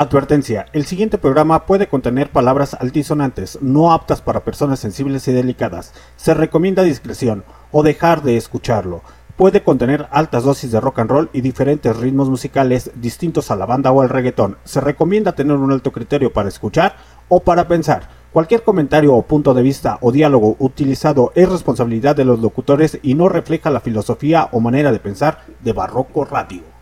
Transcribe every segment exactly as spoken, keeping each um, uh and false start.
Advertencia, el siguiente programa puede contener palabras altisonantes, no aptas para personas sensibles y delicadas. Se recomienda discreción o dejar de escucharlo. Puede contener altas dosis de rock and roll y diferentes ritmos musicales distintos a la banda o al reggaetón. Se recomienda tener un alto criterio para escuchar o para pensar. Cualquier comentario o punto de vista o diálogo utilizado es responsabilidad de los locutores y no refleja la filosofía o manera de pensar de Barroco Radio.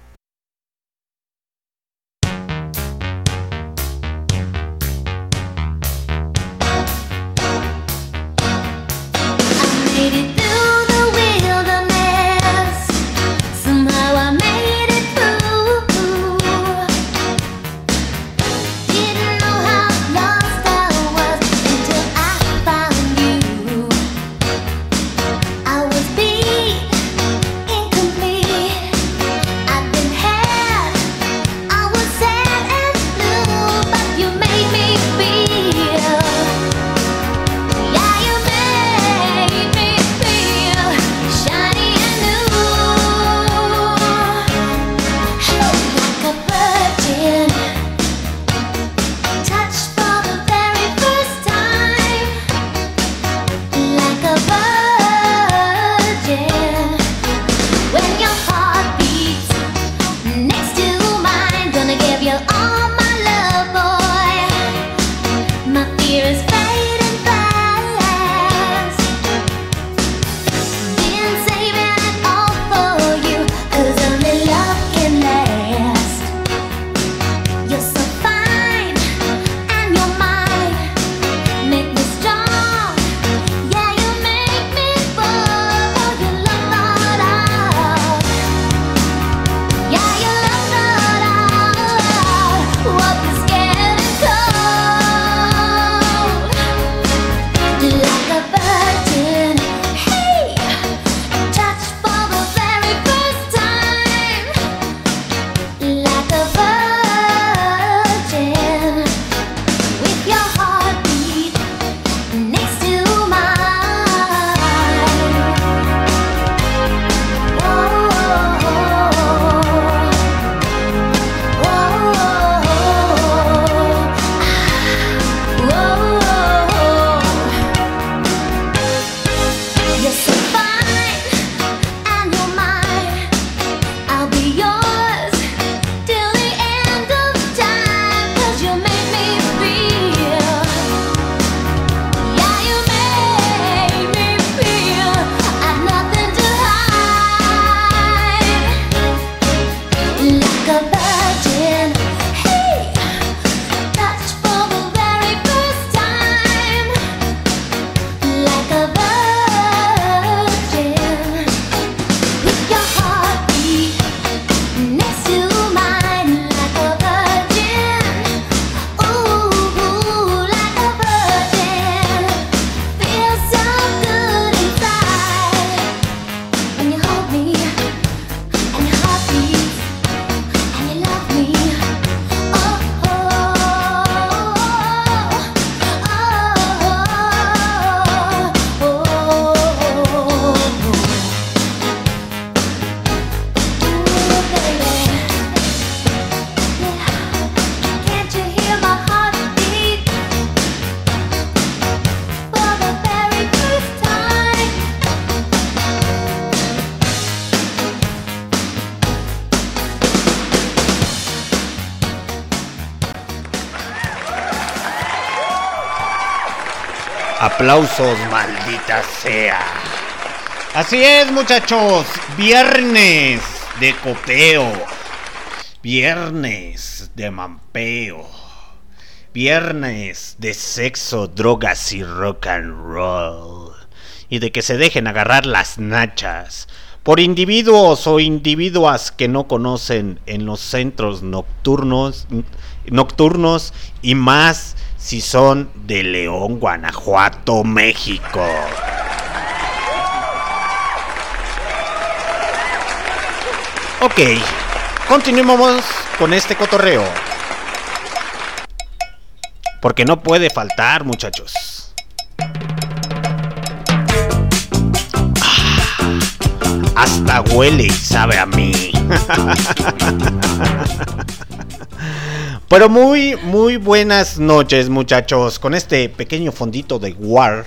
Aplausos, maldita sea. Así es, muchachos. Viernes de copeo. Viernes de mampeo. Viernes de sexo, drogas y rock and roll. Y de que se dejen agarrar las nachas por individuos o individuas que no conocen en los centros nocturnos, nocturnos y más si son de León, Guanajuato, México. Ok, continuemos con este cotorreo, porque no puede faltar, muchachos. Ah, hasta huele y sabe a mí. Pero muy, muy buenas noches, muchachos. Con este pequeño fondito de War,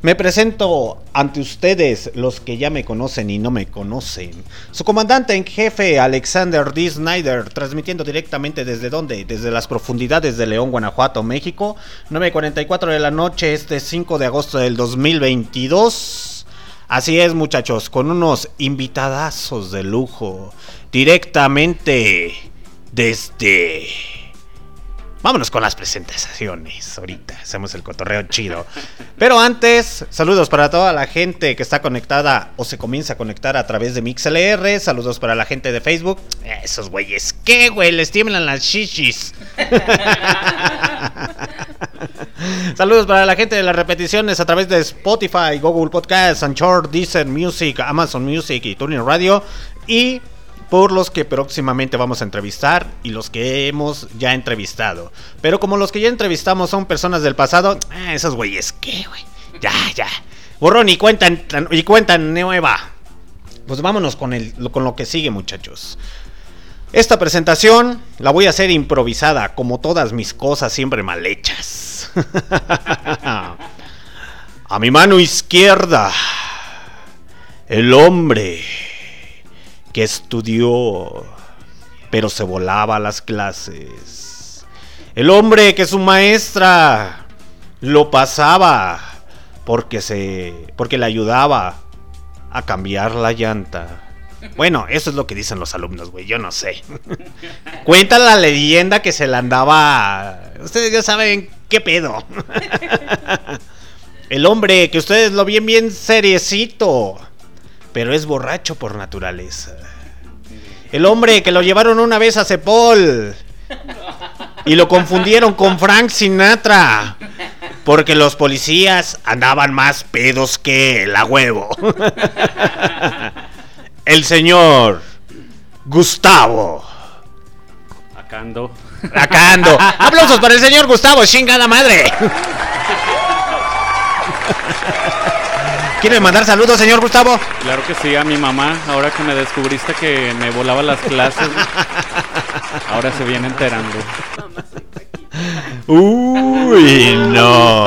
me presento ante ustedes, los que ya me conocen y no me conocen. Su comandante en jefe, Alexander D. Snyder, transmitiendo directamente desde ¿dónde? Desde las profundidades de León, Guanajuato, México. nueve cuarenta y cuatro de la noche, este cinco de agosto del dos mil veintidós. Así es, muchachos, con unos invitadazos de lujo, directamente desde... Vámonos con las presentaciones ahorita, hacemos el cotorreo chido. Pero antes, saludos para toda la gente que está conectada o se comienza a conectar a través de MixLR. Saludos para la gente de Facebook. Esos güeyes, ¿qué güey? Les tiemblan las chichis. Saludos para la gente de las repeticiones a través de Spotify, Google Podcasts, Anchor, Deezer Music, Amazon Music y TuneIn Radio. Y... por los que próximamente vamos a entrevistar y los que hemos ya entrevistado. Pero como los que ya entrevistamos son personas del pasado, ah, esos güeyes, ¿qué, güey? Ya, ya. Borrón y cuenta, y cuenta nueva. Pues vámonos con, el, con lo que sigue, muchachos. Esta presentación la voy a hacer improvisada, como todas mis cosas siempre mal hechas. A mi mano izquierda, el hombre... que estudió, pero se volaba las clases. El hombre que su maestra lo pasaba porque se, porque le ayudaba a cambiar la llanta. Bueno, eso es lo que dicen los alumnos, güey, yo no sé. Cuenta la leyenda que se la andaba... Ustedes ya saben qué pedo. El hombre que ustedes lo ven bien seriecito, pero es borracho por naturaleza. El hombre que lo llevaron una vez a Cepol y lo confundieron con Frank Sinatra, porque los policías andaban más pedos que la huevo. El señor Gustavo. Acá ando. Acá ando. Aplausos para el señor Gustavo, chingada madre. ¿Quiere mandar saludos, señor Gustavo? Claro que sí, a mi mamá, ahora que me descubriste que me volaba las clases. Ahora se viene enterando. Uy, no.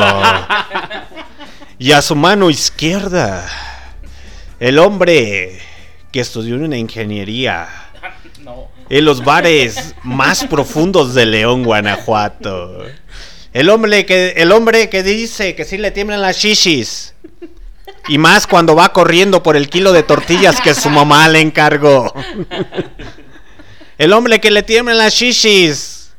Y a su mano izquierda, el hombre que estudió una ingeniería en los bares más profundos de León, Guanajuato. El hombre que, el hombre que dice que sí le tiemblan las shishis. Y más cuando va corriendo por el kilo de tortillas que su mamá le encargó. El hombre que le tiemblan las shishis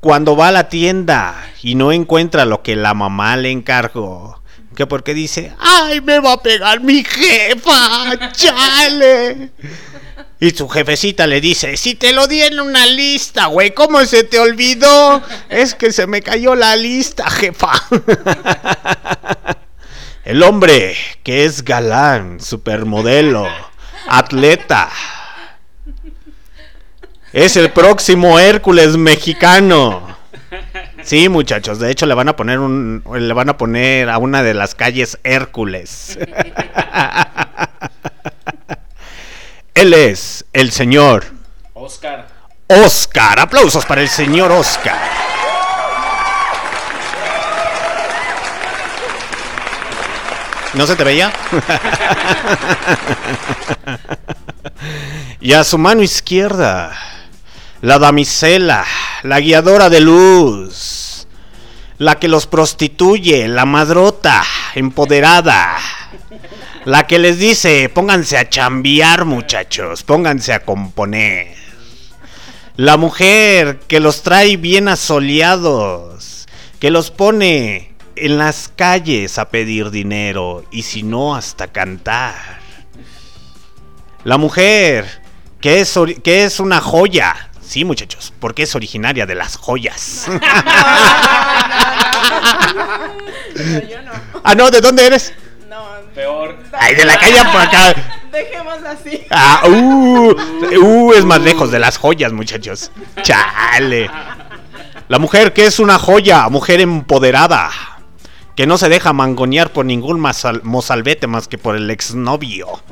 cuando va a la tienda y no encuentra lo que la mamá le encargó. Que porque dice, ¡ay, me va a pegar mi jefa! ¡Chale! Y su jefecita le dice, si te lo di en una lista, güey, ¿cómo se te olvidó? Es que se me cayó la lista, jefa. El hombre que es galán, supermodelo, atleta. Es el próximo Hércules mexicano. Sí, muchachos, de hecho le van a poner un le van a poner a una de las calles Hércules. Él es el señor Oscar. Oscar, aplausos para el señor Oscar. ¿No se te veía? Y a su mano izquierda, la damisela, la guiadora de luz, la que los prostituye, la madrota, empoderada, la que les dice, pónganse a chambear, muchachos, pónganse a componer. La mujer que los trae bien asoleados, que los pone... en las calles a pedir dinero y si no hasta cantar. La mujer que es, ori- que es una joya. Sí, muchachos, porque es originaria de las joyas. No, no, no, no. Yo no. Ah, no, ¿de dónde eres? No, peor. Ay, de la calle por acá. Dejémosla así. Ah, uh, uh, es más lejos de las joyas, muchachos. Chale. La mujer que es una joya, mujer empoderada, que no se deja mangonear por ningún masal, mozalbete más que por el exnovio.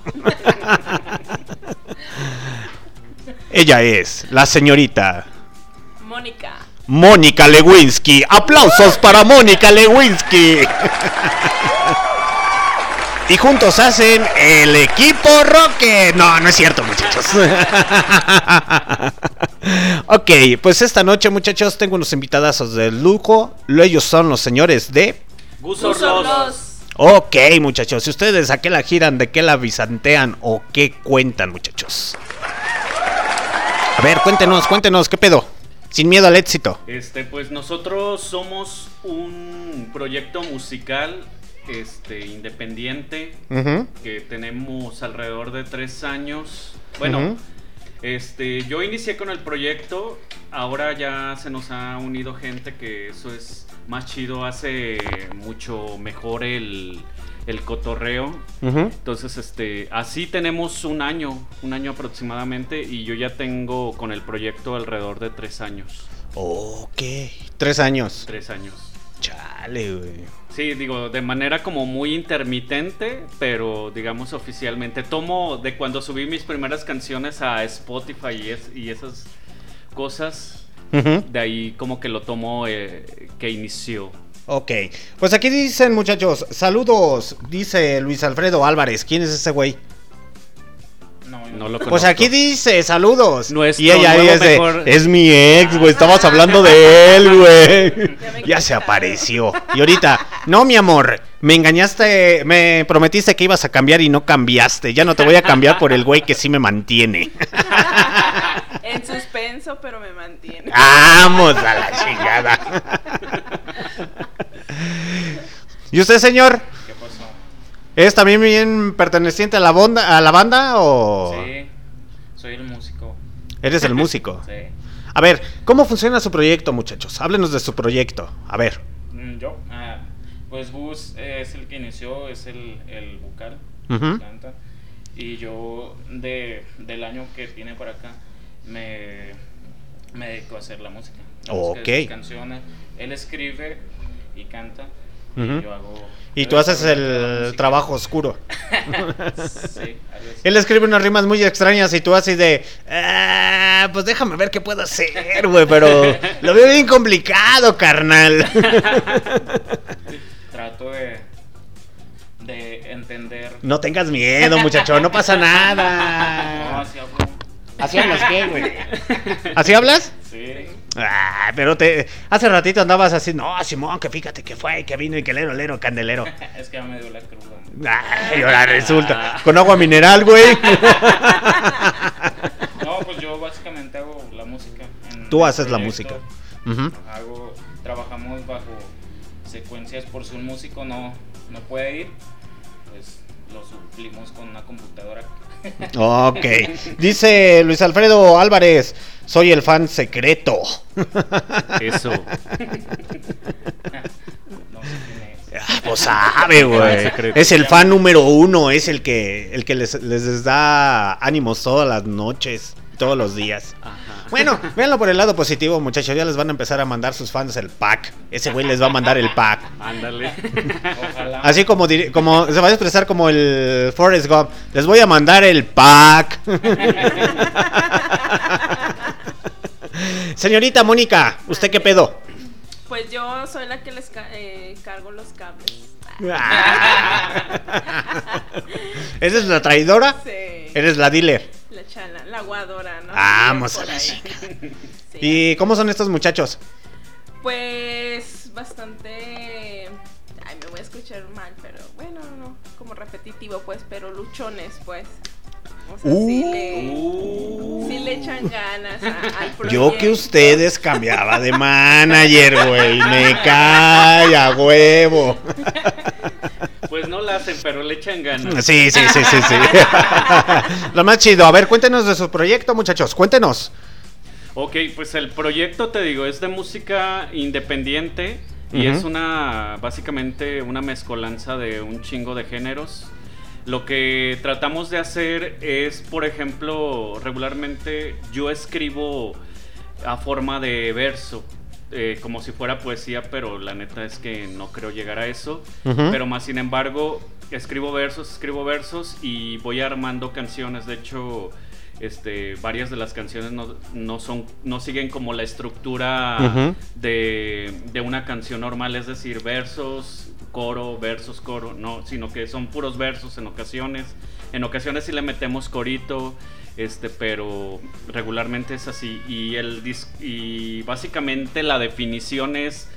Ella es la señorita Mónica. Mónica Lewinsky. Aplausos para Mónica Lewinsky. Y juntos hacen el equipo Roque. No, no es cierto, muchachos. Ok, pues esta noche, muchachos, tengo unos invitadazos de lujo. Ellos son los señores de Gusortloz. Ok, muchachos, si ustedes a qué la giran, de qué la bizantean o qué cuentan, muchachos. A ver, cuéntenos, cuéntenos, ¿qué pedo? Sin miedo al éxito. Este, pues nosotros somos un proyecto musical Este, independiente, uh-huh, que tenemos alrededor de tres años. Bueno, uh-huh, este, yo inicié con el proyecto. Ahora ya se nos ha unido gente que eso es más chido, hace mucho mejor el, el cotorreo. Uh-huh. Entonces, este, así tenemos un año, un año aproximadamente, y yo ya tengo con el proyecto alrededor de tres años. Ok, tres años. Tres años. Chale, güey. Sí, digo, de manera como muy intermitente, pero digamos oficialmente. Tomo de cuando subí mis primeras canciones a Spotify y, es, y esas cosas, uh-huh, de ahí como que lo tomo eh, que inició. Ok, pues aquí dicen, muchachos, saludos, dice Luis Alfredo Álvarez. ¿Quién es ese güey? No, no lo conozco. Pues aquí dice, saludos. Nuestro y ella es mejor... de, es mi ex, güey, estabas hablando de él, güey. Ya, ya se apareció. Y ahorita, no, mi amor, me engañaste, me prometiste que ibas a cambiar y no cambiaste. Ya no te voy a cambiar por el güey que sí me mantiene. En suspenso, pero me mantiene. Vamos a la chingada. ¿Y usted, señor? ¿Es también bien perteneciente a la banda, a la banda o...? Sí, soy el músico. ¿Eres el músico? Sí. A ver, ¿cómo funciona su proyecto, muchachos? Háblenos de su proyecto, a ver. ¿Yo? Ah, pues Gus eh, es el que inició, es el, el vocal, uh-huh, canta. Y yo, de, del año que tiene para acá, me, me dedico a hacer la música. La oh, música, ok. De sus canciones, él escribe y canta. Y, uh-huh, yo hago, y tú haces el trabajo oscuro. Sí, él escribe unas rimas muy extrañas y tú así de ah, pues déjame ver qué puedo hacer, güey, pero lo veo bien complicado, carnal. Trato de de entender. No tengas miedo, muchacho, no pasa nada. No, así hablo. ¿Así hablas qué, güey? ¿Así hablas? Sí. Ah, pero te hace ratito andabas así, no, Simón, que fíjate que fue, que vino y que lero, lero, candelero. Es que ya me dio la cruda. Ah, y ahora resulta, ah, con agua mineral, güey. No, pues yo básicamente hago la música. Tú haces proyecto, la música. Uh-huh. Hago, trabajamos bajo secuencias por si un músico no, no puede ir, pues lo suplimos con una computadora. Ok, dice Luis Alfredo Álvarez, soy el fan secreto. Eso. No sé quién es. Ah, pues sabe, güey. Es el fan número uno, es el que el que les, les da ánimos todas las noches, todos los días. Ajá. Bueno, véanlo por el lado positivo, muchachos. Ya les van a empezar a mandar sus fans el pack. Ese güey les va a mandar el pack. Ándale. Ojalá. Así como, diri- como se va a expresar como el Forrest Gump. Les voy a mandar el pack. Señorita Mónica, ¿usted qué pedo? Pues yo soy la que les ca- eh, cargo los cables. ¿Esa es la traidora? Sí. ¿Eres la dealer? La chala, la aguadora, ¿no? Vamos a la chica. Sí. ¿Y cómo son estos muchachos? Pues bastante... Ay, me voy a escuchar mal, pero bueno, no, como repetitivo, pues, pero luchones, pues. O sea, uh, sí, le, uh, sí le echan ganas a, al proyecto. Yo que ustedes cambiaba de manager, güey, me calla, huevo. Pues no la hacen, pero le echan ganas. Sí, sí, sí, sí, sí. Lo más chido. A ver, cuéntenos de su proyecto, muchachos, cuéntenos. Ok, pues el proyecto, te digo, es de música independiente. Y uh-huh, es una, básicamente, una mezcolanza de un chingo de géneros. Lo que tratamos de hacer es, por ejemplo, regularmente yo escribo a forma de verso, eh, como si fuera poesía, pero la neta es que no creo llegar a eso. Uh-huh. Pero más sin embargo, escribo versos, escribo versos y voy armando canciones. De hecho, este, varias de las canciones no, no son, no siguen como la estructura uh-huh. de, de una canción normal, es decir, versos, coro, versos, coro, no, sino que son puros versos en ocasiones. En ocasiones sí le metemos corito, este, pero regularmente es así. Y el dis- y básicamente la definición es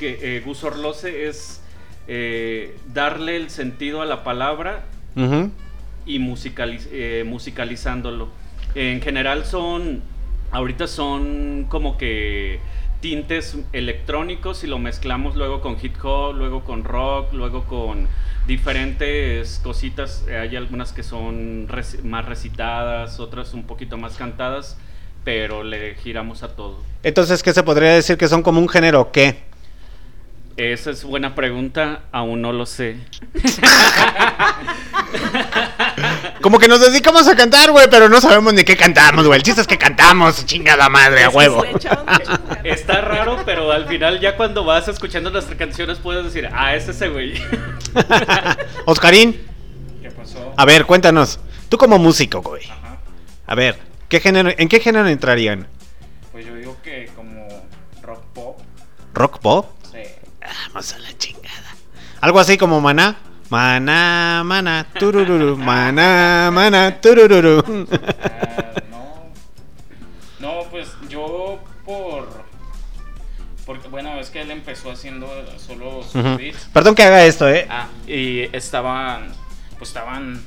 que eh, Gusortloz es eh, darle el sentido a la palabra uh-huh. y musicaliz- eh, musicalizándolo. En general son, ahorita son como que tintes electrónicos y lo mezclamos luego con hip hop, luego con rock, luego con diferentes cositas. Hay algunas que son rec- más recitadas, otras un poquito más cantadas, pero le giramos a todo. Entonces, ¿qué se podría decir que son como un género o qué? Esa es buena pregunta, aún no lo sé. Como que nos dedicamos a cantar, güey, pero no sabemos ni qué cantamos, güey. El chiste es que cantamos, chingada madre, a huevo. Está raro, pero al final ya cuando vas escuchando nuestras canciones puedes decir, ah, es ese güey. Oscarín. ¿Qué pasó? A ver, cuéntanos. Tú como músico, güey. Ajá. A ver, ¿qué género, ¿en qué género entrarían? Pues yo digo que como rock pop. ¿Rock pop? Vamos a la chingada. Algo así como maná. Maná, maná, turururu. Maná, maná, turururu. Uh, no. No, pues yo por. Porque, bueno, es que él empezó haciendo solo sus uh-huh. beats. Perdón que haga esto, ¿eh? Ah, y estaban. Pues estaban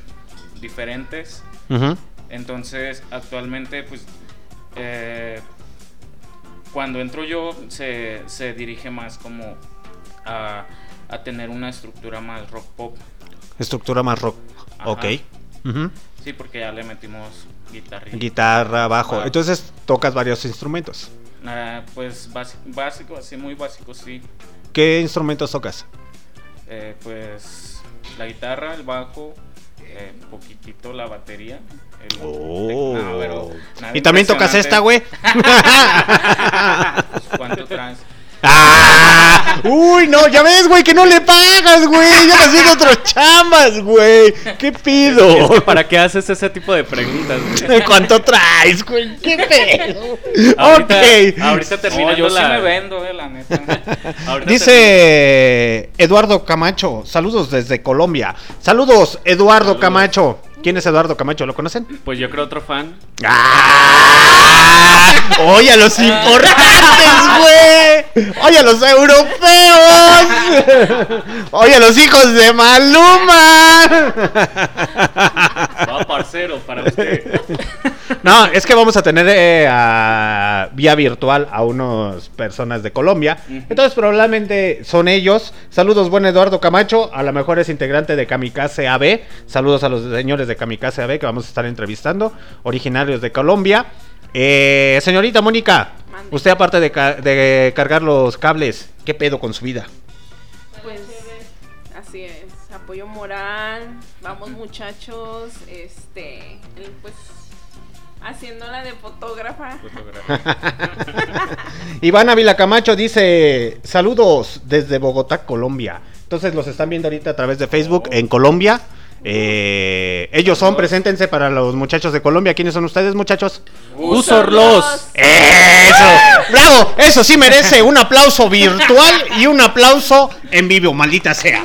diferentes. Uh-huh. Entonces, actualmente, pues. Eh, cuando entro yo, se, se dirige más como. A, a tener una estructura más rock pop. Estructura más rock. Ajá. Ok. Uh-huh. Sí, porque ya le metimos guitarra. Guitarra, bajo. Wow. Entonces tocas varios instrumentos. Uh, pues básico, básico, así muy básico, sí. ¿Qué instrumentos tocas? Eh, pues la guitarra, el bajo, eh, poquitito la batería. El oh. de... no, pero ¿y también tocas esta, güey? Pues, ¿cuánto trans? ¡Ah! Uy, no, ya ves, güey, que no le pagas, güey. Ya me haces otros chambas, güey. ¿Qué pido? Es que ¿para qué haces ese tipo de preguntas, güey? ¿Cuánto traes, güey? ¿Qué pedo? Ahorita, ok. Ahorita terminando oh, yo la... sí me vendo, eh, la neta. Dice termino. Eduardo Camacho, saludos desde Colombia. Saludos, Eduardo saludos. Camacho. ¿Quién es Eduardo Camacho? ¿Lo conocen? Pues yo creo otro fan. ¡Ah! ¡Oye a los importantes, güey! ¡Oye a los europeos! ¡Oye a los hijos de Maluma! Va, parcero, para usted. No, es que vamos a tener eh, a, vía virtual a unas personas de Colombia. Uh-huh. Entonces probablemente son ellos. Saludos, buen Eduardo Camacho. A lo mejor es integrante de Kamikaze A B. Saludos a los señores de Kamikaze A B que vamos a estar entrevistando. Originarios de Colombia. Eh, señorita Mónica, Mande. Usted aparte de, ca- de cargar los cables, ¿qué pedo con su vida? Pues así es, apoyo moral, vamos muchachos, este, pues... haciéndola de fotógrafa. Iván Ávila Camacho dice saludos desde Bogotá, Colombia. Entonces los están viendo ahorita a través de Facebook oh. en Colombia. Eh, ellos son, preséntense para los muchachos de Colombia. ¿Quiénes son ustedes, muchachos? Gusortloz. ¡Eso! ¡Bravo! Eso sí merece un aplauso virtual y un aplauso en vivo, maldita sea.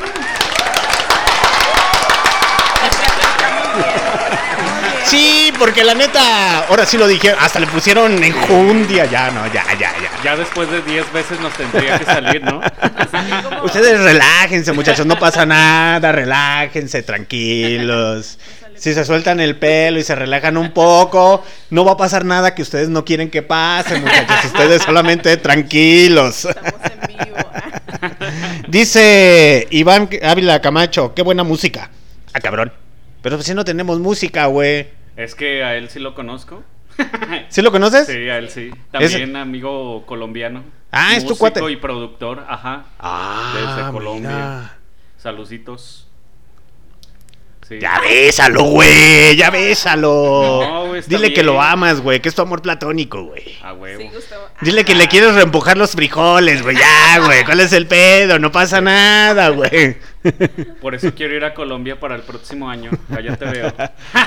Sí, porque la neta, ahora sí lo dije, hasta le pusieron enjundia, ya, no, ya, ya, ya. Ya después de diez veces nos tendría que salir, ¿no? Como... ustedes relájense, muchachos, no pasa nada, relájense, tranquilos. Si se sueltan el pelo y se relajan un poco, no va a pasar nada que ustedes no quieren que pase, muchachos, ustedes solamente tranquilos. Estamos en vivo. Dice Iván Ávila Camacho, qué buena música. Ah, cabrón. Pero si no tenemos música, güey. Es que a él sí lo conozco. ¿Sí lo conoces? Sí, a él sí. También es... amigo colombiano. Ah, músico, es tu cuate. Músico y productor, ajá. Ah, desde Colombia. Mira. Saluditos. Sí. Ya bésalo, güey, ya bésalo. No, güey, dile bien. Que lo amas, güey, que es tu amor platónico, güey. A huevo. Sí, Gustavo. Dile que le quieres reempujar los frijoles, güey. Ya, güey, ¿cuál es el pedo? No pasa nada, güey. Por eso quiero ir a Colombia para el próximo año. Allá te veo.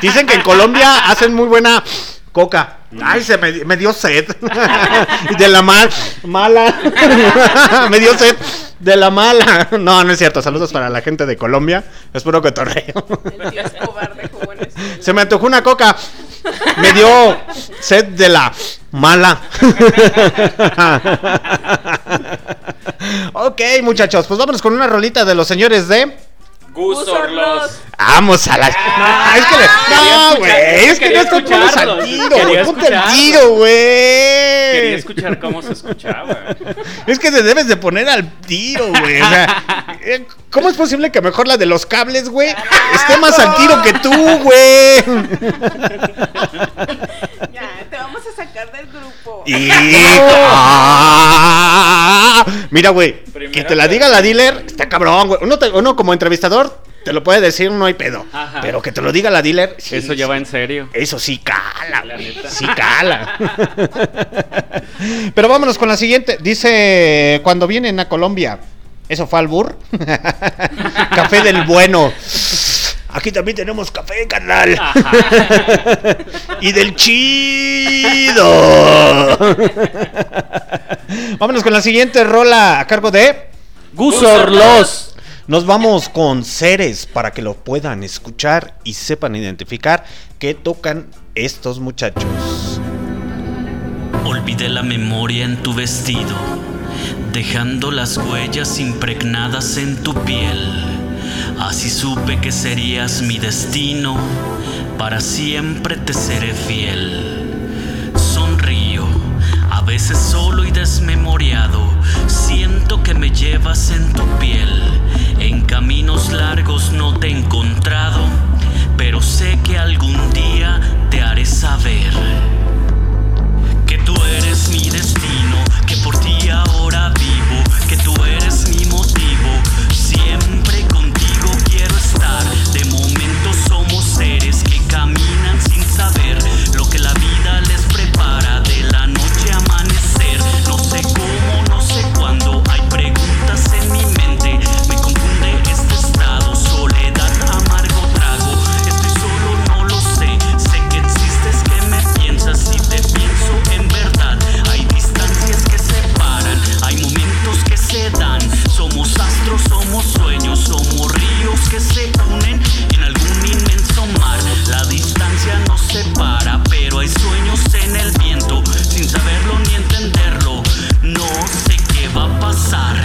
Dicen que en Colombia hacen muy buena coca. Ay, se me, me dio sed. De la mal, mala. Me dio sed de la mala. No, no es cierto. Saludos para la gente de Colombia. Es puro cotorreo. El tío Escobar dejó buen estilo. Se me antojó una coca. Me dio sed de la mala. Ok, muchachos, pues vámonos con una rolita de los señores de... Gusortloz. Vamos a la... Ah, no, es que le... No, güey, es que no está puros al tiro, ponte el tiro, güey. Quería escuchar cómo se escuchaba. Es que te debes de poner al tiro, güey. O sea, ¿cómo es posible que mejor la de los cables, güey, esté más al tiro que tú, güey? Ya, te vamos a sacar del grupo. Y... Ah, mira, güey, que te la diga la dealer, está cabrón, güey. Uno, te... Uno como entrevistador... Te lo puede decir, no hay pedo. Ajá. Pero que te lo diga la dealer. Sí, eso ya va en serio. Eso sí cala, la neta. Sí cala. Pero vámonos con la siguiente. Dice, cuando vienen a Colombia, ¿eso fue albur? Café del bueno. Aquí también tenemos café, carnal. Y del chido. Vámonos con la siguiente rola a cargo de... Gusortloz. Nos vamos con seres para que lo puedan escuchar y sepan identificar qué tocan estos muchachos. Olvidé la memoria en tu vestido, dejando las huellas impregnadas en tu piel. Así supe que serías mi destino, para siempre te seré fiel. Sonrío, a veces solo y desmemoriado, siento que me llevas en tu piel. En caminos largos no te he encontrado, pero sé que algún día te haré saber que tú eres mi destino, que por ti ahora vivo, que tú eres mi motivo. Siempre contigo quiero estar. De momento somos seres que caminan sin saber lo que la vida les prepara de la noche a amanecer. No sé cómo, no sé cuándo, hay preguntas en mi mente. Somos sueños, somos ríos que se unen en algún inmenso mar. La distancia nos separa, pero hay sueños en el viento, sin saberlo ni entenderlo. No sé qué va a pasar.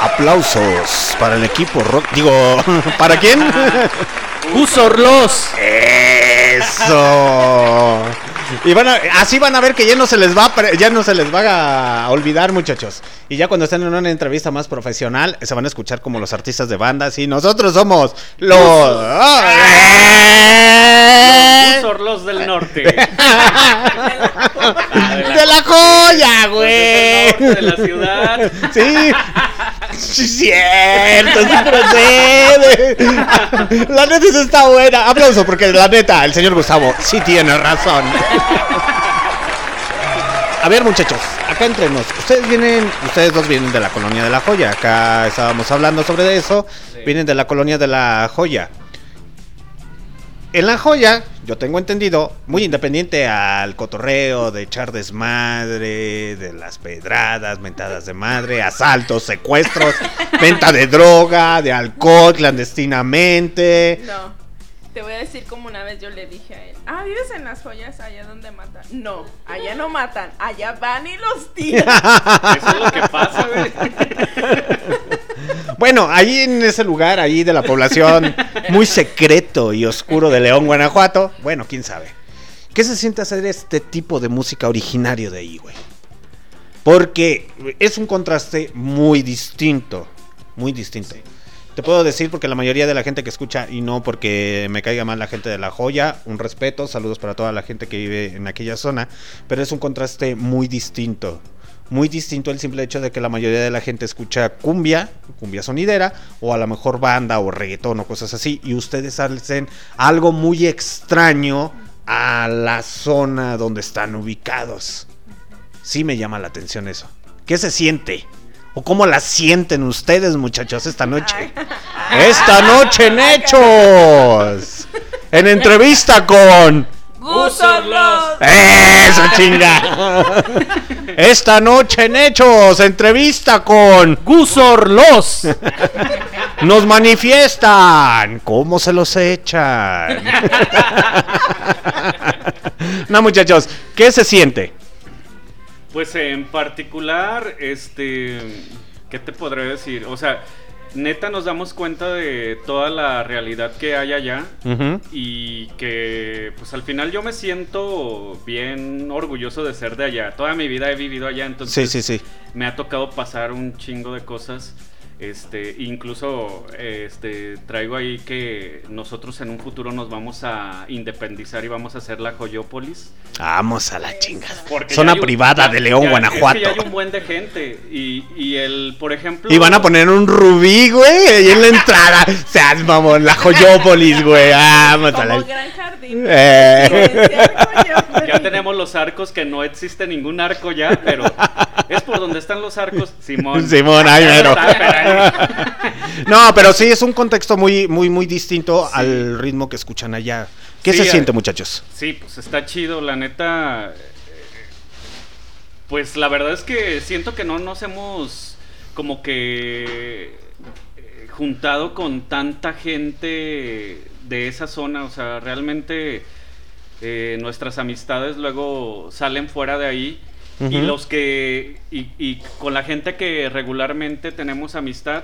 Aplausos para el equipo rock. Digo, ¿para quién? Gusortloz. Eso. Y van a, así van a ver que ya no se les va, ya no se les va a olvidar, muchachos. Y ya cuando estén en una entrevista más profesional, se van a escuchar como los artistas de bandas. Y nosotros somos los Gusortloz del norte. De la joya, güey. De la ciudad. Sí. Sí, cierto, sí procede. La neta sí está buena. Aplauso, porque la neta, el señor Gustavo sí tiene razón. A ver, muchachos, acá entre nos. Ustedes vienen, ustedes dos vienen de la colonia de la joya. Acá estábamos hablando sobre eso. Sí. Vienen de la colonia de la joya. En la joya, yo tengo entendido, muy independiente al cotorreo de echar desmadre, de las pedradas, mentadas de madre, asaltos, secuestros, venta de droga, de alcohol clandestinamente. No, te voy a decir como una vez yo le dije a él, ah, ¿vives en las joyas allá donde matan? No, allá no matan, allá van y los tiran. Eso es lo que pasa, güey. Bueno, ahí en ese lugar, ahí de la población muy secreto y oscuro de León, Guanajuato, bueno, quién sabe. ¿Qué se siente hacer este tipo de música originario de ahí, güey? Porque es un contraste muy distinto, muy distinto. Sí. Te puedo decir porque la mayoría de la gente que escucha, y no porque me caiga mal la gente de La Joya, un respeto, saludos para toda la gente que vive en aquella zona, pero es un contraste muy distinto. Muy distinto el simple hecho de que la mayoría de la gente escucha cumbia, cumbia sonidera, o a lo mejor banda o reggaetón o cosas así, y ustedes hacen algo muy extraño a la zona donde están ubicados. Sí me llama la atención eso. ¿Qué se siente? ¿O cómo la sienten ustedes, muchachos, esta noche? Esta noche en Hechos, en entrevista con... ¡Gusortloz! ¡Eso, chinga! Esta noche en Hechos, entrevista con Gusortloz. Nos manifiestan cómo se los echan. No, muchachos, ¿qué se siente? Pues en particular, este, ¿qué te podré decir? O sea, neta nos damos cuenta de toda la realidad que hay allá, uh-huh, y que pues al final yo me siento bien orgulloso de ser de allá. Toda mi vida he vivido allá, entonces sí, sí, sí. me ha tocado pasar un chingo de cosas. Este, incluso este, traigo ahí que nosotros en un futuro nos vamos a independizar y vamos a hacer la Joyópolis. Vamos a la chingada. Porque zona un, privada ya, de León, ya, Guanajuato. Es que ya hay un buen de gente. Y, y el, por ejemplo. Y van a poner un rubí, güey, ahí en la entrada. O sea, vamos, la Joyópolis, güey. Vamos como a la. Gran jardín. Eh. Ya tenemos los arcos, que no existe ningún arco ya, pero es por donde están los arcos. Simón. Simón, ahí mero. No, pero sí, es un contexto muy, muy, muy distinto, sí, al ritmo que escuchan allá. ¿Qué sí, se siente, muchachos? Sí, pues está chido, la neta. Pues la verdad es que siento que no nos hemos como que juntado con tanta gente de esa zona. O sea, realmente eh, nuestras amistades luego salen fuera de ahí. Uh-huh. Y los que y, y con la gente que regularmente tenemos amistad,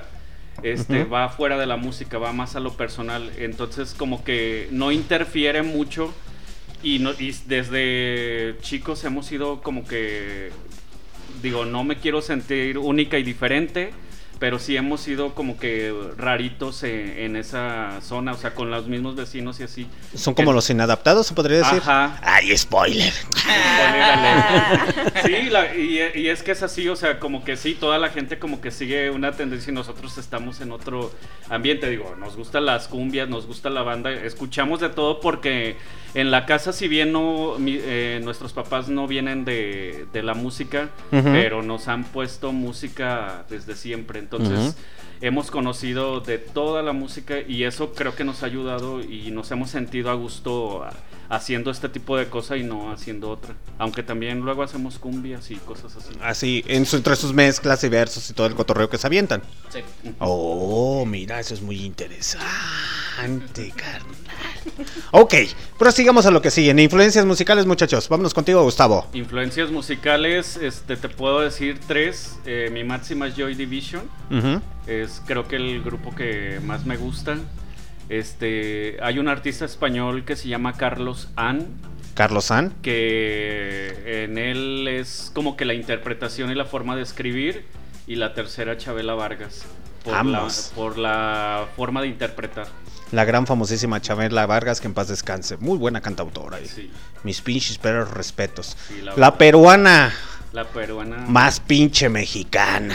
este, uh-huh, va fuera de la música, va más a lo personal, entonces como que no interfiere mucho y, no, y desde chicos hemos sido como que, digo, no me quiero sentir única y diferente, pero sí hemos sido como que raritos en, en esa zona, o sea, con los mismos vecinos y así. ¿Son como es... los inadaptados, se podría decir? Ajá. ¡Ay, spoiler! Sí, la, y, y es que es así, o sea, como que sí, toda la gente como que sigue una tendencia y nosotros estamos en otro ambiente. Digo, nos gustan las cumbias, nos gusta la banda, escuchamos de todo porque en la casa, si bien no, mi, eh, nuestros papás no vienen de, de la música, uh-huh, pero nos han puesto música desde siempre. Entonces, uh-huh, hemos conocido de toda la música y eso creo que nos ha ayudado y nos hemos sentido a gusto haciendo este tipo de cosas y no haciendo otra. Aunque también luego hacemos cumbias y cosas así. Así, en su, entre sus mezclas y versos y todo el cotorreo que se avientan. Sí. Oh, mira, eso es muy interesante, carnal. Ok, prosigamos a lo que sigue. En influencias musicales, muchachos. Vámonos contigo, Gustavo. Influencias musicales, este, te puedo decir tres. Eh, mi máxima es Joy Division. Uh-huh. Es creo que el grupo que más me gusta. Este, hay un artista español que se llama Carlos An. Carlos An. Que en él es como que la interpretación y la forma de escribir. Y la tercera, Chabela Vargas. Por, la, por la forma de interpretar. La gran famosísima Chabela Vargas, que en paz descanse. Muy buena cantautora. Eh. Sí. Mis pinches perros respetos. Sí, la, la peruana. La peruana. Más pinche mexicana.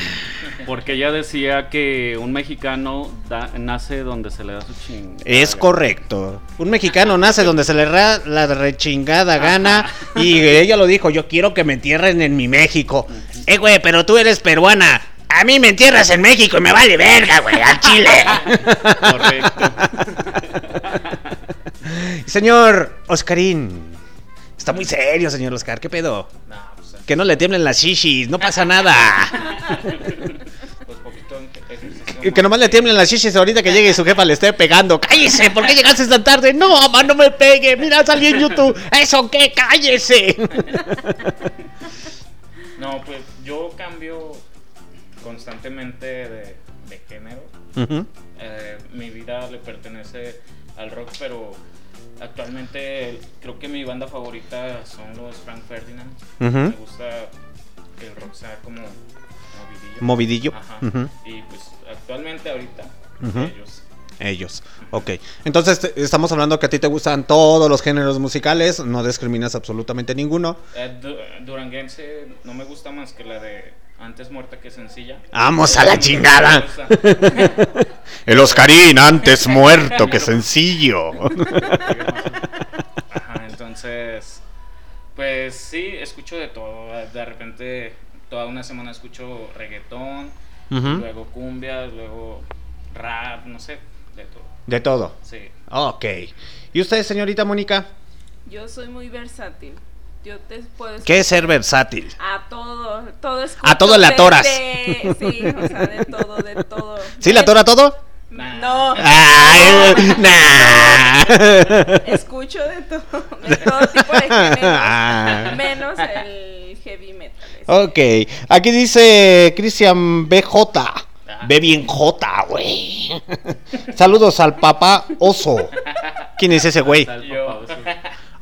Porque ella decía que un mexicano da, nace donde se le da su chingada. Es correcto. Un mexicano nace donde se le da la rechingada gana. Y ella lo dijo, yo quiero que me entierren en mi México. Eh, güey, pero tú eres peruana. A mí me entierras en México y me vale verga, güey, al Chile. Correcto. Señor Oscarín. Está muy serio, señor Oscar. ¿Qué pedo? No. Que no le tiemblen las shishis, no pasa nada. Pues poquito que, que nomás le tiemblen las shishis ahorita que llegue y su jefa le esté pegando. ¡Cállese! ¿Por qué llegaste tan tarde? ¡No, mamá, no me pegue! ¡Mira, salí en YouTube! ¡Eso qué! ¡Cállese! No, pues yo cambio constantemente de, de género. Uh-huh. Eh, mi vida le pertenece al rock, pero... Actualmente creo que mi banda favorita son los Frank Ferdinand. Uh-huh. Me gusta que el rock sea como movidillo. Movidillo. Ajá. Uh-huh. Y pues actualmente ahorita Uh-huh. Ellos. Ellos, ok. Entonces, estamos hablando que a ti te gustan todos los géneros musicales, no discriminas absolutamente ninguno. Eh, du- duranguense no me gusta más que la de antes muerta que sencilla. ¡Vamos a la chingada! El Oscarín, antes muerto que sencillo. Ajá, entonces, pues sí, escucho de todo. De repente, toda una semana escucho reggaetón, uh-huh. luego cumbias, luego rap, no sé. De todo. De todo. Sí. Ok. ¿Y usted, señorita Mónica? Yo soy muy versátil. Yo te puedo escuchar. ¿Qué es ser versátil? A todo, todo escucho. A todo la atoras. De... Sí, o sea, de todo, de todo. ¿Sí la atora todo? Nah. No. Ay, nah. Escucho de todo, de todo tipo de géneros, ah. menos el heavy metal. Okay. Aquí dice Christian B J. Ve bien J, güey. Saludos al papá oso. ¿Quién es ese güey?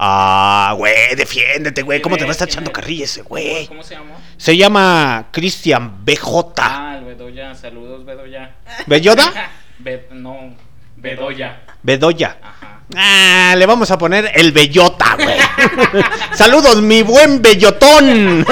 Ah, güey, defiéndete, güey. ¿Cómo te va a estar echando carrilla ese güey? ¿Cómo se llama? Se llama Christian B J. Ah, el Bedoya. Saludos, Bedoya. ¿Belloda? Be- no, Bedoya. Bedoya. Ajá. Ah, le vamos a poner el bellota, güey. Saludos, mi buen bellotón.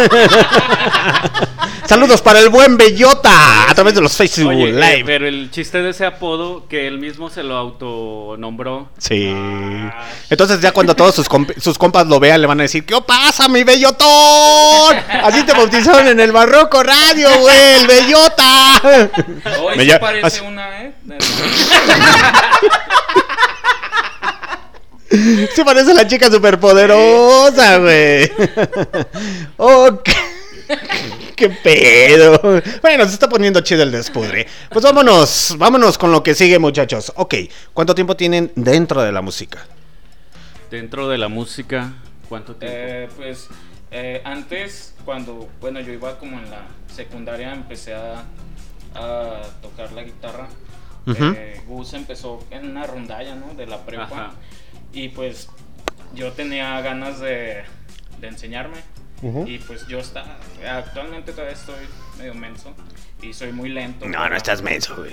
Saludos para el buen bellota a través de los Facebook Oye, Live. Eh, pero el chiste de ese apodo que él mismo se lo autonombró. Sí. Ah. Entonces ya cuando todos sus, comp- sus compas lo vean le van a decir, ¿qué pasa, mi bellotón? Así te bautizaron en el Barroco Radio, güey, el bellota. Hoy Me ya- parece así. Una, ¿eh? Se parece a la chica superpoderosa, güey. Ok. ¡Qué pedo! Bueno, se está poniendo chido el despudre. Pues vámonos, vámonos con lo que sigue, muchachos. Ok, ¿cuánto tiempo tienen dentro de la música? Dentro de la música, ¿cuánto tiempo? Eh, pues eh, antes, cuando, bueno, yo iba como en la secundaria, empecé a, a tocar la guitarra. Uh-huh. Eh, Gus empezó en una rondalla, ¿no? De la prepa. Ajá. Y pues yo tenía ganas de, de enseñarme. Uh-huh. Y pues yo está actualmente todavía estoy medio menso y soy muy lento. No, no estás menso, güey.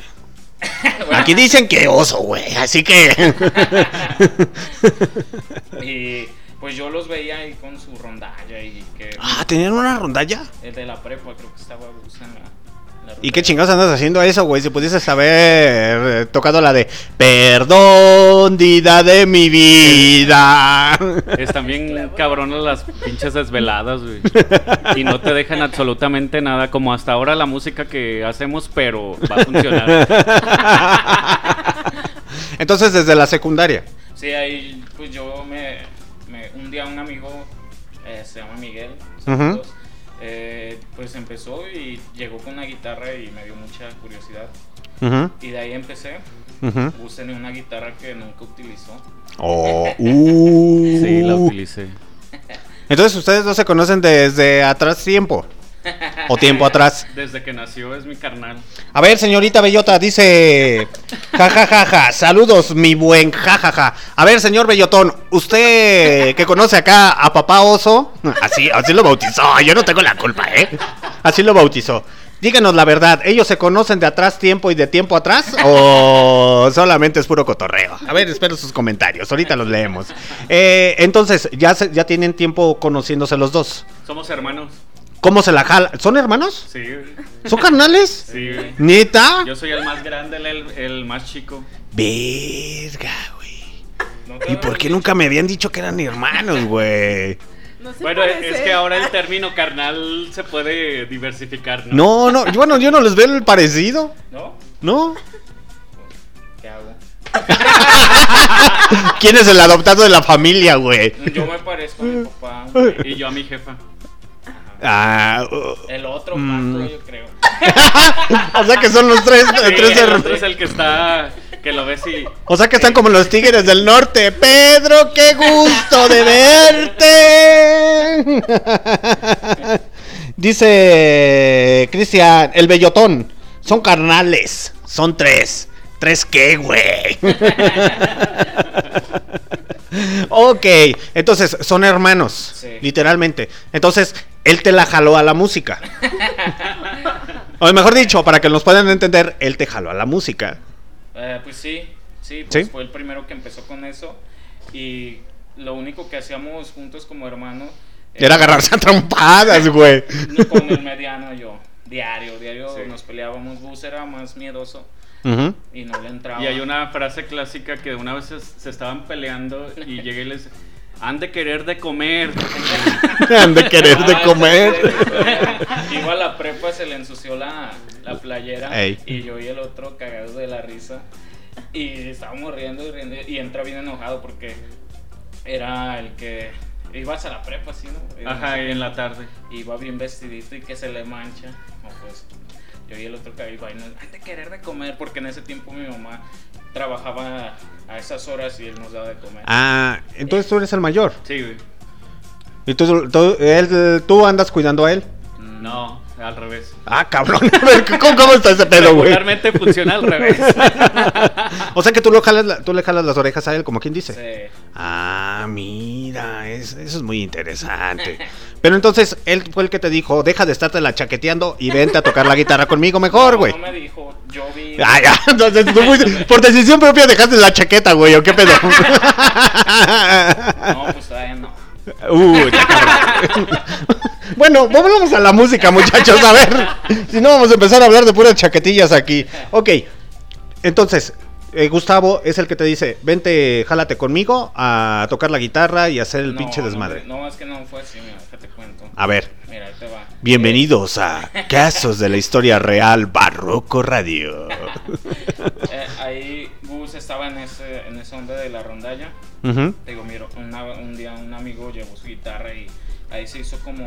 Bueno. Aquí dicen que oso, güey, así que y pues yo los veía ahí con su rondalla y que ah, ¿tenían una rondalla? El de la prepa creo que estaba usando la, la ¿y qué chingados andas haciendo eso, güey? Si pudieses haber eh, tocado la de Perdón, Dida de mi vida. Están bien cabronas las pinches desveladas, güey. Y no te dejan absolutamente nada, como hasta ahora la música que hacemos, pero va a funcionar. Entonces, desde la secundaria. Sí, ahí pues yo me... me un día un amigo, eh, se llama Miguel, uh-huh. dos, eh, pues empezó y llegó con una guitarra y me dio mucha curiosidad. Uh-huh. Y de ahí empecé. Uh-huh. Usé una guitarra que nunca utilizó. Oh, uh. Sí, la utilicé. Entonces ustedes no se conocen desde atrás tiempo. O tiempo atrás. Desde que nació es mi carnal. A ver, señorita Bellota, dice jajajaja, ja, ja, ja. Saludos, mi buen jajaja. Ja, ja. A ver, señor Bellotón, usted que conoce acá a papá oso, así, así lo bautizó, yo no tengo la culpa, ¿eh? Así lo bautizó. Díganos la verdad, ¿ellos se conocen de atrás tiempo y de tiempo atrás? ¿O solamente es puro cotorreo? A ver, espero sus comentarios, ahorita los leemos. Eh, entonces, ya se, ya tienen tiempo conociéndose los dos. Somos hermanos. ¿Cómo se la jala? ¿Son hermanos? Sí. ¿Son carnales? Sí. ¿Neta? Yo soy el más grande, el, el más chico. Verga, güey. ¿Y por qué nunca me habían dicho que eran hermanos, güey? No bueno, es ser. Que ahora el término carnal se puede diversificar, ¿no? No, no, bueno, yo no les veo el parecido. ¿No? ¿No? ¿Qué hago? ¿Quién es el adoptado de la familia, güey? Yo me parezco a mi papá, güey, y yo a mi jefa. Ah, uh, el otro mm. pato, yo creo. O sea que son los tres, sí, tres el her- otro es el que está, que lo ves y... O sea que están como los tigres del norte. Pedro, qué gusto de verte. Dice Cristian, el bellotón, son carnales, son tres. ¿Tres qué, güey? Ok, entonces son hermanos, sí. Literalmente. Entonces, él te la jaló a la música. O mejor dicho, para que nos puedan entender, él te jaló a la música. Eh, pues sí, sí, pues ¿Sí? fue el primero que empezó con eso. Y lo único que hacíamos juntos como hermanos era, era agarrarse a trompadas, güey. Con el mediano yo, diario, diario sí. nos peleábamos. Bus era más miedoso. Uh-huh. Y no le entraba. Y hay una frase clásica que una vez se, se estaban peleando y llegué y les... Han de querer de comer. Han de querer ah, de comer. Iba a la prepa, se le ensució la, la playera. Ey. Y yo y el otro cagados de la risa. Y estábamos riendo y riendo. Y entra bien enojado porque era el que... Ibas a la prepa, así, ¿no? Ajá, y en la tarde. Iba bien vestidito y que se le mancha. No, pues... Yo y el otro cabello, han de querer de comer, porque en ese tiempo mi mamá trabajaba a esas horas y él nos daba de comer. Ah, entonces eh. tú eres el mayor. Sí, güey. ¿Y tú, tú, él, tú andas cuidando a él? No, al revés. Ah, cabrón. ¿Cómo, cómo está ese pedo, güey? Regularmente funciona al revés. O sea que tú, lo jalas, tú le jalas las orejas a él, como quien dice. Sí. Ah, mira, es, eso es muy interesante. Pero entonces, él fue el que te dijo, deja de estarte la chaqueteando y vente a tocar la guitarra conmigo mejor, güey. No, no me dijo, yo vi. Ah, ya, entonces tú fuiste, por decisión propia dejaste la chaqueta, güey, ¿o qué pedo? No, pues todavía no. Uh, ya, cabrón. Bueno, volvamos a la música, muchachos, a ver. Si no, vamos a empezar a hablar de puras chaquetillas aquí. Ok, entonces... Eh, Gustavo es el que te dice, vente, jálate conmigo a tocar la guitarra y hacer el no, pinche desmadre. No, no, es que no fue así, mira, te cuento. A ver. Mira, ahí te va. Bienvenidos eh. a Casos de la Historia Real Barroco Radio. eh, ahí Gus estaba en ese, en esa onda de la rondalla. Uh-huh. Te digo, mira, una, un día un amigo llevó su guitarra y ahí se hizo como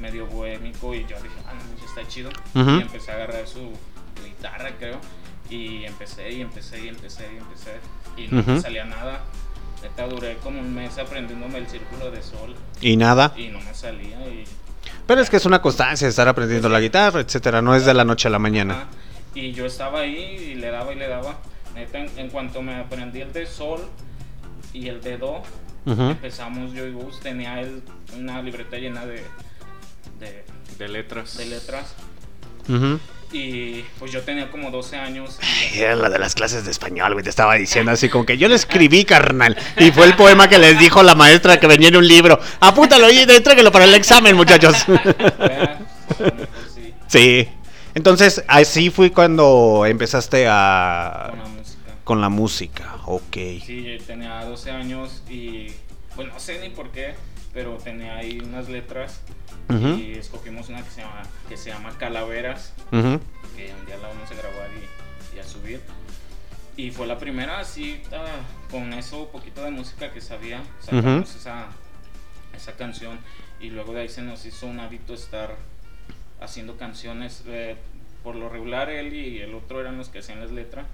medio bohémico y yo dije, ah, no, está chido. Uh-huh. Y empecé a agarrar su guitarra, creo. Y empecé, y empecé, y empecé, y empecé, y no uh-huh. me salía nada. Neta, duré como un mes aprendiéndome el círculo de sol. ¿Y nada? Y no me salía, y... Pero es que es una constancia estar aprendiendo sí. la guitarra, etcétera, no es de la noche a la mañana. Uh-huh. Y yo estaba ahí, y le daba, y le daba. Neta, en, en cuanto me aprendí el de sol y el de do, uh-huh. empezamos yo y Gus, tenía él una libreta llena de... De, de letras. De letras. Uh-huh. Y pues yo tenía como doce años. Y... Era la de las clases de español, güey. Te estaba diciendo así como que yo lo escribí, carnal. Y fue el poema que les dijo la maestra que venía en un libro. Apúntalo y entréguelo para el examen, muchachos. Sí. Entonces, así fue cuando empezaste a... Con la música. Con la música, ok. Sí, yo tenía doce años y... Pues no sé ni por qué, pero tenía ahí unas letras. Uh-huh. Y escogimos una que se llama, que se llama Calaveras, uh-huh. que un día la vamos a grabar y, y a subir. Y fue la primera así, ah, con eso poquito de música que sabía, sacamos uh-huh. esa, esa canción. Y luego de ahí se nos hizo un hábito estar haciendo canciones. Eh, por lo regular él y el otro eran los que hacían las letras.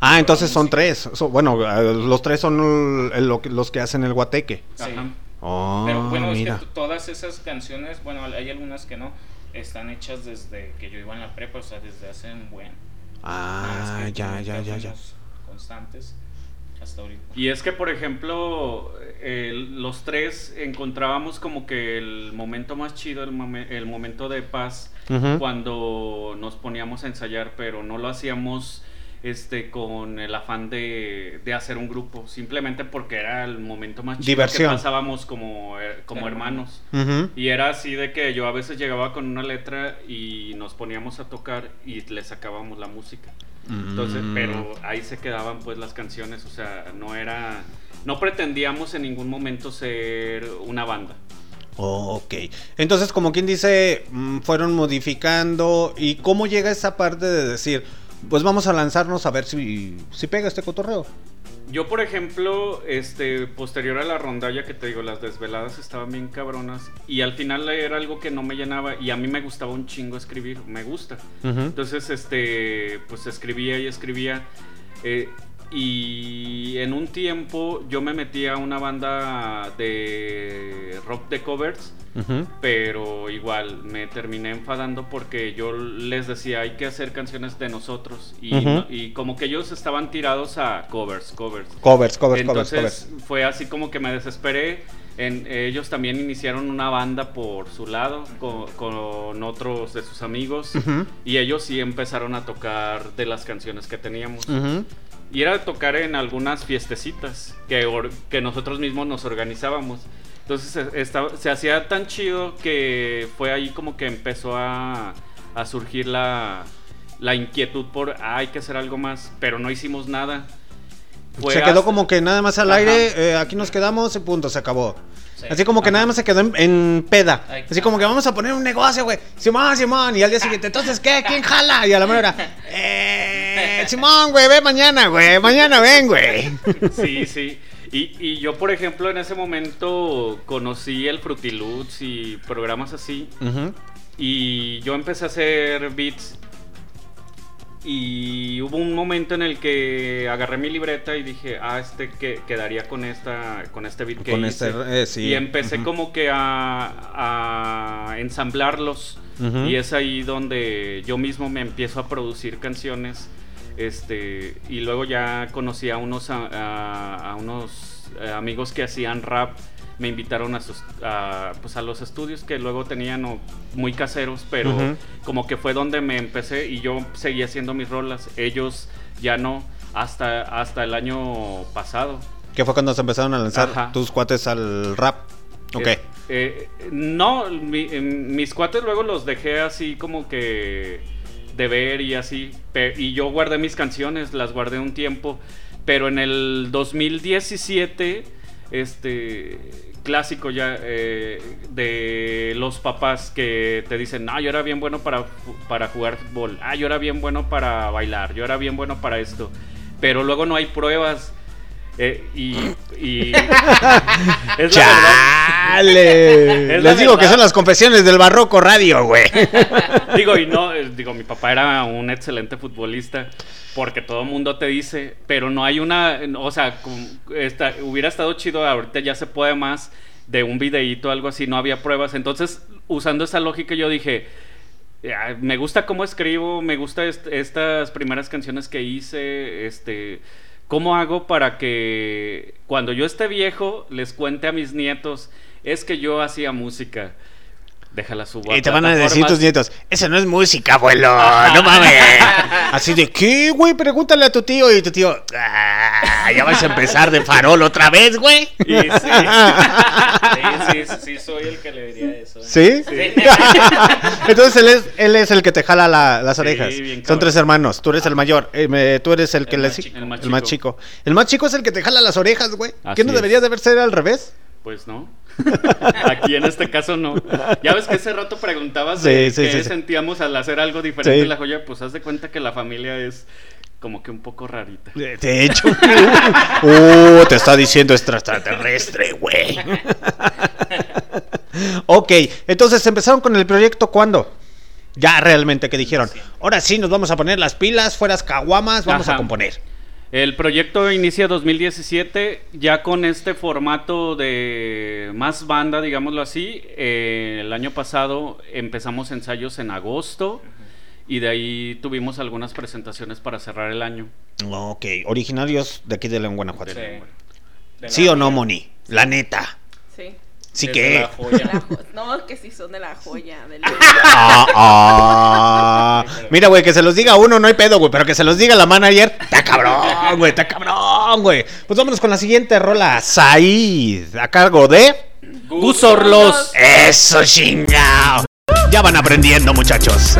Ah, entonces son tres. So, bueno, los tres son el, el, los que hacen el guateque. Sí. Ajá. Oh, pero bueno, mira. Es que t- todas esas canciones, bueno, hay algunas que no, están hechas desde que yo iba en la prepa, o sea, desde hace un buen. Ah, es que ya, ya, ya, ya. Constantes hasta ahorita. Y es que, por ejemplo, eh, los tres encontrábamos como que el momento más chido, el, momen- el momento de paz, uh-huh. cuando nos poníamos a ensayar, pero no lo hacíamos... Este, con el afán de, de hacer un grupo, simplemente porque era el momento más chido que pasábamos como, como hermanos. Uh-huh. Y era así de que yo a veces llegaba con una letra y nos poníamos a tocar y le sacábamos la música. Mm. Entonces, pero ahí se quedaban pues las canciones, o sea, no era, no pretendíamos en ningún momento ser una banda. Oh, ok, entonces como quien dice, fueron modificando. ¿Y cómo llega esa parte de decir, pues vamos a lanzarnos a ver si, si pega este cotorreo? Yo, por ejemplo, este, posterior a la rondalla que te digo, las desveladas estaban bien cabronas y al final era algo que no me llenaba y a mí me gustaba un chingo escribir, me gusta. Uh-huh. Entonces, este, pues escribía y escribía eh, y en un tiempo yo me metí a una banda de rock de covers. Uh-huh. Pero igual me terminé enfadando porque yo les decía hay que hacer canciones de nosotros y, uh-huh. no, y como que ellos estaban tirados a covers, covers, covers, covers. Entonces covers, covers. Fue así como que me desesperé En, ellos también iniciaron una banda por su lado con, con otros de sus amigos, uh-huh. y ellos sí empezaron a tocar de las canciones que teníamos. Uh-huh. Y era tocar en algunas fiestecitas que, or, que nosotros mismos nos organizábamos. Entonces esta, se hacía tan chido que fue ahí como que empezó a, a surgir la, la inquietud por ah, hay que hacer algo más, pero no hicimos nada. Fue se hasta... quedó como que nada más al Ajá. aire, eh, aquí nos quedamos y punto, se acabó. Sí. Así como que Ajá. nada más se quedó en, en peda. Así como que vamos a poner un negocio, güey. Simón, Simón. Y al día siguiente, entonces, ¿qué? ¿Quién jala? Y a la mera hora, eh, Simón, güey, ve mañana, güey. Mañana ven, güey. Sí, sí. Y, y yo, por ejemplo, en ese momento conocí el Frutiluz y programas así. Uh-huh. Y yo empecé a hacer beats. Y hubo un momento en el que agarré mi libreta y dije, ah, este que quedaría con esta con este beat que con hice. Este, eh, sí. Y empecé uh-huh. como que a, a ensamblarlos. Uh-huh. Y es ahí donde yo mismo me empiezo a producir canciones. Este, y luego ya conocí a unos, a, a, a unos amigos que hacían rap. Me invitaron a sus a, pues a los estudios que luego tenían o, muy caseros, pero uh-huh. como que fue donde me empecé y yo seguí haciendo mis rolas. Ellos ya no, hasta, hasta el año pasado. ¿Qué fue cuando se empezaron a lanzar Ajá. tus cuates al rap? Ok. Eh, eh, no, mi, eh, mis cuates luego los dejé así como que de ver y así. Pe- y yo guardé mis canciones, las guardé un tiempo, pero en el dos mil diecisiete... Este clásico ya eh, de los papás que te dicen, no, yo era bien bueno para, para jugar fútbol, ah, yo era bien bueno para bailar, yo era bien bueno para esto, pero luego no hay pruebas eh, y, y es ¡Chale! Es les digo verdad. Que son las confesiones del Barroco Radio, güey. Digo, y no, digo, mi papá era un excelente futbolista. Porque todo el mundo te dice, pero no hay una, o sea, esta, hubiera estado chido, ahorita ya se puede más de un videíto, algo así, no había pruebas. Entonces, usando esa lógica, yo dije, me gusta cómo escribo, me gusta est- estas primeras canciones que hice, este, ¿cómo hago para que cuando yo esté viejo les cuente a mis nietos, es que yo hacía música? Déjala suba. Y te van a decir tus nietos, esa no es música, abuelo, no mames. Así de, ¿qué, güey? Pregúntale a tu tío. Y tu tío, ah, ya vas a empezar de farol otra vez, güey. Sí, sí. sí, sí, sí, soy el que le diría eso. ¿Sí? sí. Entonces él es, él es el que te jala la, las orejas. Sí, son tres hermanos, tú eres el mayor, eh, me, tú eres el que el le... Más chico. El, más el más chico. El más chico es el que te jala las orejas, güey. ¿Qué no debería de ser al revés? Pues no. Aquí en este caso no. Ya ves que ese rato preguntabas sí, de sí, qué sí, sentíamos sí. al hacer algo diferente sí. la joya, pues haz de cuenta que la familia es como que un poco rarita. De hecho. Uh, te está diciendo extraterrestre, güey. Ok, entonces empezaron con el proyecto ¿cuándo? Ya realmente que dijeron, sí. ahora sí nos vamos a poner las pilas, fueras caguamas, vamos Ajá. a componer. El proyecto inicia dos mil diecisiete, ya con este formato de más banda, digámoslo así. Eh, el año pasado empezamos ensayos en agosto y de ahí tuvimos algunas presentaciones para cerrar el año. Ok, originarios de aquí de León, Guanajuato. Sí, de ¿Sí o no, Moni? La neta. Sí. Sí que la joya. La jo- no, que sí son de la joya. Del... Ah, ah. Mira, güey, que se los diga uno, no hay pedo, güey, pero que se los diga la manager, está cabrón, güey, está cabrón, güey. Pues vámonos con la siguiente rola, Said, a cargo de Gusortloz. Eso, chingao. Ya van aprendiendo, muchachos.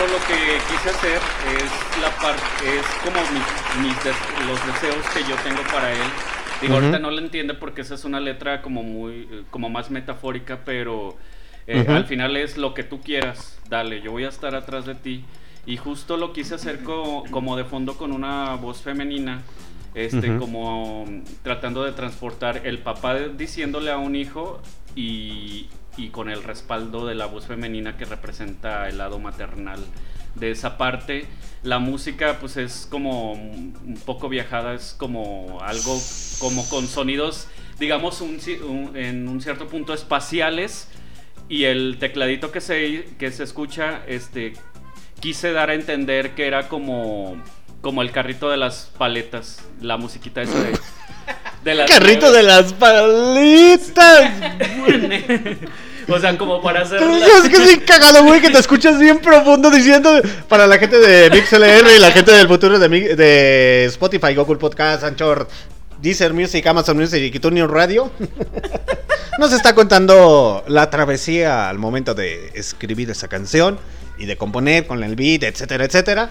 momento lo que quise hacer es la parte, es como mis, mis des, los deseos que yo tengo para él. Digo, uh-huh. ahorita no lo entiende porque esa es una letra como muy, como más metafórica, pero eh, uh-huh. al final es lo que tú quieras, dale, yo voy a estar atrás de ti. Y justo lo quise hacer co- como de fondo con una voz femenina, este, uh-huh. como tratando de transportar el papá diciéndole a un hijo y, y con el respaldo de la voz femenina que representa el lado maternal de esa parte. La música pues es como un poco viajada, es como algo como con sonidos, digamos, un, un, en un cierto punto espaciales, y el tecladito que se, que se escucha, este, quise dar a entender que era como, como el carrito de las paletas, la musiquita esa de... de las carrito nuevas. De las paletas. O sea, como para hacer... Es que sí, cagado, güey, que te escuchas bien profundo diciendo... Para la gente de MixLR y la gente del futuro de, Mi... de Spotify, Google Podcast, Anchor, Deezer Music, Amazon Music y TuneIn Radio. Nos está contando la travesía al momento de escribir esa canción y de componer con el beat, etcétera, etcétera.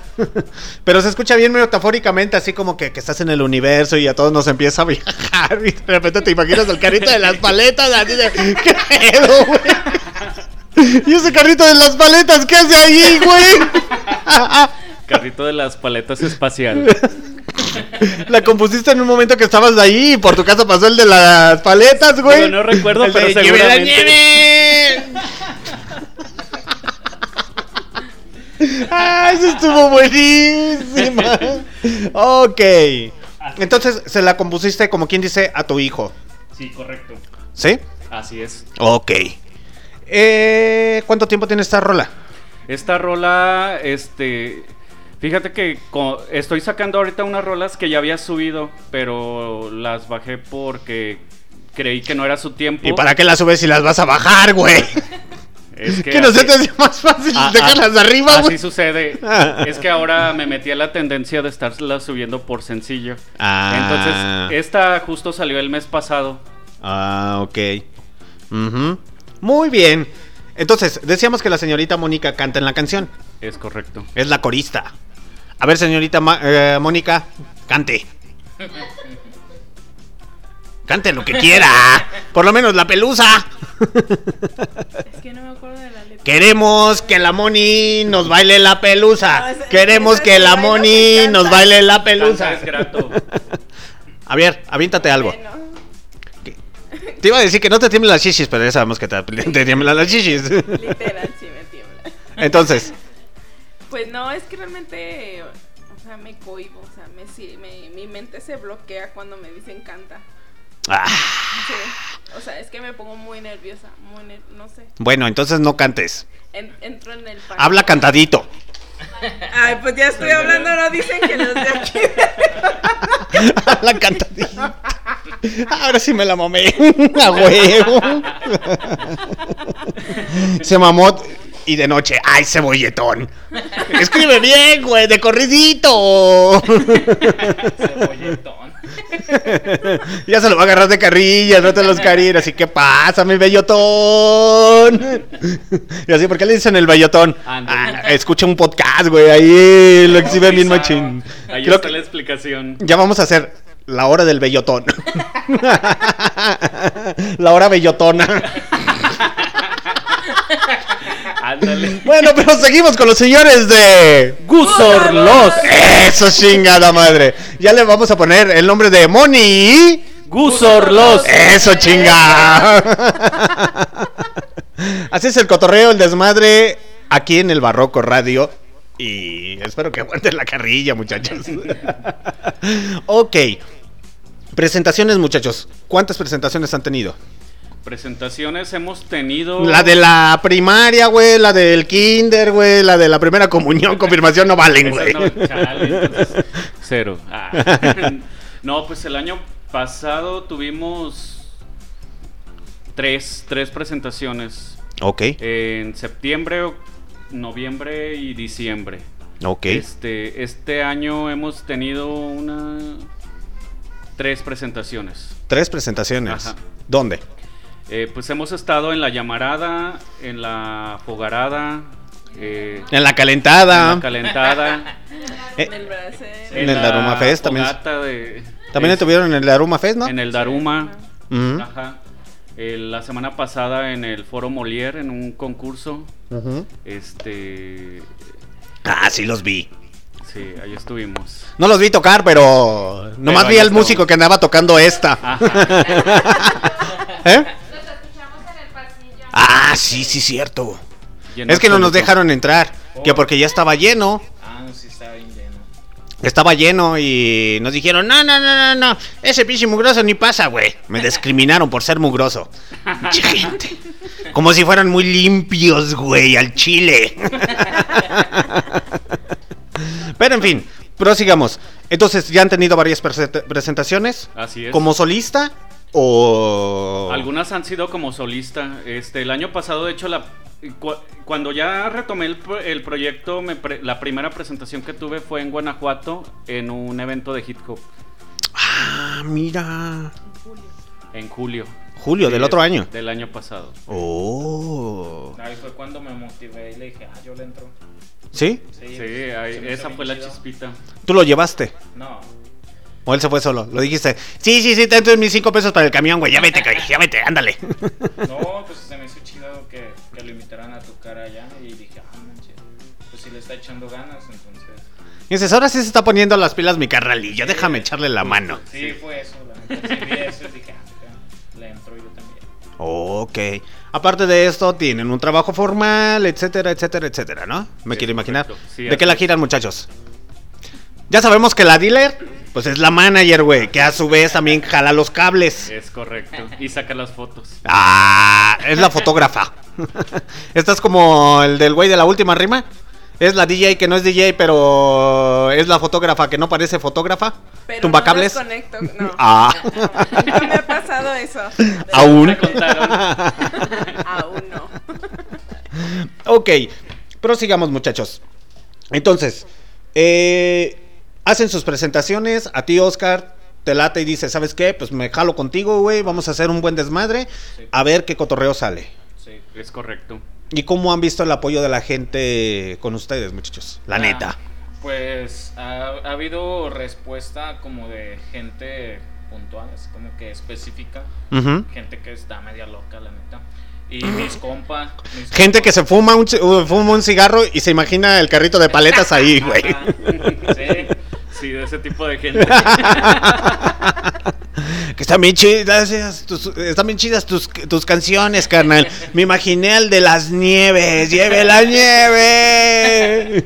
Pero se escucha bien metafóricamente, así como que, que estás en el universo y a todos nos empieza a viajar. Y de repente te imaginas el carrito de las paletas, así de... ¿Qué pedo, güey? ¿Y ese carrito de las paletas qué hace ahí, güey? Carrito de las paletas espacial. La compusiste en un momento que estabas ahí y por tu casa pasó el de las paletas, güey. Pero no recuerdo, el pero de seguramente... ¡Lleve la nieve! ¡Ah, eso estuvo buenísima! Ok. Entonces, se la compusiste, como quien dice, a tu hijo. Sí, correcto. ¿Sí? Así es. Ok. Eh, ¿Cuánto tiempo tiene esta rola? Esta rola, este... Fíjate que co- estoy sacando ahorita unas rolas que ya había subido, pero las bajé porque creí que no era su tiempo. ¿Y para qué las subes si las vas a bajar, güey? Es que, que no así, se te hace más fácil a, dejarlas a, arriba, güey. Así wey. Sucede. Es que ahora me metí a la tendencia de estarlas subiendo por sencillo. Ah. Entonces, esta justo salió el mes pasado. Ah, ok. Uh-huh. Muy bien. Entonces, decíamos que la señorita Mónica canta en la canción. Es correcto. Es la corista. A ver, señorita Ma- eh, Mónica, cante. Cante lo que quiera. Por lo menos la pelusa. Es que no me acuerdo de la letra. Queremos que la Moni nos baile la pelusa. No, es, Queremos es, es, que la Moni nos baile la pelusa. Es grato. A ver, aviéntate algo. Bueno. Te iba a decir que no te tiemblen las chichis, pero ya sabemos que te, te tiemblan las chichis. Literal, sí me tiemblan. Entonces. Pues no, es que realmente, o sea, me cohibo. O sea, me, si, me, mi mente se bloquea cuando me dicen canta. Ah. Sí. O sea, es que me pongo muy nerviosa, muy ner- no sé. Bueno, entonces no cantes. En- entro en el pan. Habla cantadito. Ay, pues ya estoy hablando, no dicen que los de aquí. Habla cantadito. Ahora sí me la mamé. A huevo. Se mamó y de noche, ay, cebolletón. Escribe bien, güey, de corridito. Cebolletón. Ya se lo va a agarrar de carrilla, no te los carriles. Así que pasa, mi bellotón. Y así, ¿por qué le dicen el bellotón? Ah, escucha un podcast, güey. Ahí lo exhibe bien machín. Ahí creo está la explicación. Ya vamos a hacer la hora del bellotón. La hora bellotona. Ándale. Bueno, pero seguimos con los señores de Gusortloz. Eso, chingada madre. Ya le vamos a poner el nombre de Moni Gusortloz. Eso, chinga. Así es el cotorreo, el desmadre aquí en el Barroco Radio. Y espero que aguanten la carrilla, muchachos. Ok. Presentaciones, muchachos. ¿Cuántas presentaciones han tenido? Presentaciones hemos tenido... La de la primaria, güey, la del kinder, güey, la de la primera comunión, confirmación, no valen, güey. No, chale, entonces, cero. Ah. No, pues el año pasado tuvimos tres, tres presentaciones. Ok. En septiembre, noviembre y diciembre. Ok. Este, este año hemos tenido una... Tres presentaciones. Tres presentaciones. Ajá. ¿Dónde? Eh, pues hemos estado en la llamarada, en la fogarada, Eh, en la calentada. En la calentada. En el Brasil. En, en el Daruma Fest también. De, también estuvieron en el Daruma Fest, ¿no? En el Daruma. Uh-huh. Ajá. Eh, la semana pasada en el Foro Molière, en un concurso. Uh-huh. Este. Ah, sí, los vi. Sí, ahí estuvimos. No los vi tocar, pero. pero nomás vi al estamos. músico que andaba tocando esta. ¿Eh? Los escuchamos en el pasillo. Ah, sí, sí, cierto. Lleno es que absoluto. No nos dejaron entrar. Oh. Que porque ya estaba lleno. Ah, no, sí, estaba bien lleno. Estaba lleno y nos dijeron: No, no, no, no, no. Ese pinche mugroso ni pasa, güey. Me discriminaron por ser mugroso. Mucha gente. Como si fueran muy limpios, güey, al chile. Pero en fin, prosigamos. Entonces, ¿ya han tenido varias pre- presentaciones? Así es. ¿Como solista o...? Algunas han sido como solista. Este, el año pasado, de hecho, la, cu- cuando ya retomé el, pro- el proyecto, me pre- la primera presentación que tuve fue en Guanajuato, en un evento de hip hop. Ah, mira. En julio. Julio sí, del otro año. Del año pasado. Oh. Ahí fue cuando me motivé y le dije, ah, yo le entro. ¿Sí? Sí, sí ahí, esa fue la chido. chispita. ¿Tú lo llevaste? No. ¿O él se fue solo? ¿Lo dijiste? Sí, sí, sí, te entro en mis cinco pesos para el camión, güey. Ya vete, ya vete, ándale. No, pues se me hizo chido que, que lo invitaran a tocar allá. Y dije, ah, manche, pues si le está echando ganas, entonces. Y dices, ahora sí se está poniendo las pilas mi carnalillo, sí, déjame echarle la mano. Sí, sí. Fue eso, la neta. Sí, vi eso y dije, ah, le entro yo también. Ok. Aparte de esto, tienen un trabajo formal, etcétera, etcétera, etcétera, ¿no? Me sí, quiero imaginar. Sí, ¿de qué la giran, muchachos? Ya sabemos que la dealer, pues es la manager, güey, que a su vez también jala los cables. Es correcto. Y saca las fotos. Ah, es la fotógrafa. Esta es como el del güey de La Última Rima. Es la D J que no es D J, pero es la fotógrafa que no parece fotógrafa. Pero tumbacables. No desconecto, no. Ah. No me ha pasado eso. ¿Aún? Aún no. Ok, prosigamos, muchachos. Entonces, eh, hacen sus presentaciones. A ti, Oscar, te late y dice, ¿sabes qué? Pues me jalo contigo, güey. Vamos a hacer un buen desmadre. Sí. A ver qué cotorreo sale. Sí, es correcto. ¿Y cómo han visto el apoyo de la gente con ustedes, muchachos? La ah, neta. Pues ha, ha habido respuesta como de gente puntual, es como que específica. Uh-huh. Gente que está media loca, la neta. Y mis compas. Mis gente compa. que se fuma un, fuma un cigarro y se imagina el carrito de paletas ahí, güey. Sí, sí, de ese tipo de gente. Que están bien chidas, tus, están bien chidas tus, tus canciones, carnal. Me imaginé el de las nieves, lleve la nieve.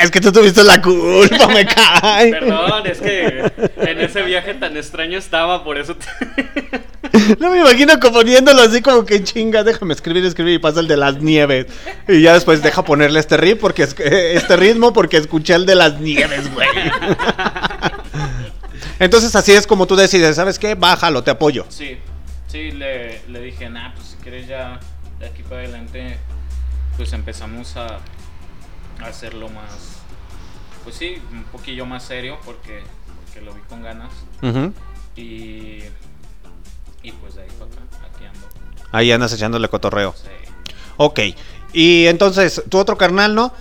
Es que tú tuviste la culpa, me cae. Perdón, es que en ese viaje tan extraño estaba, por eso. Te... No me imagino componiéndolo así como que chinga, déjame escribir, escribir y pasa el de las nieves. Y ya después deja ponerle este ritmo porque, este ritmo porque escuché el de las nieves, güey. Entonces así es como tú decides, ¿sabes qué? Bájalo, te apoyo. Sí, sí, le, le dije, nah, pues si quieres ya de aquí para adelante, pues empezamos a, a hacerlo más, pues sí, un poquillo más serio, porque, porque lo vi con ganas. Uh-huh. Y, y pues de ahí para acá, aquí ando. Ahí andas echándole cotorreo. Sí. Ok, y entonces, ¿tu otro carnal, no?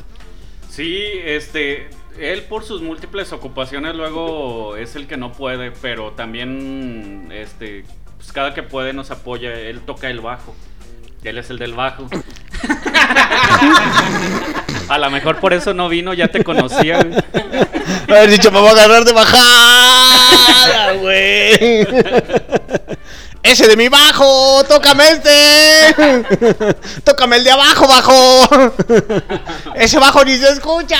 Sí, este... Él por sus múltiples ocupaciones luego es el que no puede, pero también este pues cada que puede nos apoya, él toca el bajo. Él es el del bajo. A lo mejor por eso no vino, ya te conocía. Haber dicho, me voy a agarrar de bajada, güey. Ese de mi bajo, tócame este. Tócame el de abajo, bajo. Ese bajo ni se escucha.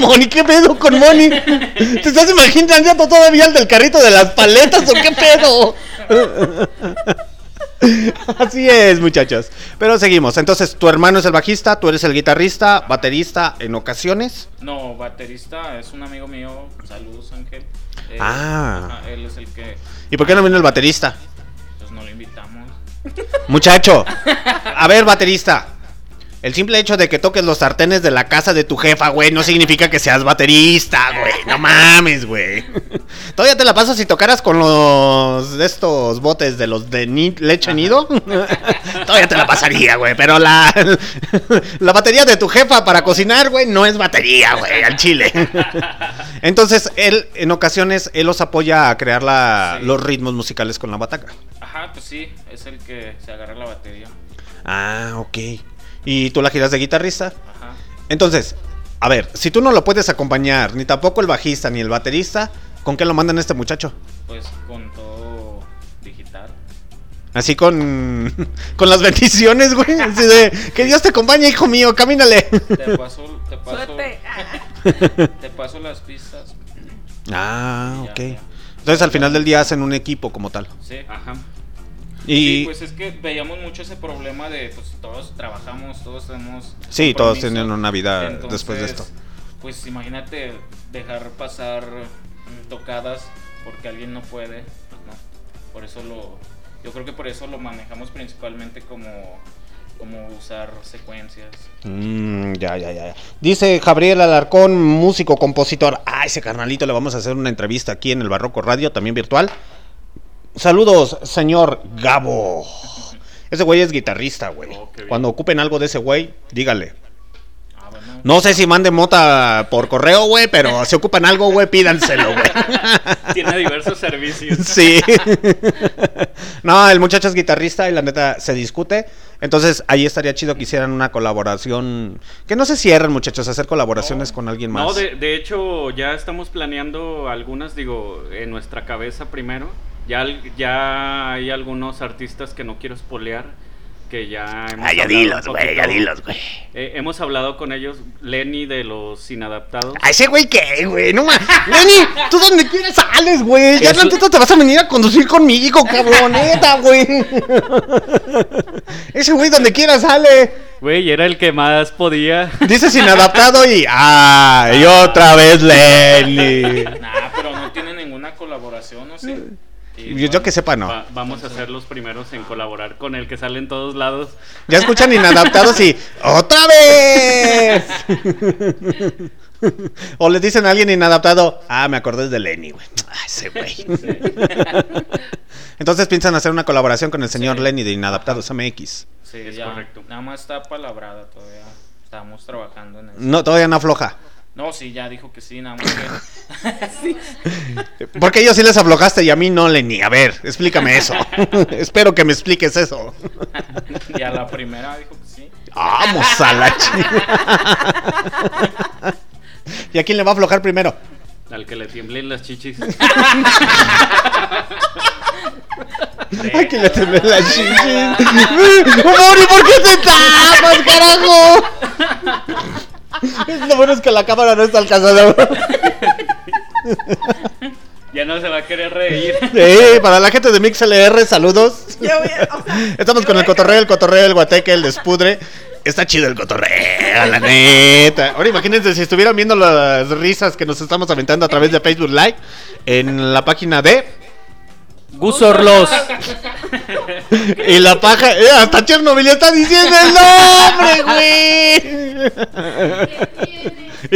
Moni, ¿qué pedo con Moni? ¿Te estás imaginando todavía el del carrito de las paletas o qué pedo? Así es, muchachos. Pero seguimos. Entonces, tu hermano es el bajista, tú eres el guitarrista, baterista en ocasiones. No, baterista es un amigo mío. Saludos, Ángel. Eh, ah, ajá, él es el que... ¿Y por qué no vino el baterista? Pues no lo invitamos. Muchacho, a ver, baterista, El simple hecho de que toques los sartenes de la casa de tu jefa, güey, no significa que seas baterista, güey. No mames, güey. Todavía te la pasas si tocaras con los... estos botes de los de ni- leche nido. Todavía te la pasaría, güey. Pero la... la batería de tu jefa para cocinar, güey, no es batería, güey, al chile. Entonces, él, en ocasiones, él los apoya a crear la, sí. los ritmos musicales con la bataca. Ajá, pues sí, es el que se agarra la batería. Ah, ok. Y tú la giras de guitarrista. Ajá. Entonces, a ver, si tú no lo puedes acompañar, ni tampoco el bajista, ni el baterista, ¿con qué lo mandan a este muchacho? Pues con todo digital. Así con con las bendiciones, güey. Así de, que Dios te acompañe, hijo mío, camínale. Te paso, te paso, te paso las pistas. Ah, ok. Entonces al final del día hacen un equipo como tal. Sí, ajá. Y sí, pues es que veíamos mucho ese problema de, pues todos trabajamos, todos tenemos... Sí, todos tienen una vida. Entonces, después de esto, pues imagínate dejar pasar tocadas porque alguien no puede, pues no. Por eso lo... yo creo que por eso lo manejamos principalmente como... como usar secuencias. Mm, ya, ya, ya. Dice Gabriel Alarcón, músico, compositor. Ah, ese carnalito le vamos a hacer una entrevista aquí en el Barroco Radio, también virtual. Saludos, señor Gabo. Ese güey es guitarrista, güey. Oh, cuando ocupen algo de ese güey, dígale. Ah, bueno. No sé si mande mota por correo, güey, pero si ocupan algo, güey, pídanselo, güey. Tiene diversos servicios. Sí. No, el muchacho es guitarrista y la neta se discute. Entonces, ahí estaría chido que hicieran una colaboración. Que no se cierren, muchachos, hacer colaboraciones no, con alguien más. No, de, de hecho, ya estamos planeando algunas, digo, en nuestra cabeza primero. Ya, ya hay algunos artistas que no quiero spoilear, que ya hemos... Ah, ya dilos, güey, ya dilos, güey. Eh, hemos hablado con ellos, Lenny de los Inadaptados. ¿A ese güey qué, güey? No más. Lenny, tú donde quieres sales, güey. Ya no te vas a venir a conducir conmigo, cabroneta, güey. Ese güey donde quiera sale. Güey, era el que más podía. Dices Inadaptado y... ¡Ah! Y otra vez Lenny. Nah, pero no tiene ninguna colaboración, no sé. Yo, bueno, yo que sepa, no. Va, vamos a ser los primeros en colaborar con el que sale en todos lados. Ya escuchan Inadaptados y ¡otra vez! O les dicen a alguien inadaptado, ah, me acordé de Lenny, güey. Ah, ese güey. Sí. Entonces piensan hacer una colaboración con el señor sí. Lenny de Inadaptados M X. Sí, es ya, correcto. Nada más está palabrada todavía. Estamos trabajando en eso. No, todavía no afloja. No, sí, ya dijo que sí, nada más que... sí. Porque ellos sí les aflojaste y a mí no, Lenny. A ver, explícame eso. Espero que me expliques eso. Y a la primera dijo que sí. Vamos a la chica. ¿Y a quién le va a aflojar primero? Al que le tiemblen las chichis. Ay, que le temblé la chichi. Mauri, ¿por qué te tapas, carajo? Lo bueno es que la cámara no está alcanzada. Ya no se va a querer reír. Sí, para la gente de MixLR, saludos. Yo, yo, o sea, Estamos con el cotorreo, el cotorreo, el guateque, el despudre. Está chido el cotorreo, la neta. Ahora imagínense si estuvieran viendo las risas que nos estamos aventando a través de Facebook Live en la página de... Gusortloz. Y la paja, eh, hasta Chernobyl está diciendo el nombre, güey.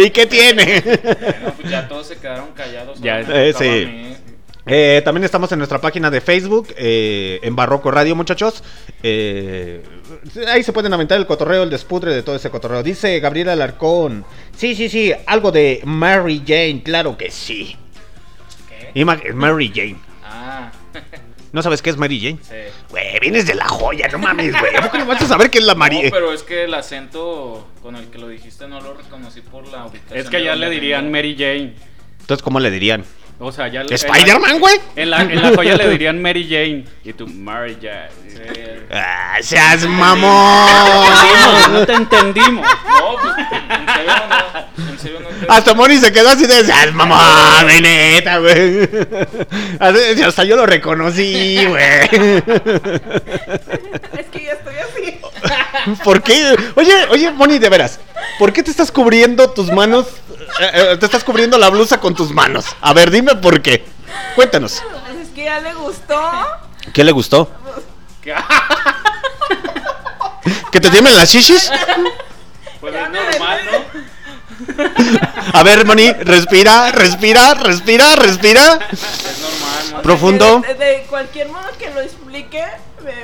¿Y qué tiene? Bueno, pues ya todos se quedaron callados. Ya, eh, sí. Eh, también estamos en nuestra página de Facebook, eh, en Barroco Radio, muchachos. Eh, ahí se pueden aventar el cotorreo, el despudre de todo ese cotorreo. Dice Gabriela Alarcón. Sí, sí, sí, algo de Mary Jane, claro que sí. ¿Qué? Imag- Mary Jane. Ah. ¿No sabes qué es Mary Jane? Sí. Güey, vienes de la joya, no mames, güey. ¿Por qué no vas a saber qué es la Mary? No, pero es que el acento con el que lo dijiste no lo reconocí por la ubicación. Es que allá le dirían Mary Jane. Entonces, ¿cómo le dirían? O sea, ya... ¿Spider-Man, güey? En la, en la joya le dirían Mary Jane. Y tú, Mary Jane. Sí. ¡Ah, seas mamón! No te entendimos. No, pues, en serio no. En serio no te... Hasta Moni se quedó así de, ¡seas mamón, güey, neta, güey! Hasta yo lo reconocí, güey. Es que yo estoy así. ¿Por qué? Oye, oye, Moni, de veras, ¿por qué te estás cubriendo tus manos? Eh, eh, te estás cubriendo la blusa con tus manos. A ver, dime por qué. Cuéntanos. Es que ya le gustó. ¿Qué le gustó? ¿Qué? ¿Que te tiemblen las shishis? A ver, Moni, respira, respira, respira, respira. Es normal, ¿no? Profundo. De, de, de cualquier modo que lo explique, me,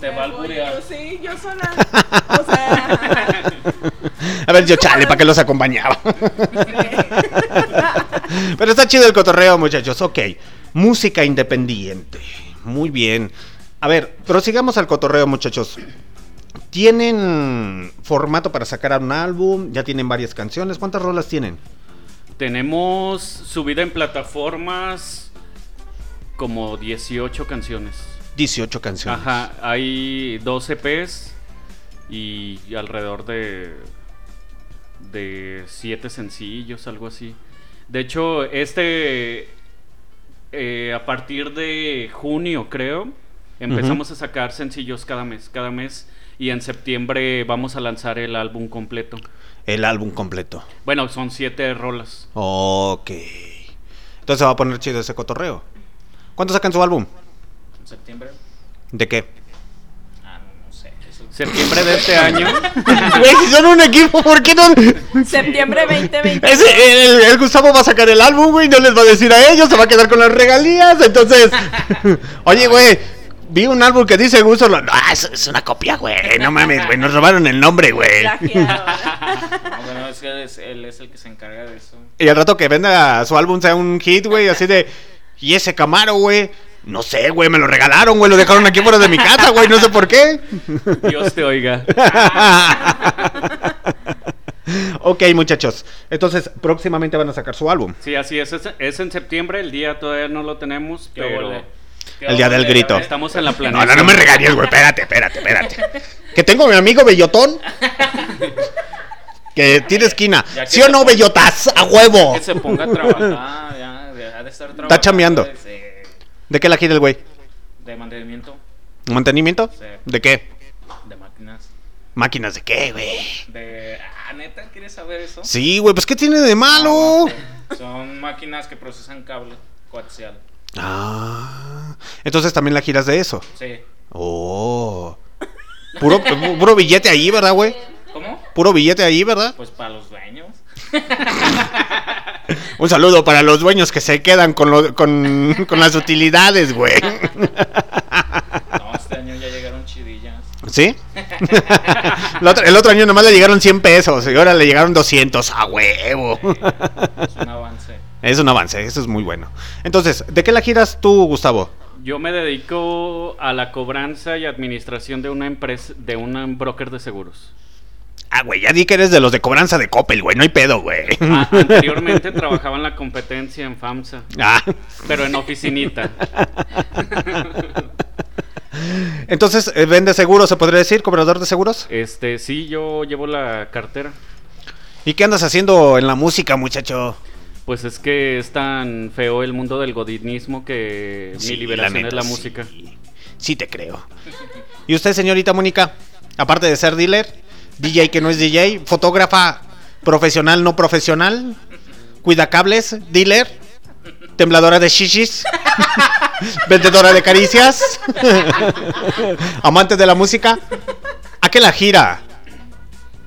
te me va a alburear. Sí, yo sola. O sea. A ver, yo chale, ¿para qué los acompañaba? Pero está chido el cotorreo, muchachos. Ok, música independiente. Muy bien. A ver, prosigamos al cotorreo, muchachos. ¿Tienen formato para sacar un álbum? ¿Ya tienen varias canciones? ¿Cuántas rolas tienen? Tenemos subida en plataformas como dieciocho canciones. dieciocho canciones. Ajá, hay dos E Pes y alrededor de de siete sencillos, algo así. De hecho, este eh, a partir de junio, creo, empezamos uh-huh. a sacar sencillos cada mes, cada mes. Y en septiembre vamos a lanzar el álbum completo. El álbum completo. Bueno, son siete rolas. Ok. Entonces se va a poner chido ese cotorreo. ¿Cuándo sacan su álbum? En septiembre. ¿De qué? Ah, no, no sé. Eso... Septiembre de este año. Güey, si son un equipo, ¿por qué no? Septiembre veinte veinte. Ese, el, el Gustavo va a sacar el álbum, güey. No les va a decir a ellos. Se va a quedar con las regalías. Entonces. Oye, güey. Vi un álbum que dice Gusortloz. No, es, es una copia, güey. No mames, güey. Nos robaron el nombre, güey. No, bueno, es que es, él es el que se encarga de eso. Y al rato que venda su álbum sea un hit, güey. Así de. Y ese Camaro, güey. No sé, güey. Me lo regalaron, güey. Lo dejaron aquí fuera de mi casa, güey. No sé por qué. Dios te oiga. Ok, muchachos. Entonces, próximamente van a sacar su álbum. Sí, así es. Es, es en septiembre. El día todavía no lo tenemos, pero. pero... El día del grito. Estamos en la planeación. No, no, no me regañes, güey. Espérate, espérate, espérate. Que tengo a mi amigo Bellotón. Que tiene esquina. Que ¿sí o no, ponga, Bellotas? A huevo. Que se ponga a trabajar. Ya, deja de estar trabajando. Está chameando. Desde... ¿De qué la gira el güey? De mantenimiento. ¿Mantenimiento? Sí. ¿De qué? De máquinas. ¿Máquinas de qué, güey? De. Ah, neta, ¿quieres saber eso? Sí, güey. Pues ¿qué tiene de malo? No, son máquinas que procesan cable coaxial. Ah, entonces también la giras de eso. Sí. Oh. Puro, puro billete ahí, ¿verdad, güey? ¿Cómo? Puro billete ahí, ¿verdad? Pues para los dueños. Un saludo para los dueños que se quedan con, lo, con, con las utilidades, güey. No, este año ya llegaron chidillas. ¿Sí? El otro, el otro año nomás le llegaron cien pesos y ahora le llegaron doscientos. ¡A huevo! Sí, es un avance. Es un avance, eso es muy bueno. Entonces, ¿de qué la giras tú, Gustavo? Yo me dedico a la cobranza y administración de una empresa, de un broker de seguros. Ah, güey, ya di que eres de los de cobranza de Coppel, güey, no hay pedo, güey. Ah, anteriormente trabajaba en la competencia en FAMSA, ah. pero en oficinita. Entonces, ¿vende seguros, se podría decir, cobrador de seguros? Este, sí, yo llevo la cartera. ¿Y qué andas haciendo en la música, muchacho? Pues es que es tan feo el mundo del godinismo que sí, mi liberación la neta, es la música. Sí, sí te creo. ¿Y usted, señorita Mónica? Aparte de ser dealer, D J que no es D J, fotógrafa profesional no profesional, cuidacables, dealer, tembladora de shishis, vendedora de caricias, amantes de la música. ¿A qué la gira?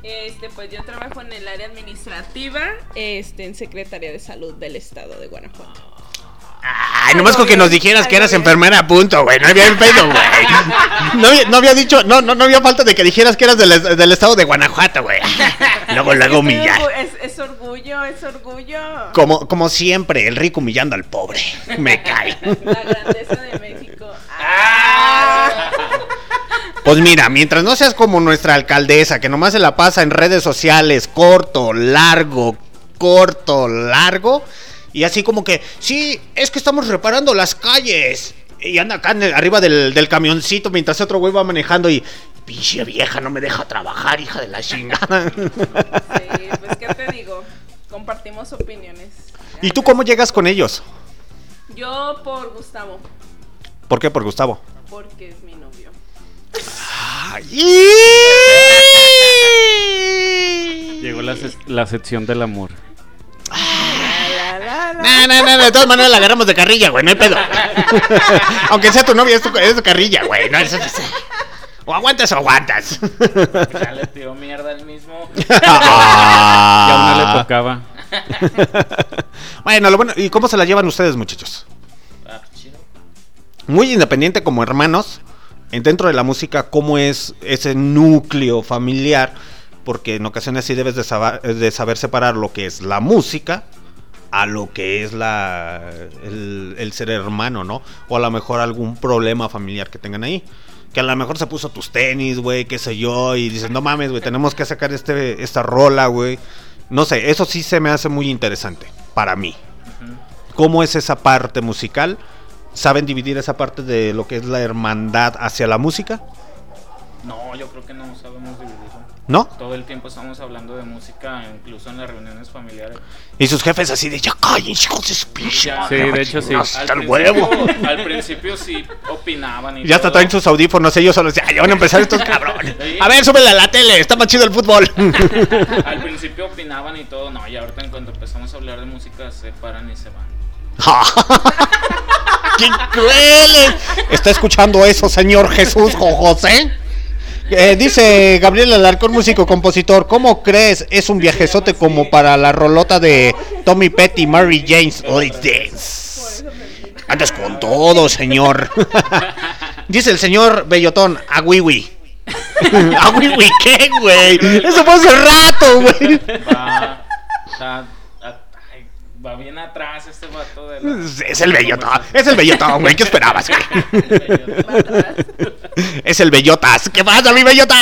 Este, pues yo trabajo en el área administrativa, este, en Secretaría de Salud del Estado de Guanajuato. Ay, nomás con que nos dijeras que eras enfermera, punto, güey. No había pedo, güey. No había, no había dicho, no, no, no había falta de que dijeras que eras del, del Estado de Guanajuato, güey. Luego, luego humillar. Es, es orgullo, es orgullo. Como, como siempre, el rico humillando al pobre. Me cae. La grandeza de México. ¡Ah! Pues mira, mientras no seas como nuestra alcaldesa, que nomás se la pasa en redes sociales, corto, largo, corto, largo, y así como que, sí, es que estamos reparando las calles, y anda acá arriba del, del camioncito mientras otro güey va manejando y, pinche vieja, no me deja trabajar, hija de la chingada. Sí, pues qué te digo, compartimos opiniones. ¿Y tú cómo llegas con ellos? Yo por Gustavo. ¿Por qué por Gustavo? Porque es mi novio. Llegó la, se- la sección del amor. No, no, no, de todas maneras la agarramos de carrilla, güey, no hay pedo. Aunque sea tu novia, es tu, es tu carrilla, güey. No, es, es, es. O aguantas o aguantas. Ya le tiró mierda al mismo. Ah, ya a uno le tocaba. Bueno, lo bueno. ¿Y cómo se la llevan ustedes, muchachos? Ah, chido. Muy independiente como hermanos. Dentro de la música, ¿cómo es ese núcleo familiar? Porque en ocasiones sí debes de saber, de saber separar lo que es la música a lo que es la el, el ser hermano, ¿no? O a lo mejor algún problema familiar que tengan ahí. Que a lo mejor se puso tus tenis, güey, qué sé yo, y dicen, no mames, güey, tenemos que sacar este esta rola, güey. No sé, eso sí se me hace muy interesante para mí. Uh-huh. ¿Cómo es esa parte musical? ¿Saben dividir esa parte de lo que es la hermandad hacia la música? No, yo creo que no sabemos dividirlo. ¿No? Todo el tiempo estamos hablando de música, incluso en las reuniones familiares. Y sus jefes así de, ya cállense, hijos de pinche. Sí, de hecho sí. Hasta el huevo. Al principio sí opinaban. Y ya hasta traen sus audífonos, ellos solo decían, ya van a empezar estos cabrones. A ver, súbele a la tele, está más chido el fútbol. Al principio opinaban y todo, no, y ahorita en cuanto empezamos a hablar de música se paran y se van. ¡Qué crueles! ¿Está escuchando eso, señor Jesús o José? Eh, dice Gabriel Alarcón, músico compositor, ¿cómo crees? Es un viajezote como para la rolota de Tommy Petty, Mary James, All Dance. Andas con todo, señor. Dice el señor Bellotón, a Wiwi. ¿A Wiwi qué, güey? Eso fue hace rato, güey. Va, va, va bien atrás este vato de la... Es el Bellotón, es el Bellotón, güey, ¿qué esperabas? Es el Bellotas. ¿Qué pasa, mi Bellotas?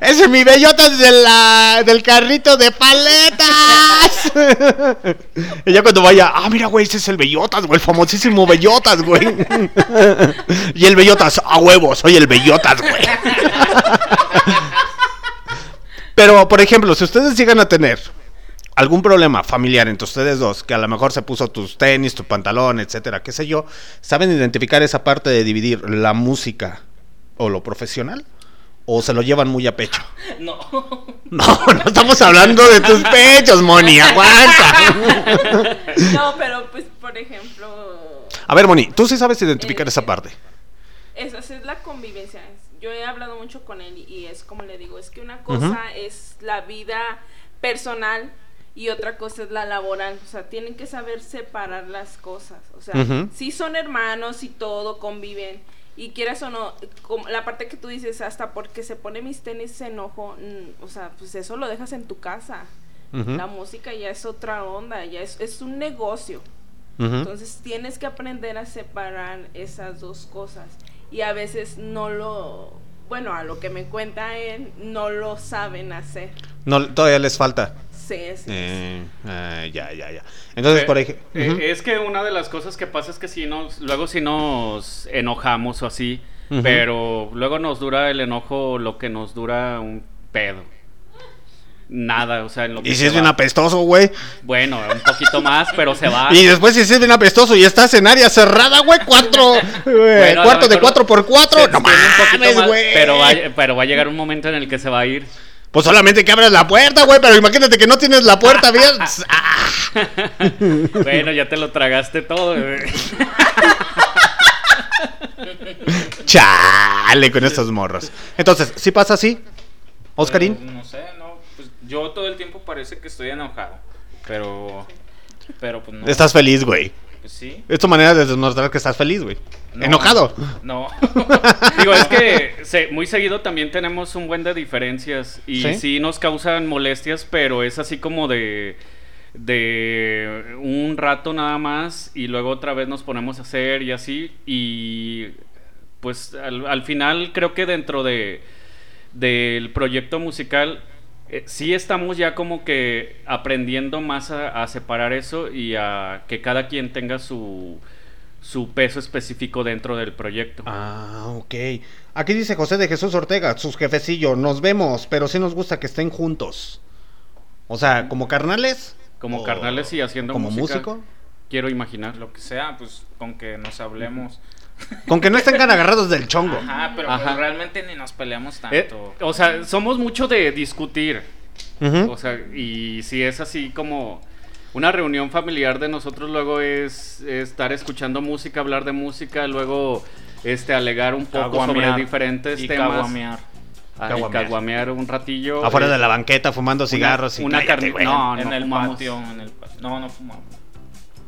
Es mi Bellotas de la, del carrito de paletas. Y ya cuando vaya, ah, mira, güey, ese es el Bellotas, güey, el famosísimo Bellotas, güey. Y el Bellotas, a huevo, soy el Bellotas, güey. Pero, por ejemplo, si ustedes llegan a tener algún problema familiar entre ustedes dos, que a lo mejor se puso tus tenis, tu pantalón, etcétera, qué sé yo, ¿saben identificar esa parte de dividir la música o lo profesional? ¿O se lo llevan muy a pecho? No. No, no estamos hablando de tus pechos, Moni, aguanta. No, pero pues, por ejemplo... A ver, Moni, tú sí sabes identificar el, esa parte. Esa es la convivencia. Yo he hablado mucho con él y es como le digo, es que una cosa uh-huh. es la vida personal y otra cosa es la laboral, o sea, tienen que saber separar las cosas, o sea, uh-huh. sí son hermanos y todo, conviven, y quieras o no, como la parte que tú dices, hasta porque se pone mis tenis se enojó, mm, o sea, pues eso lo dejas en tu casa, uh-huh. la música ya es otra onda, ya es, es un negocio, uh-huh. entonces tienes que aprender a separar esas dos cosas, y a veces no lo... Bueno, a lo que me cuenta él, no lo saben hacer. No, todavía les falta. Sí, sí. Eh, eh, ya, ya, ya. Entonces, eh, por ejemplo... Eh, uh-huh. Es que una de las cosas que pasa es que si nos... Luego si nos enojamos o así, uh-huh. pero luego nos dura el enojo lo que nos dura un pedo. Nada, o sea, en lo que... Y si es bien apestoso, güey. Bueno, un poquito más, pero se va. Y después si es bien apestoso y estás en área cerrada, güey, cuatro, bueno, cuarto de cuatro por cuatro, no mames, güey. Pero va, pero va a llegar un momento en el que se va a ir. Pues solamente que abras la puerta, güey, pero imagínate que no tienes la puerta abierta. Bueno, ya te lo tragaste todo, güey. Chale con estos morros. Entonces, ¿sí pasa así, Oscarín? No, no sé, no. Yo todo el tiempo parece que estoy enojado, pero, pero pues no. ¿Estás feliz, güey? Pues sí. Es tu manera de demostrar que estás feliz, güey. No, ¿enojado? No. Digo, es que se, muy seguido también tenemos un buen de diferencias y sí, sí nos causan molestias, pero es así como de... de un rato nada más y luego otra vez nos ponemos a hacer y así. Y pues al, al final creo que dentro de del proyecto musical... Sí estamos ya como que aprendiendo más a, a separar eso y a que cada quien tenga su, su peso específico dentro del proyecto. Ah, ok. Aquí dice José de Jesús Ortega, sus jefecillos, nos vemos, pero sí nos gusta que estén juntos. O sea, ¿como carnales? Como carnales y haciendo como música. ¿Como músico? Quiero imaginar. Lo que sea, pues con que nos hablemos. Con que no estén tan agarrados del chongo. Ajá, pero Ajá. Pues realmente ni nos peleamos tanto. Eh, o sea, somos mucho de discutir. Uh-huh. O sea, y si es así como una reunión familiar de nosotros, luego es estar escuchando música, hablar de música, luego este alegar un poco caguamear sobre diferentes y temas. Caguamear. a caguamear. caguamear un ratillo. Afuera eh, de la banqueta fumando cigarros una, y una cállate, carne, no, no, en el patio, en el patio. No, no fumamos.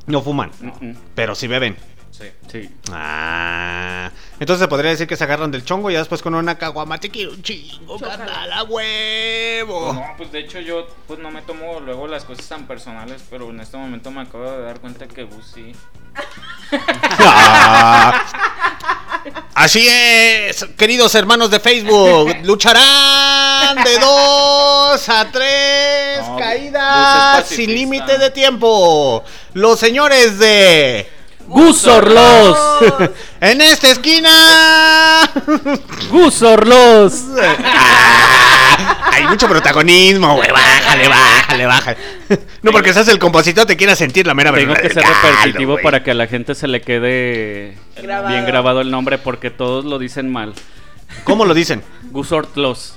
No fuman, no. Pero sí beben. Sí, sí. Ah, entonces se podría decir que se agarran del chongo y después con una caguama te quiero un chingo, carnal, a huevo. No, pues de hecho yo pues no me tomo luego las cosas tan personales, pero en este momento me acabo de dar cuenta que Gus sí. Así es, queridos hermanos de Facebook, lucharán de dos a tres no, caídas sin límite de tiempo. Los señores de Gusortloz. En esta esquina Gusortloz. Ah, hay mucho protagonismo, güey. Bájale, bájale, bájale. No porque seas el compositor te quieras sentir la mera verdad. Tengo que ser repetitivo, güey, para que a la gente se le quede grabado. Bien grabado el nombre, porque todos lo dicen mal. ¿Cómo lo dicen? Gusortloz.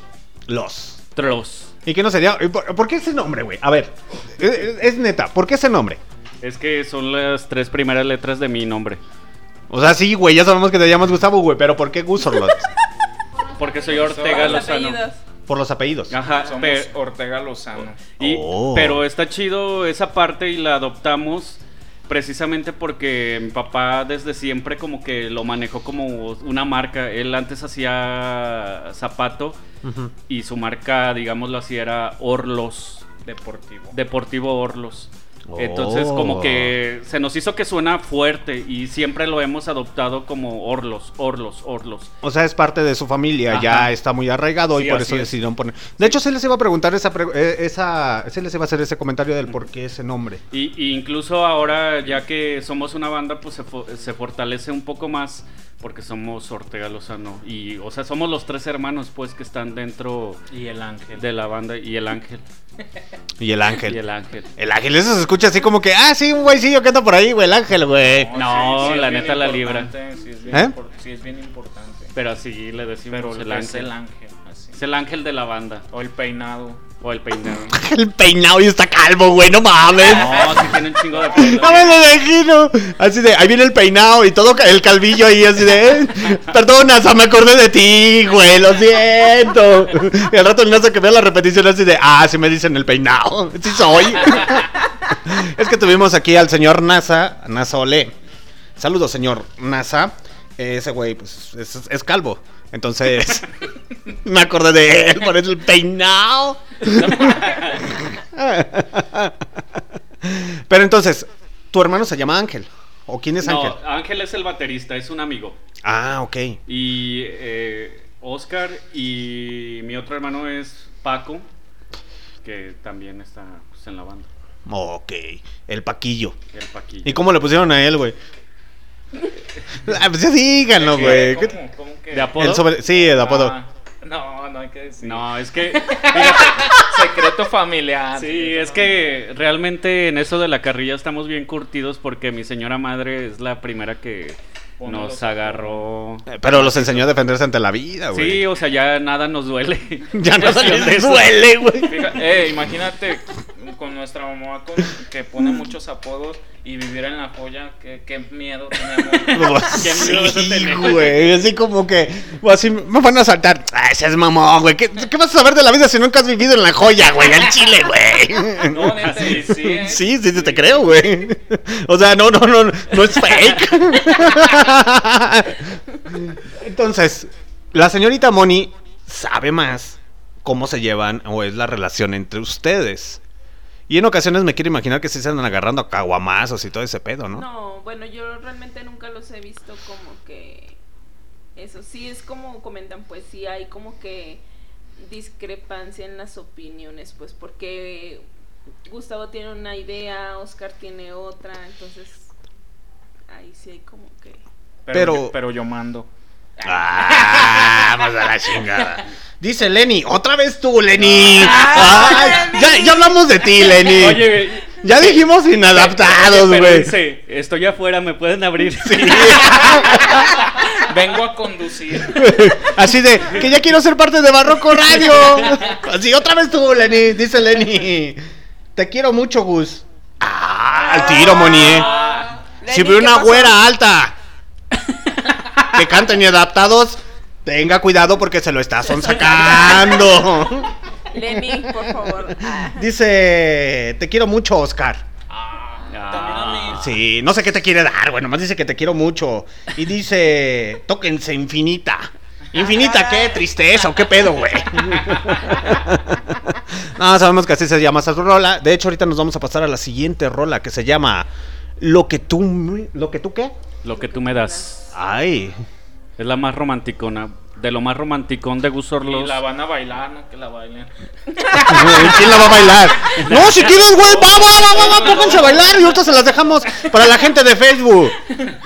Los Tlos. ¿Y qué no sería? ¿Por, ¿por qué ese nombre, güey? A ver, es, es neta, ¿por qué ese nombre? Es que son las tres primeras letras de mi nombre. O sea, sí, güey, ya sabemos que te llamas Gustavo, güey, pero ¿por qué Gusortloz? Porque soy Ortega Lozano. Por los apellidos. Ajá, somos pe- Ortega Lozano. Y, oh. Pero está chido esa parte y la adoptamos precisamente porque mi papá desde siempre como que lo manejó como una marca. Él antes hacía zapato, uh-huh, y su marca, digámoslo así, era Ortloz. Deportivo. Deportivo Ortloz. Entonces, oh, como que se nos hizo que suena fuerte y siempre lo hemos adoptado como Ortloz, Ortloz, Ortloz. O sea, es parte de su familia. Ajá. Ya está muy arraigado, sí, y por eso es. decidieron poner. De hecho, se les iba a preguntar esa, pre- esa, se les iba a hacer ese comentario del por qué ese nombre. Y, y incluso ahora, ya que somos una banda, pues se, fo- se fortalece un poco más porque somos Ortega Lozano y, o sea, somos los tres hermanos, pues, que están dentro y el ángel de la banda y el ángel. Y el ángel. Y el ángel. El ángel, eso se escucha así como que, ah, sí, un güey, sí, yo canto por ahí, güey, el ángel, güey. No, no sí, sí, la neta la libra. Sí, es bien, ¿eh? impor- sí, es bien importante. Pero así le decimos. Pero el ángel. Es el ángel, así. Es el ángel de la banda. O el peinado. O el peinado. El peinado y está calvo, güey, no mames. No, si tiene un chingo de pelo. No me lo imagino. Así de, ahí viene el peinado y todo el calvillo ahí, así de, eh, perdona, me acordé de ti, güey, lo siento. Y al rato el nazo que vea la repetición así de, ah, sí me dicen el peinado, sí soy. Es que tuvimos aquí al señor NASA, NASA Olé. Saludos, señor NASA. Ese güey, pues, es, es calvo. Entonces, me acordé de él, por eso el peinado. Pero entonces, ¿tu hermano se llama Ángel? ¿O quién es no, Ángel? Ángel es el baterista, es un amigo. Ah, ok. Y eh, Oscar y mi otro hermano es Paco, que también está, pues, en la banda. Ok, el Paquillo. El Paquillo. ¿Y cómo le pusieron a él, güey? Ah, pues ya díganlo, güey. ¿Cómo, cómo que? ¿De apodo? El sobre... Sí, de apodo. Ah, no, no hay que decir. No, es que fíjate, secreto familiar. Sí, secreto es familiar. Que realmente en eso de la carrilla estamos bien curtidos porque mi señora madre es la primera que Uno nos agarró. Pero los enseñó a defenderse ante la vida, güey. Sí, o sea, ya nada nos duele. Ya no nos duele, güey. Eh, imagínate con nuestra mamá con, que pone muchos apodos y vivir en la joya, qué, qué miedo tenemos. Qué miedo sí, tenemos, güey. Así como que, así me van a saltar. Ah, ese es mamón, güey. ¿Qué, ¿Qué vas a saber de la vida si nunca has vivido en la joya, güey? Al chile, güey. No, neta, sí, ¿eh? sí, sí, sí, te creo, güey. O sea, no, no, no, no es fake. Entonces, la señorita Moni sabe más cómo se llevan o es la relación entre ustedes. Y en ocasiones me quiero imaginar que sí se andan agarrando a caguamazos y todo ese pedo, ¿no? No, bueno, yo realmente nunca los he visto como que eso, sí es como comentan, pues sí hay como que discrepancia en las opiniones, pues porque Gustavo tiene una idea, Oscar tiene otra, entonces ahí sí hay como que... Pero, pero, pero yo mando. Ah, vamos a la chingada. Dice Lenny, otra vez tú, Lenny. Ah, Ay, ya, ya hablamos de ti, Lenny. Oye, ya dijimos inadaptados, güey. Dice, estoy afuera, me pueden abrir. Sí. Vengo a conducir. Así de, que ya quiero ser parte de Barroco Radio. Así, otra vez tú, Lenny. Dice Lenny, te quiero mucho, Gus. Ah, al tiro, Moni, eh. Si veo una güera alta que canta Inadaptados, Tenga cuidado porque se lo está sonsacando. Lenny, por favor. Ah. Dice, te quiero mucho, Oscar. Ah, sí, no sé qué te quiere dar, bueno, más dice que te quiero mucho. Y dice, tóquense infinita. Infinita, qué tristeza o qué pedo, güey. No, sabemos que así se llama esa rola. De hecho, ahorita nos vamos a pasar a la siguiente rola que se llama Lo que tú... ¿Lo que tú qué? Lo que tú me das. Ay. Es la más romanticona. De lo más romanticón de Gusortloz. Y la van a bailar, no que la bailen. ¿Quién la va a bailar? No, si quieres, güey, va, va, va, va, va, pónganse a bailar. Y ahorita se las dejamos para la gente de Facebook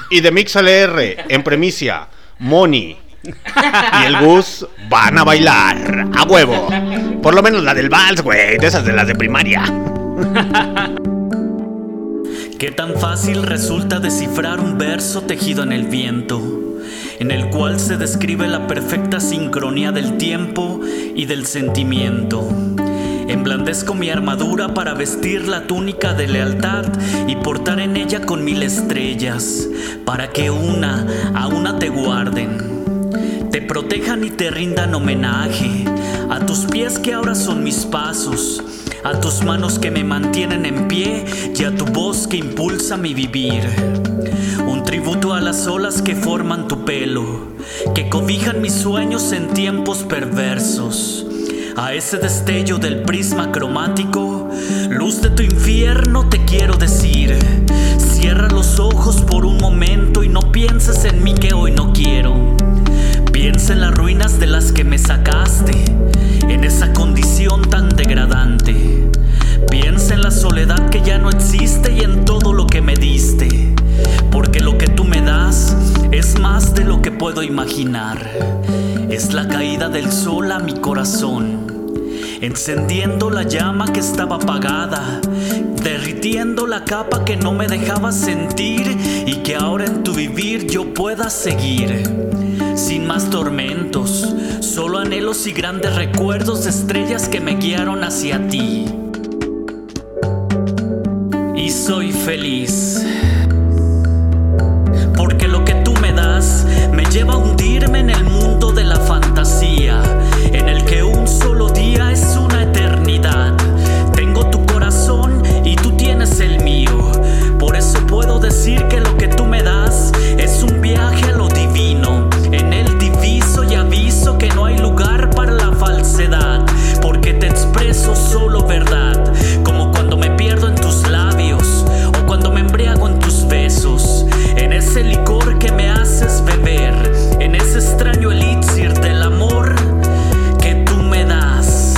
y de MixLR, en premicia, Moni y el Gus van a bailar a huevo. Por lo menos la del vals, güey, de esas de las de primaria. Qué tan fácil resulta descifrar un verso tejido en el viento, en el cual se describe la perfecta sincronía del tiempo y del sentimiento. Emblandezco mi armadura para vestir la túnica de lealtad y portar en ella con mil estrellas, para que una a una te guarden, te protejan y te rindan homenaje. A tus pies que ahora son mis pasos, a tus manos que me mantienen en pie y a tu voz que impulsa mi vivir. Un tributo a las olas que forman tu pelo, que cobijan mis sueños en tiempos perversos. A ese destello del prisma cromático, luz de tu infierno te quiero decir. Cierra los ojos por un momento y no pienses en mí que hoy no quiero. Piensa en las ruinas de las que me sacaste, en esa condición tan degradante. Piensa en la soledad que ya no existe y en todo lo que me diste, porque lo que tú me das es más de lo que puedo imaginar. Es la caída del sol a mi corazón, encendiendo la llama que estaba apagada, derritiendo la capa que no me dejaba sentir y que ahora en tu vivir yo pueda seguir. Sin más tormentos, solo anhelos y grandes recuerdos de estrellas que me guiaron hacia ti. Y soy feliz, porque lo que tú me das me lleva a hundirme en el mundo de la fantasía, en el que un solo día es una eternidad. Tengo tu corazón y tú tienes el mío, por eso puedo decir que lo que tú me das es un viaje a lo divino. En él diviso y aviso que no hay lugar para la falsedad, porque te expreso solo verdad, como cuando me pierdo en tus labios o cuando me embriago en tus besos, en ese licor que me haces beber, en ese extraño elixir del amor que tú me das,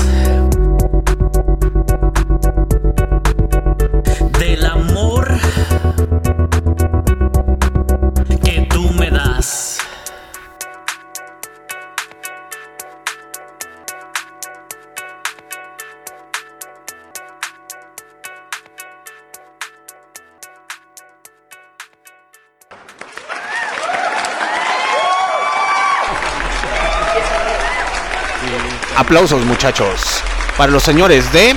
del amor que tú me das. Aplausos, muchachos, para los señores de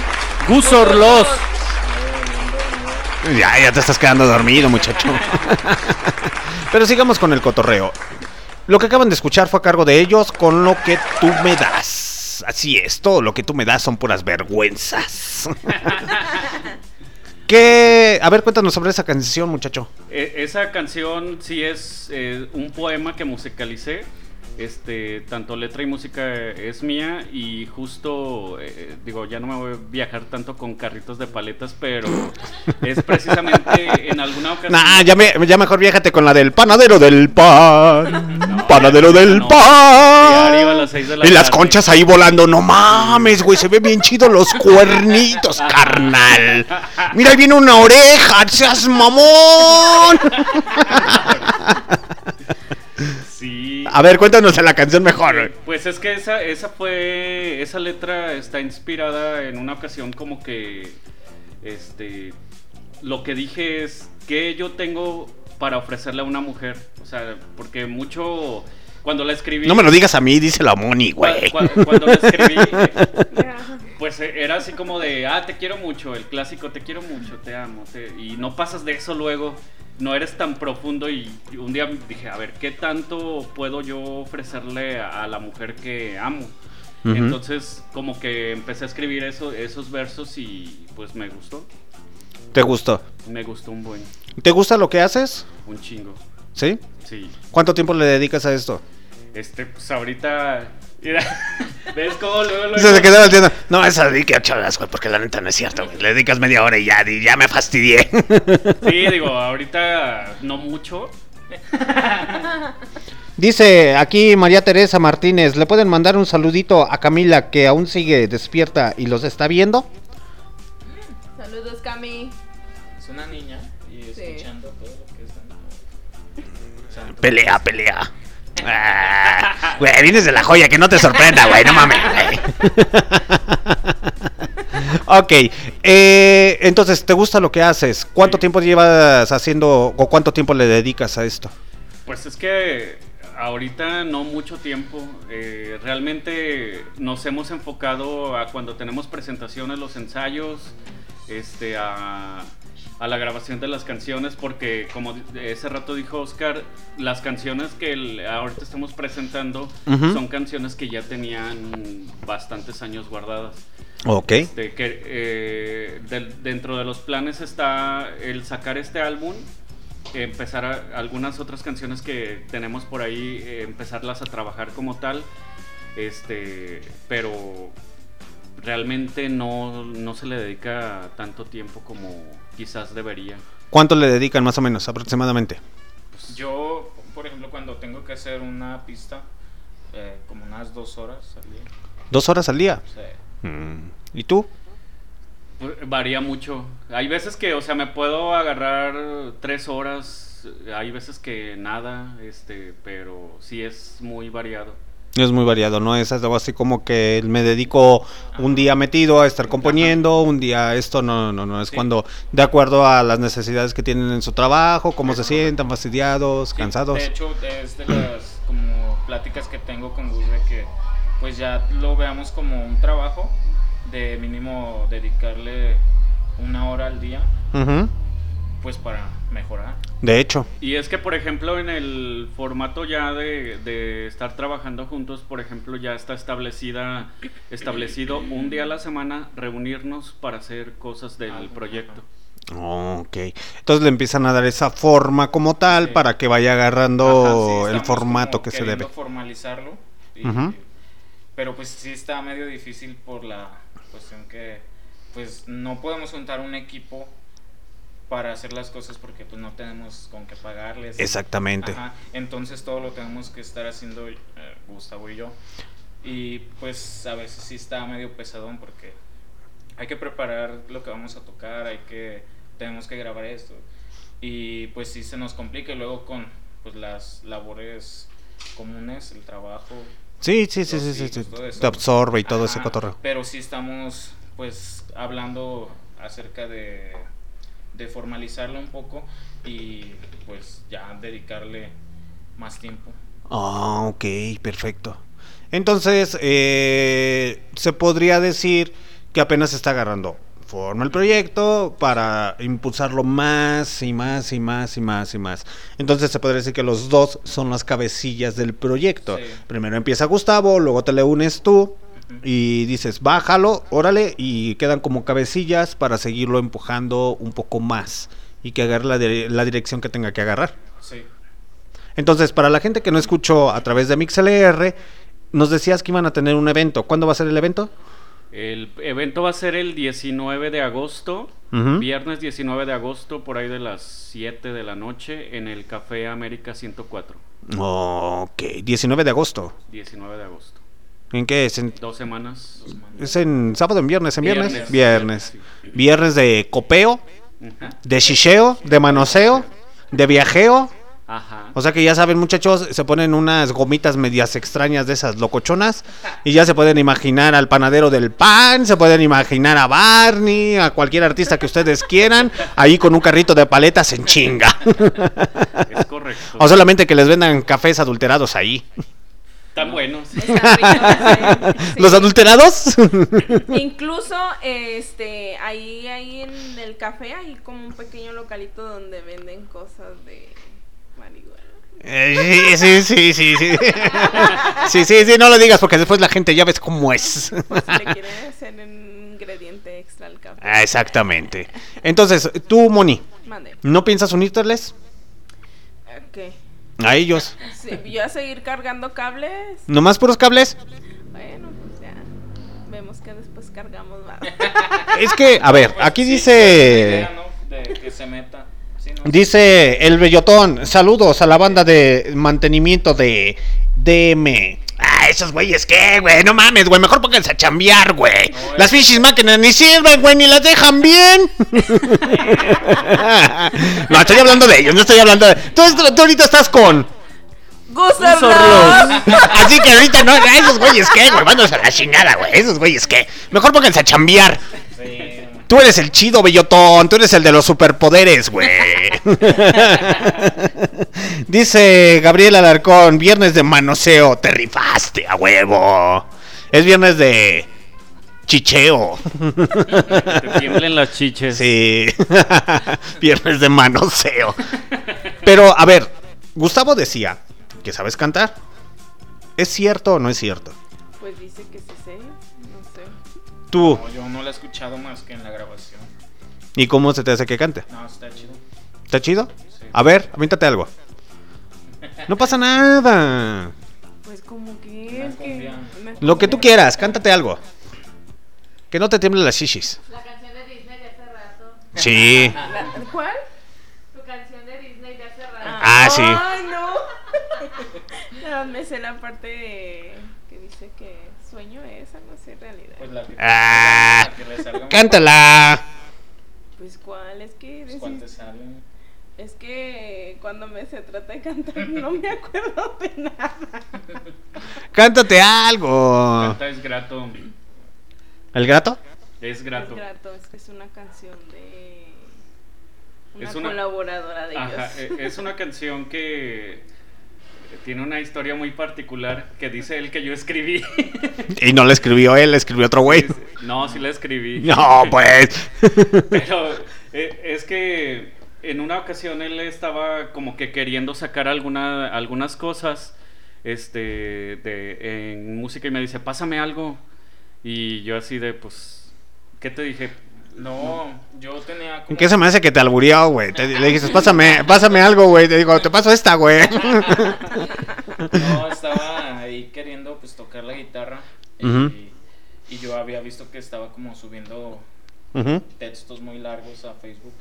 Gusortloz. Ya, ya te estás quedando dormido, muchacho. Pero sigamos con el cotorreo. Lo que acaban de escuchar fue a cargo de ellos con Lo que tú me das. Así es, todo lo que tú me das son puras vergüenzas. ¿Qué? A ver, cuéntanos sobre esa canción, muchacho. Eh, esa canción sí es eh, un poema que musicalicé. Este, tanto letra y música es mía. Y justo, eh, digo, ya no me voy a viajar tanto con carritos de paletas, pero es precisamente en alguna ocasión. Nah, ya, me, ya mejor viájate con la del panadero del pan. No, panadero no, del no, pan. Diario a las seis de la y tarde. Las conchas ahí volando. No mames, güey, se ven bien chidos los cuernitos, carnal. Mira, ahí viene una oreja, seas mamón. Sí. A ver, cuéntanos la canción mejor. Pues es que esa, esa fue, esa letra está inspirada en una ocasión como que, este, lo que dije es que yo tengo para ofrecerle a una mujer, o sea, porque mucho cuando la escribí. No me lo digas a mí, díselo a Moni, güey. Cu- cu- cuando la escribí, pues era así como de, ah, te quiero mucho, el clásico, te quiero mucho, te amo, te... y no pasas de eso luego. no eres tan profundo, y un día dije, a ver, ¿qué tanto puedo yo ofrecerle a la mujer que amo? Uh-huh. Entonces como que empecé a escribir eso, esos versos, y pues me gustó. ¿Te gustó? Me gustó un buen. ¿Te gusta lo que haces? Un chingo. ¿Sí? Sí. ¿Cuánto tiempo le dedicas a esto? Este, pues ahorita... ¿Ves cómo luego lo... Se quedaba diciendo, no, esa dedica a chavas, güey, porque la neta no es cierto, güey. Le dedicas media hora y ya, y ya me fastidié. Sí, digo, ahorita no mucho. Dice aquí María Teresa Martínez, ¿le pueden mandar un saludito a Camila que aún sigue despierta y los está viendo? Saludos, Cami. Es una niña y escuchando sí. todo lo que están... Pelea, pelea. Ah, güey, vienes de La Joya, que no te sorprenda, güey, no mames, güey. Ok, eh, entonces, ¿te gusta lo que haces? ¿Cuánto sí. tiempo llevas haciendo o cuánto tiempo le dedicas a esto? Pues es que ahorita no mucho tiempo, eh, realmente nos hemos enfocado a cuando tenemos presentaciones, los ensayos, este, a... a la grabación de las canciones, porque como ese rato dijo Oscar, las canciones que el, ahorita estamos presentando uh-huh. son canciones que ya tenían bastantes años guardadas. Ok. Este, que, eh, de, dentro de los planes está el sacar este álbum, empezar a, algunas otras canciones que tenemos por ahí, eh, empezarlas a trabajar como tal, este, pero realmente no, no se le dedica tanto tiempo como... quizás debería. ¿Cuánto le dedican más o menos aproximadamente? Pues yo, por ejemplo, cuando tengo que hacer una pista, eh, como unas dos horas al día. ¿Dos horas al día? Sí. Mm. ¿Y tú? Varía mucho. Hay veces que, o sea, me puedo agarrar tres horas, hay veces que nada, este, pero sí es muy variado. Es muy variado, ¿no? Es algo así como que me dedico un día metido a estar componiendo, un día esto, no, no, no, es sí. cuando, de acuerdo a las necesidades que tienen en su trabajo, cómo se sientan, fastidiados, sí, cansados. De hecho, es de las como pláticas que tengo con Gus, de que pues ya lo veamos como un trabajo, de mínimo dedicarle una hora al día, uh-huh. pues para mejorar. De hecho. Y es que, por ejemplo, en el formato ya de, de estar trabajando juntos, por ejemplo, ya está establecida establecido un día a la semana reunirnos para hacer cosas del ah, proyecto. Ok. Entonces le empiezan a dar esa forma como tal sí. para que vaya agarrando Ajá, sí, el formato que se debe. Formalizarlo. Y, uh-huh. Pero pues sí está medio difícil por la cuestión que pues no podemos juntar un equipo para hacer las cosas porque pues no tenemos con qué pagarles. Exactamente. Ajá. Entonces todo lo tenemos que estar haciendo eh, Gustavo y yo. Y pues a veces sí está medio pesadón porque hay que preparar lo que vamos a tocar, hay que tenemos que grabar esto. Y pues sí se nos complica, y luego con pues las labores comunes, el trabajo. Sí, sí, sí, sí, sí, sí. Te absorbe y todo Ajá. ese cotorreo. Pero sí estamos pues hablando acerca de de formalizarlo un poco y pues ya dedicarle más tiempo. Ah, oh, ok, perfecto. Entonces, eh, se podría decir que apenas se está agarrando forma el proyecto para impulsarlo más y más y más y más y más. Entonces se podría decir que los dos son las cabecillas del proyecto. Sí. Primero empieza Gustavo, luego te le unes tú. Y dices, bájalo, órale, y quedan como cabecillas para seguirlo empujando un poco más y que agarre la, de, la dirección que tenga que agarrar. Sí. Entonces, para la gente que no escuchó a través de MixLR, nos decías que iban a tener un evento. ¿Cuándo va a ser el evento? El evento va a ser el diecinueve de agosto, uh-huh. viernes diecinueve de agosto, por ahí de las siete de la noche, en el Café América ciento cuatro. Ok, diecinueve de agosto. diecinueve de agosto. ¿En qué es? En... Dos semanas. ¿Es en sábado, en viernes? ¿En viernes? Viernes. Viernes, sí. Viernes de copeo, Ajá. de chicheo, de manoseo, de viajeo. Ajá. O sea que ya saben, muchachos, se ponen unas gomitas medias extrañas de esas locochonas y ya se pueden imaginar al panadero del pan, se pueden imaginar a Barney, a cualquier artista que ustedes quieran, ahí con un carrito de paletas en chinga. Es correcto. O solamente que les vendan cafés adulterados ahí. Están buenos. Están ricos, ¿eh? Sí. ¿Los adulterados? Incluso, este, ahí, ahí en el café hay como un pequeño localito donde venden cosas de marihuana. Eh, sí, sí, sí, sí. Sí, sí, sí, no lo digas porque después la gente ya ves cómo es. Pues si le quieren hacer un ingrediente extra al café. Ah, exactamente. Entonces, tú, Moni, Mande. ¿no piensas unirteles? ¿Qué? Okay. A ellos. Sí, yo a seguir cargando cables. ¿Nomás puros cables? Bueno, pues ya. Vemos que después cargamos más. Es que, a ver, pues aquí sí, dice. De que se meta. Sí, no. Dice el Bellotón. Saludos a la banda de mantenimiento de D M. Ah, esos güeyes, ¿qué, güey? No mames, güey. Mejor pónganse a chambear, güey. No, las pinches máquinas ni sirven, güey, ni las dejan bien. No, estoy hablando de ellos, no estoy hablando de. Tú, tú ahorita estás con. Gusortloz. Así que ahorita no. Esos güeyes, ¿qué, güey? Vámonos a la chingada, güey. Esos güeyes, ¿qué? Mejor pónganse a chambear. Sí. Tú eres el chido, Bellotón. Tú eres el de los superpoderes, güey. Dice Gabriel Alarcón, viernes de manoseo. Te rifaste, a huevo. Es viernes de chicheo. Te tiemblen las chiches. Sí. Viernes de manoseo. Pero, a ver, Gustavo decía que sabes cantar. ¿Es cierto o no es cierto? Pues dice que sí sé. ¿Tú? No, yo no la he escuchado más que en la grabación. ¿Y cómo se te hace que cante? No, está chido. ¿Está chido? Sí. A ver, avíntate algo. No pasa nada. Pues como que es que... Lo que tú quieras, cántate algo. Que no te tiemblen las shishis. La canción de Disney de hace rato. Sí. ¿Cuál? Tu canción de Disney de hace rato. Ah, ah sí. Ay, no. No, me sé la parte de... que dice que... Sueño esa, no sé, realidad. Pues la que, ah, la que cántala. Pues cuál, es que decís, ¿cuál te sale? Es que cuando me se trata de cantar no me acuerdo de nada. Cántate algo. Canta Es Grato. ¿El Grato? Es Grato. Es Grato, es que es una canción de una, es una... colaboradora de Ajá, ellos. Es una canción que tiene una historia muy particular que dice él que yo escribí. Y no la escribió él, la escribió otro güey. No, sí la escribí. No, pues. Pero eh, es que en una ocasión él estaba como que queriendo sacar alguna, algunas cosas este, de, en música y me dice, pásame algo. Y yo así de, pues, ¿qué te dije? No, yo tenía como... ¿Qué se me hace que te albureó, güey? Le dijiste, pásame, pásame algo, güey. Te digo, te paso esta, güey. No, estaba ahí queriendo, pues, tocar la guitarra. Uh-huh. Y, y yo había visto que estaba como subiendo uh-huh. textos muy largos a Facebook.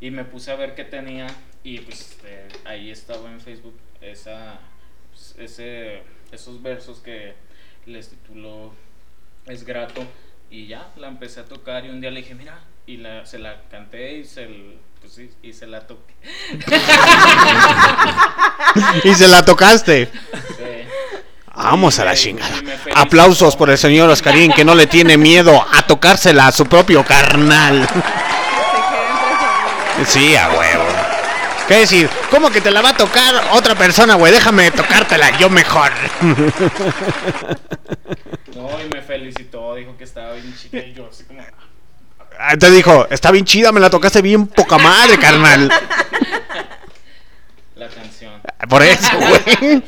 Y me puse a ver qué tenía. Y, pues, eh, ahí estaba en Facebook esa, pues, ese, esos versos que les tituló Es Grato. Y ya, la empecé a tocar y un día le dije, mira, y la, se la canté y se, pues sí, y se la toqué. ¿Y se la tocaste? Sí. Vamos y a la chingada. Aplausos por el señor Oscarín, que no le tiene miedo a tocársela a su propio carnal. Sí, a huevo. ¿Qué decir? ¿Cómo que te la va a tocar otra persona, güey? Déjame tocártela yo mejor. No, y me felicitó, dijo que estaba bien chida y yo así como... Ah, te dijo, está bien chida, me la tocaste bien poca madre, carnal. La canción. Por eso, güey.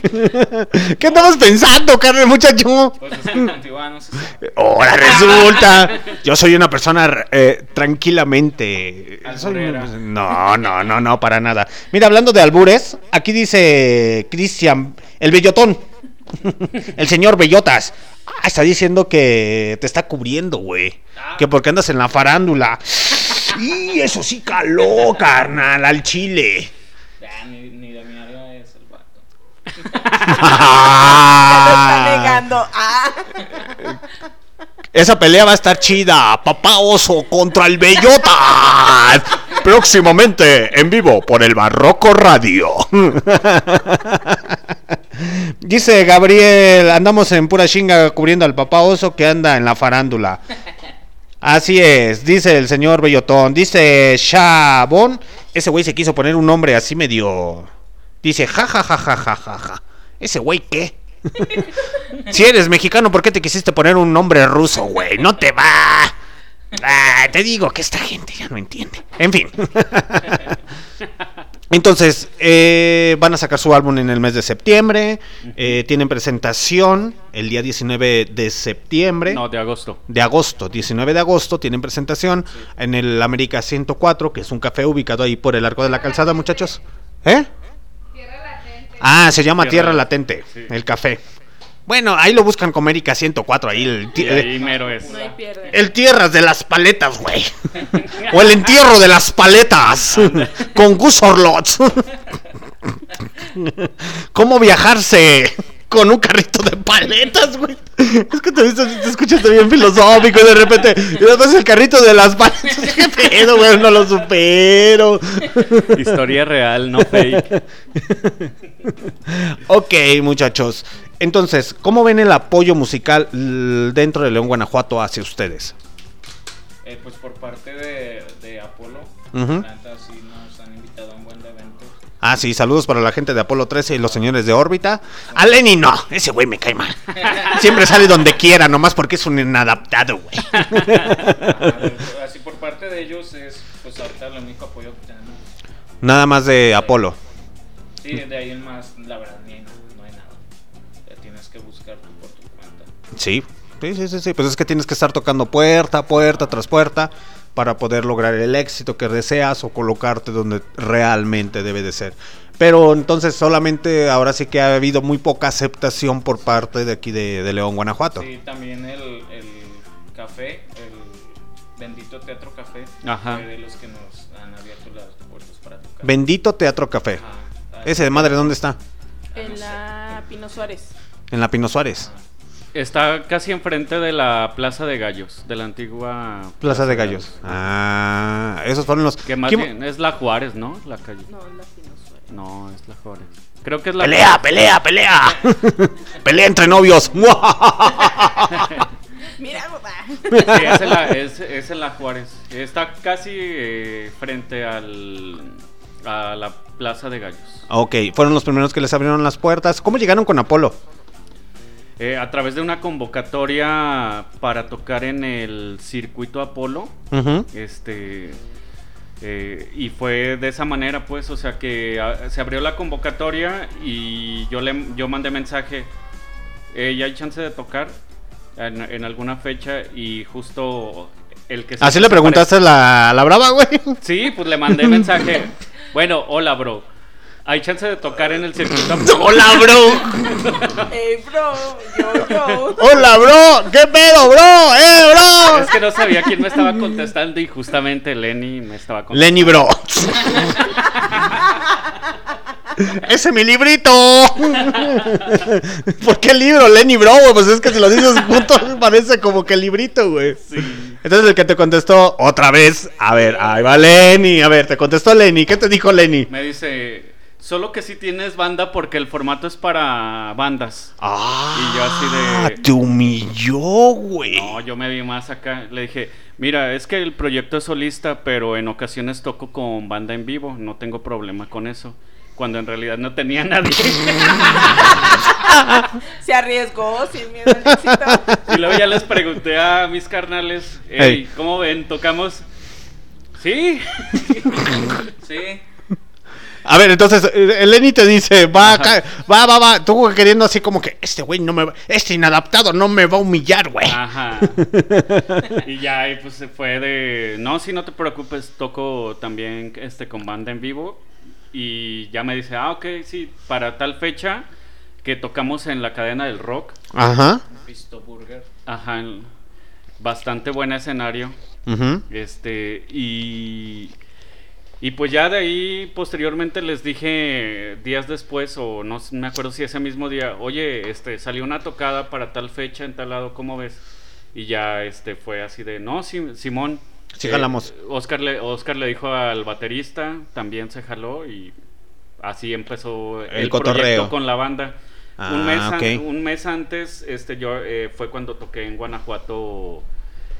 ¿Qué andabas pensando, carnal, muchacho? Pues es que contigo no sé si... Ahora resulta. Yo soy una persona eh, tranquilamente... Alburera. Soy... No, no, no, no, para nada. Mira, hablando de albures, aquí dice Christian, el Bellotón. El señor Bellotas. Ah, está diciendo que te está cubriendo, güey. Ah. Que porque andas en la farándula. Y eso sí caló, carnal, al chile. Ya, ni, ni de mi área es el vato. Ah. Se lo está negando. Ah. Esa pelea va a estar chida. Papá Oso contra el Bellota. Próximamente en vivo por el Barroco Radio. Dice Gabriel, andamos en pura chinga cubriendo al papá Oso que anda en la farándula. Así es, dice el señor Bellotón. Dice Chabón. Ese güey se quiso poner un nombre así medio. Dice ja ja ja ja ja ja ja. ¿Ese güey qué? Si eres mexicano, ¿por qué te quisiste poner un nombre ruso, güey? No te va. Ah, te digo que esta gente ya no entiende. En fin. Entonces, eh, van a sacar su álbum en el mes de septiembre. Eh, tienen presentación el día diecinueve de septiembre. No, de agosto. De agosto, diecinueve de agosto tienen presentación sí. en el América ciento cuatro, que es un café ubicado ahí por el Arco de la Calzada, muchachos. ¿Eh? Tierra Latente. Ah, se llama Tierra, Tierra Latente, sí. el café. Bueno, ahí lo buscan con América ciento cuatro, ahí el... Ti- ahí mero es. No hay pierde. El Tierras de las Paletas, güey. O el Entierro de las Paletas. Con Gusortloz. ¿Cómo viajarse con un carrito de paletas, güey? Es que te, te escuchaste bien filosófico y de repente... Y después el carrito de las paletas. ¿Qué pedo, güey? No lo supero. Historia real, no fake. Ok, muchachos. Entonces, ¿cómo ven el apoyo musical dentro de León, Guanajuato hacia ustedes? Eh, pues por parte de, de Apolo, uh-huh. Planta, sí nos han invitado a un buen evento. Ah, sí, saludos para la gente de Apolo trece y los señores de órbita. Sí. A Lenny no, ese güey me cae mal. Siempre sale donde quiera, nomás porque es un inadaptado, güey. Así por parte de ellos es, pues ahorita el único apoyo que tenemos. Nada más de Apolo. Sí, de ahí en más, la verdad, ni que buscar tú por tu cuenta. Sí, sí, sí, sí, pues es que tienes que estar tocando puerta, puerta tras puerta para poder lograr el éxito que deseas o colocarte donde realmente debe de ser. Pero entonces solamente ahora sí que ha habido muy poca aceptación por parte de aquí de, de León, Guanajuato. Sí, también el, el café, el Bendito Teatro Café, ajá. Fue de los que nos han abierto las puertas para tocar. Bendito Teatro Café. Ajá, ese de madre, ¿dónde está? En la Pino Suárez. En la Pino Suárez. Está casi enfrente de la Plaza de Gallos, de la antigua Plaza, Plaza de Gallos. Gallos. Ah, esos fueron los que más bien es la Juárez, ¿no? La calle. No, es la Pino Suárez. No, es la Juárez. Creo que es la Pelea, Juárez. pelea, pelea. Pelea entre novios. Mira, papá. Sí, es en la es, es en la Juárez. Está casi eh, frente al a la Plaza de Gallos. Ok, fueron los primeros que les abrieron las puertas. ¿Cómo llegaron con Apolo? Eh, a través de una convocatoria para tocar en el circuito Apolo, uh-huh. este eh, y fue de esa manera, pues, o sea que a, se abrió la convocatoria y yo le yo mandé mensaje, eh, ¿ya hay chance de tocar en, en alguna fecha? Y justo el que... ¿Así le preguntaste a la, la brava, güey? Sí, pues le mandé mensaje, bueno, hola, bro. ¿Hay chance de tocar en el circuito? ¡Hola, bro! ¡Ey, bro! ¡Yo, yo! ¡Hola, bro! ¡Qué pedo, bro! ¡Eh, bro! Es que no sabía quién me estaba contestando y justamente Lenny me estaba contestando. ¡Lenny, bro! ¡Ese es mi librito! ¿Por qué libro? Lenny, bro, güey. Pues es que si lo dices juntos parece como que librito, güey. Sí. Entonces el que te contestó otra vez, a ver, ahí va Lenny, a ver, te contestó Lenny, ¿qué te dijo Lenny? Me dice, solo que sí tienes banda porque el formato es para bandas. Ah, y yo así de... te humilló, güey. No, yo me vi más acá, le dije, mira, es que el proyecto es solista, pero en ocasiones toco con banda en vivo, no tengo problema con eso. Cuando en realidad no tenía nadie. Se arriesgó sin miedo al éxito. Y luego ya les pregunté a mis carnales, hey, ¿cómo ven? ¿Tocamos? ¿Sí? Sí. A ver, entonces, Lenny te dice, va, ca- va, va, va, tú queriendo así como que, este güey no me va, este inadaptado no me va a humillar, güey. Ajá. Y ya, y pues se fue de, no, si no te preocupes, toco también este con banda en vivo. Y ya me dice, ah, ok, sí, para tal fecha que tocamos en la cadena del rock. Ajá. Pisto Burger. Ajá, bastante buen escenario. Uh-huh. Este, y, y pues ya de ahí, posteriormente les dije días después, o no me acuerdo si ese mismo día, oye, este, salió una tocada para tal fecha en tal lado, ¿cómo ves? Y ya este fue así de, no, Sim- Simón. Sí, eh, jalamos. Oscar le, Oscar le dijo al baterista, también se jaló y así empezó el, el cotorreo. Proyecto con la banda. Ah, un, mes okay. an, un mes antes, este, yo eh, fue cuando toqué en Guanajuato,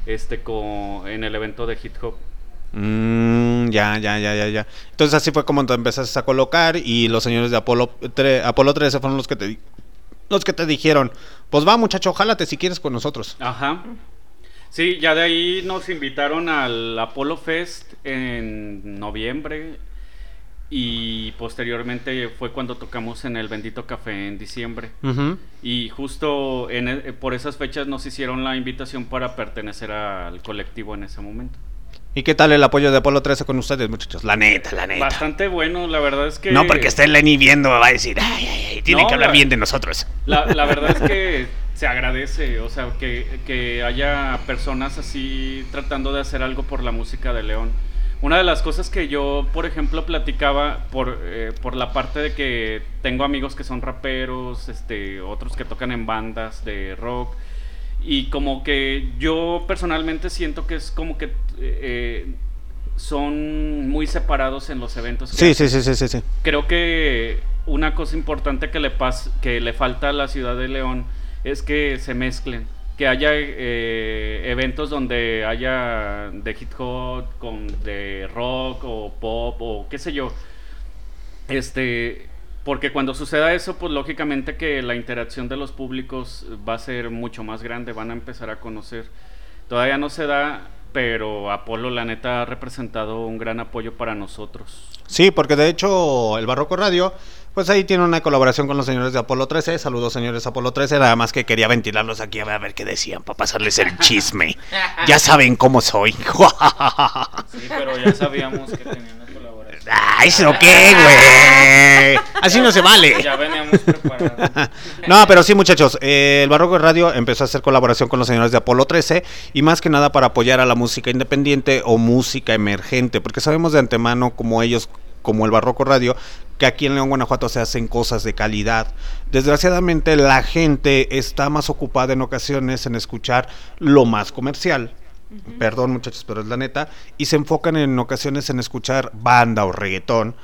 este, con, en el evento de hip hop. Mm, ya, ya, ya, ya, ya. Entonces así fue como te empezaste a colocar y los señores de Apolo, tre, Apolo trece fueron los que te los que te dijeron, pues va muchacho, jálate si quieres con nosotros. Ajá. Sí, ya de ahí nos invitaron al Apolo Fest en noviembre y posteriormente fue cuando tocamos en el Bendito Café en diciembre. Uh-huh. Y justo en, por esas fechas nos hicieron la invitación para pertenecer al colectivo en ese momento. ¿Y qué tal el apoyo de Apolo trece con ustedes, muchachos? La neta, la neta. Bastante bueno, la verdad es que... No, porque esté Lenny viendo, va a decir, ay, ay, ay, tienen no, que hablar la... bien de nosotros. La, la verdad es que se agradece, o sea, que, que haya personas así tratando de hacer algo por la música de León. Una de las cosas que yo, por ejemplo, platicaba por, eh, por la parte de que tengo amigos que son raperos, este, otros que tocan en bandas de rock... Y como que yo personalmente siento que es como que eh, son muy separados en los eventos. Sí, sí, sí, sí, sí, sí. Creo que una cosa importante que le pas- que le falta a la ciudad de León es que se mezclen. Que haya eh, eventos donde haya de hip hop, con, de rock o pop o qué sé yo. Este... Porque cuando suceda eso, pues lógicamente que la interacción de los públicos va a ser mucho más grande, van a empezar a conocer. Todavía no se da, pero Apolo, la neta, ha representado un gran apoyo para nosotros. Sí, porque de hecho el Barroco Radio, pues ahí tiene una colaboración con los señores de Apolo trece. Saludos, señores Apolo trece, nada más que quería ventilarlos aquí a ver qué decían, para pasarles el chisme. Ya saben cómo soy. Sí, pero ya sabíamos que tenían el... ¡Ah, eso qué, güey! Así no se vale. Ya veníamos preparados. No, pero sí, muchachos, eh, el Barroco Radio empezó a hacer colaboración con los señores de Apolo trece y más que nada para apoyar a la música independiente o música emergente, porque sabemos de antemano como ellos, como el Barroco Radio, que aquí en León, Guanajuato se hacen cosas de calidad. Desgraciadamente la gente está más ocupada en ocasiones en escuchar lo más comercial. Perdón, muchachos, pero es la neta. Y se enfocan en ocasiones en escuchar banda o reggaetón,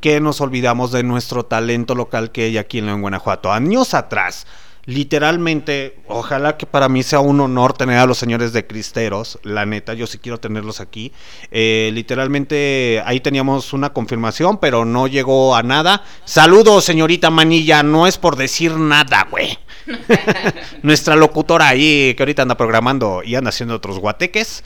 que nos olvidamos de nuestro talento local que hay aquí en León, Guanajuato. Años atrás, literalmente, ojalá que para mí sea un honor tener a los señores de Cristeros. La neta, yo sí quiero tenerlos aquí. eh, Literalmente, ahí teníamos una confirmación, pero no llegó a nada. Saludos, señorita Manilla, no es por decir nada, güey. Nuestra locutora ahí, que ahorita anda programando y anda haciendo otros guateques,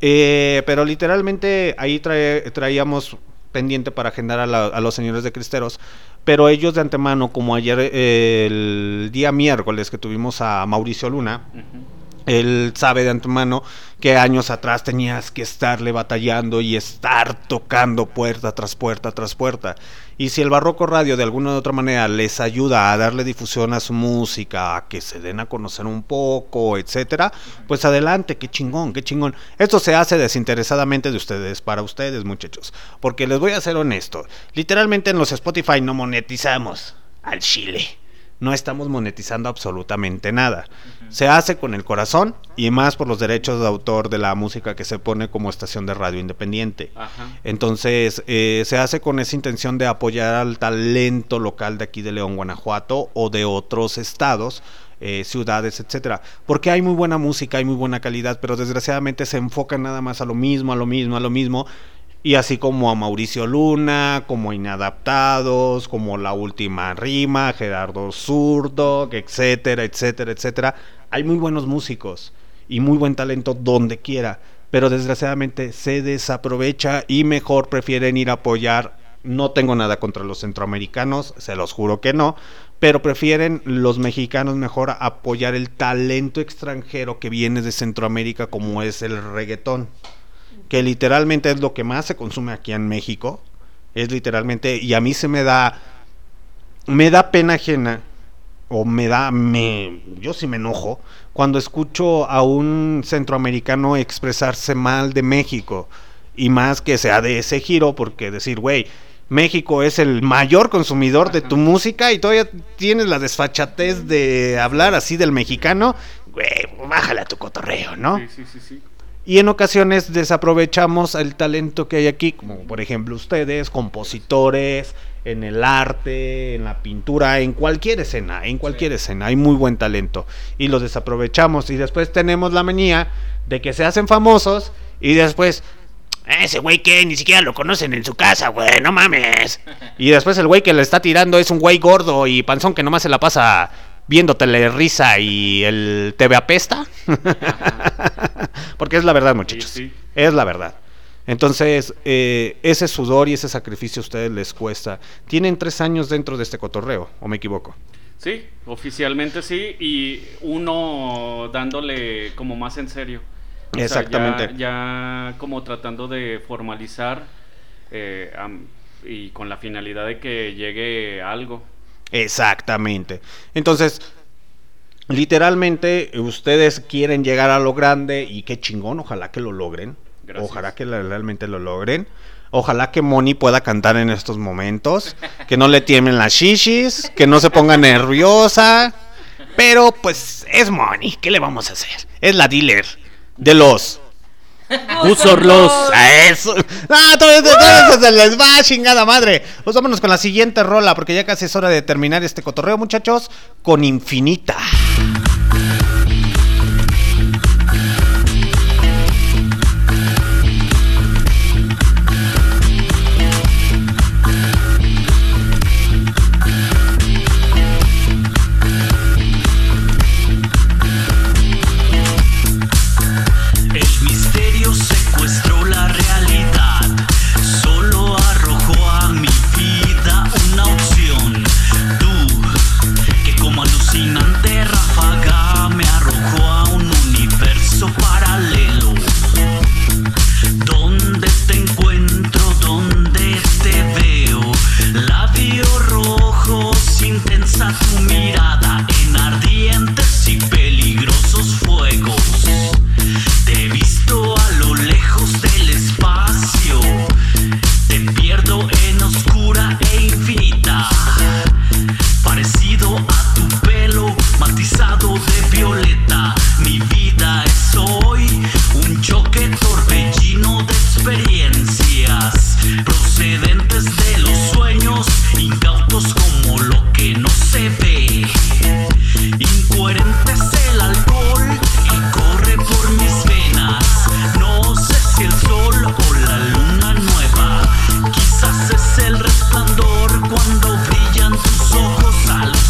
eh, pero literalmente ahí trae, traíamos pendiente para agendar a, la, a los señores de Cristeros, pero ellos de antemano, como ayer, eh, el día miércoles que tuvimos a Mauricio Luna, uh-huh. Él sabe de antemano que años atrás tenías que estarle batallando y estar tocando puerta tras puerta tras puerta. Y si el Barroco Radio de alguna u otra manera les ayuda a darle difusión a su música, a que se den a conocer un poco, etcétera, pues adelante, qué chingón, qué chingón. Esto se hace desinteresadamente de ustedes, para ustedes, muchachos. Porque les voy a ser honesto, literalmente en los Spotify no monetizamos al chile. No estamos monetizando absolutamente nada. Se hace con el corazón y más por los derechos de autor de la música que se pone como estación de radio independiente. Ajá. Entonces, eh, se hace con esa intención de apoyar al talento local de aquí de León, Guanajuato o de otros estados, eh, ciudades, etcétera. Porque hay muy buena música, hay muy buena calidad, pero desgraciadamente se enfocan nada más a lo mismo, a lo mismo, a lo mismo. Y así como a Mauricio Luna, como Inadaptados, como La Última Rima, Gerardo Zurdo, etcétera, etcétera, etcétera. Hay muy buenos músicos y muy buen talento donde quiera, pero desgraciadamente se desaprovecha y mejor prefieren ir a apoyar. No tengo nada contra los centroamericanos, se los juro que no, pero prefieren los mexicanos mejor apoyar el talento extranjero que viene de Centroamérica, como es el reggaetón, que literalmente es lo que más se consume aquí en México. Es literalmente, y a mí se me da me da pena ajena o me da me yo sí me enojo cuando escucho a un centroamericano expresarse mal de México, y más que sea de ese giro, porque decir, güey, México es el mayor consumidor de tu música y todavía tienes la desfachatez de hablar así del mexicano, güey, bájale a tu cotorreo, ¿no? Sí, sí, sí, sí. Y en ocasiones desaprovechamos el talento que hay aquí, como por ejemplo ustedes, compositores, en el arte, en la pintura, en cualquier escena, en cualquier sí. escena, hay muy buen talento, y los desaprovechamos, y después tenemos la manía de que se hacen famosos, y después, ese güey que ni siquiera lo conocen en su casa, güey, no mames, y después el güey que le está tirando es un güey gordo y panzón que nomás se la pasa viendo Telerisa y el T V apesta. Porque es la verdad, muchachos. Sí, sí. Es la verdad. Entonces, eh, ese sudor y ese sacrificio a ustedes les cuesta. Tienen tres años dentro de este cotorreo, ¿o me equivoco? Sí, oficialmente sí, y uno dándole como más en serio. O exactamente. Sea, ya, ya como tratando de formalizar eh, y con la finalidad de que llegue algo. Exactamente. Entonces, literalmente, ustedes quieren llegar a lo grande y qué chingón, ojalá que lo logren. Gracias. Ojalá que realmente lo logren. Ojalá que Moni pueda cantar en estos momentos. Que no le tiemblen las shishis. Que no se ponga nerviosa. Pero pues es Moni. ¿Qué le vamos a hacer? Es la dealer de los Gusortloz. A eso. No, todo eso, todo eso se les va, chingada madre. Pues vámonos con la siguiente rola. Porque ya casi es hora de terminar este cotorreo, muchachos. Con Infinita. Resplandor cuando brillan tus ojos a los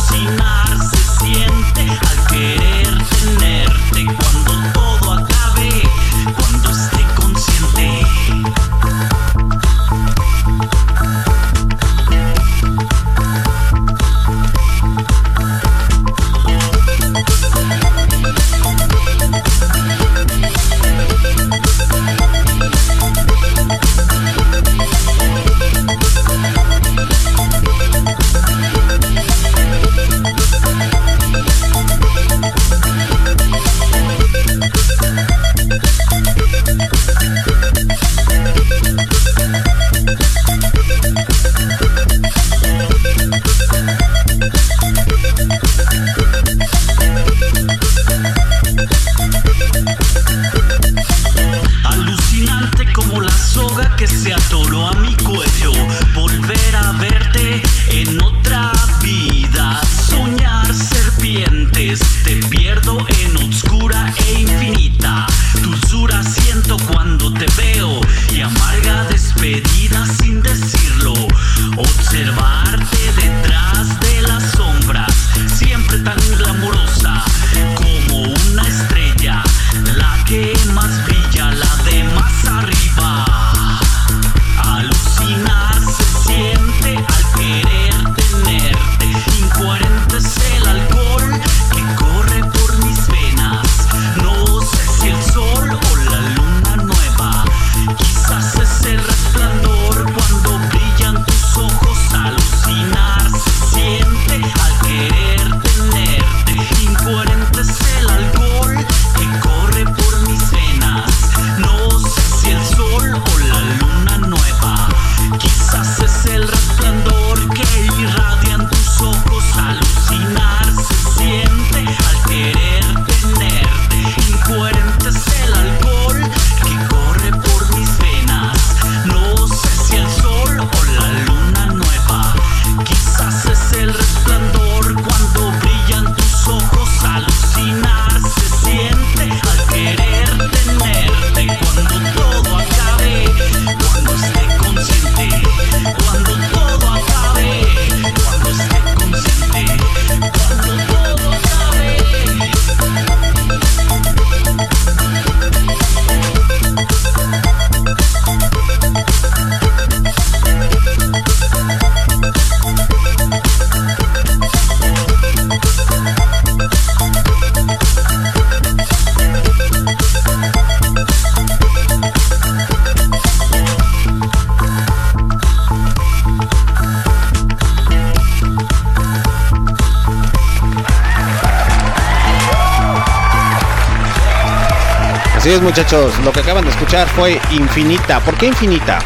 Así es, muchachos, lo que acaban de escuchar fue Infinita. ¿Por qué Infinita?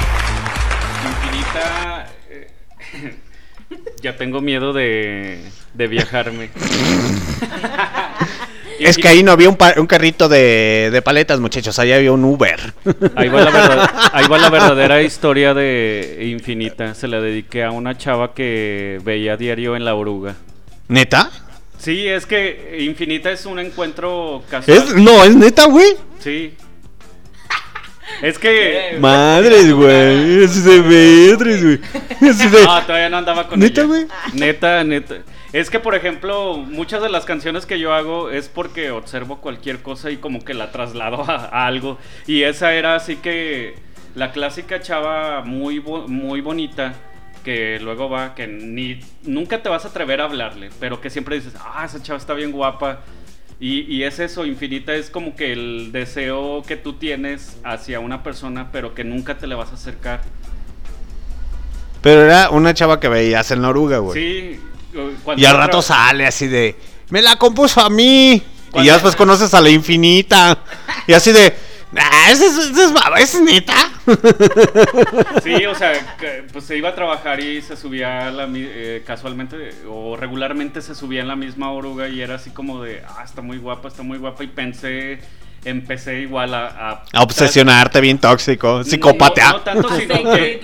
Infinita... Eh, ya tengo miedo de, de viajarme. Es que ahí no había un, pa- un carrito de, de paletas, muchachos, ahí había un Uber. Ahí va, la verdad, ahí va la verdadera historia de Infinita. Se la dediqué a una chava que veía diario en La Oruga. ¿Neta? Sí, es que Infinita es un encuentro casual. ¿Es? No, es neta, güey. Sí. Es que... Madres, güey. Es de madres, güey. No, todavía no andaba con ¿Neta, ella. Wey? Neta, neta. Es que, por ejemplo, muchas de las canciones que yo hago es porque observo cualquier cosa y como que la traslado a, a algo. Y esa era así que la clásica chava muy, bo- muy bonita. Que luego va, que ni nunca te vas a atrever a hablarle, pero que siempre dices, ah, esa chava está bien guapa. Y, y es eso, Infinita es como que el deseo que tú tienes hacia una persona, pero que nunca te le vas a acercar. Pero era una chava que veías en La Oruga, güey. Sí. Y al rato tra- sale así de, me la compuso a mí. Y ya después conoces a la Infinita. Y así de... Ah, ¿esa es, esa es, ¿esa es neta? Sí, o sea, que, pues se iba a trabajar y se subía la, eh, casualmente o regularmente se subía en la misma oruga y era así como de, ah, está muy guapa, está muy guapa y pensé, empecé igual a... A, a obsesionarte a, bien tóxico, psicópata. No, no tanto, sino que,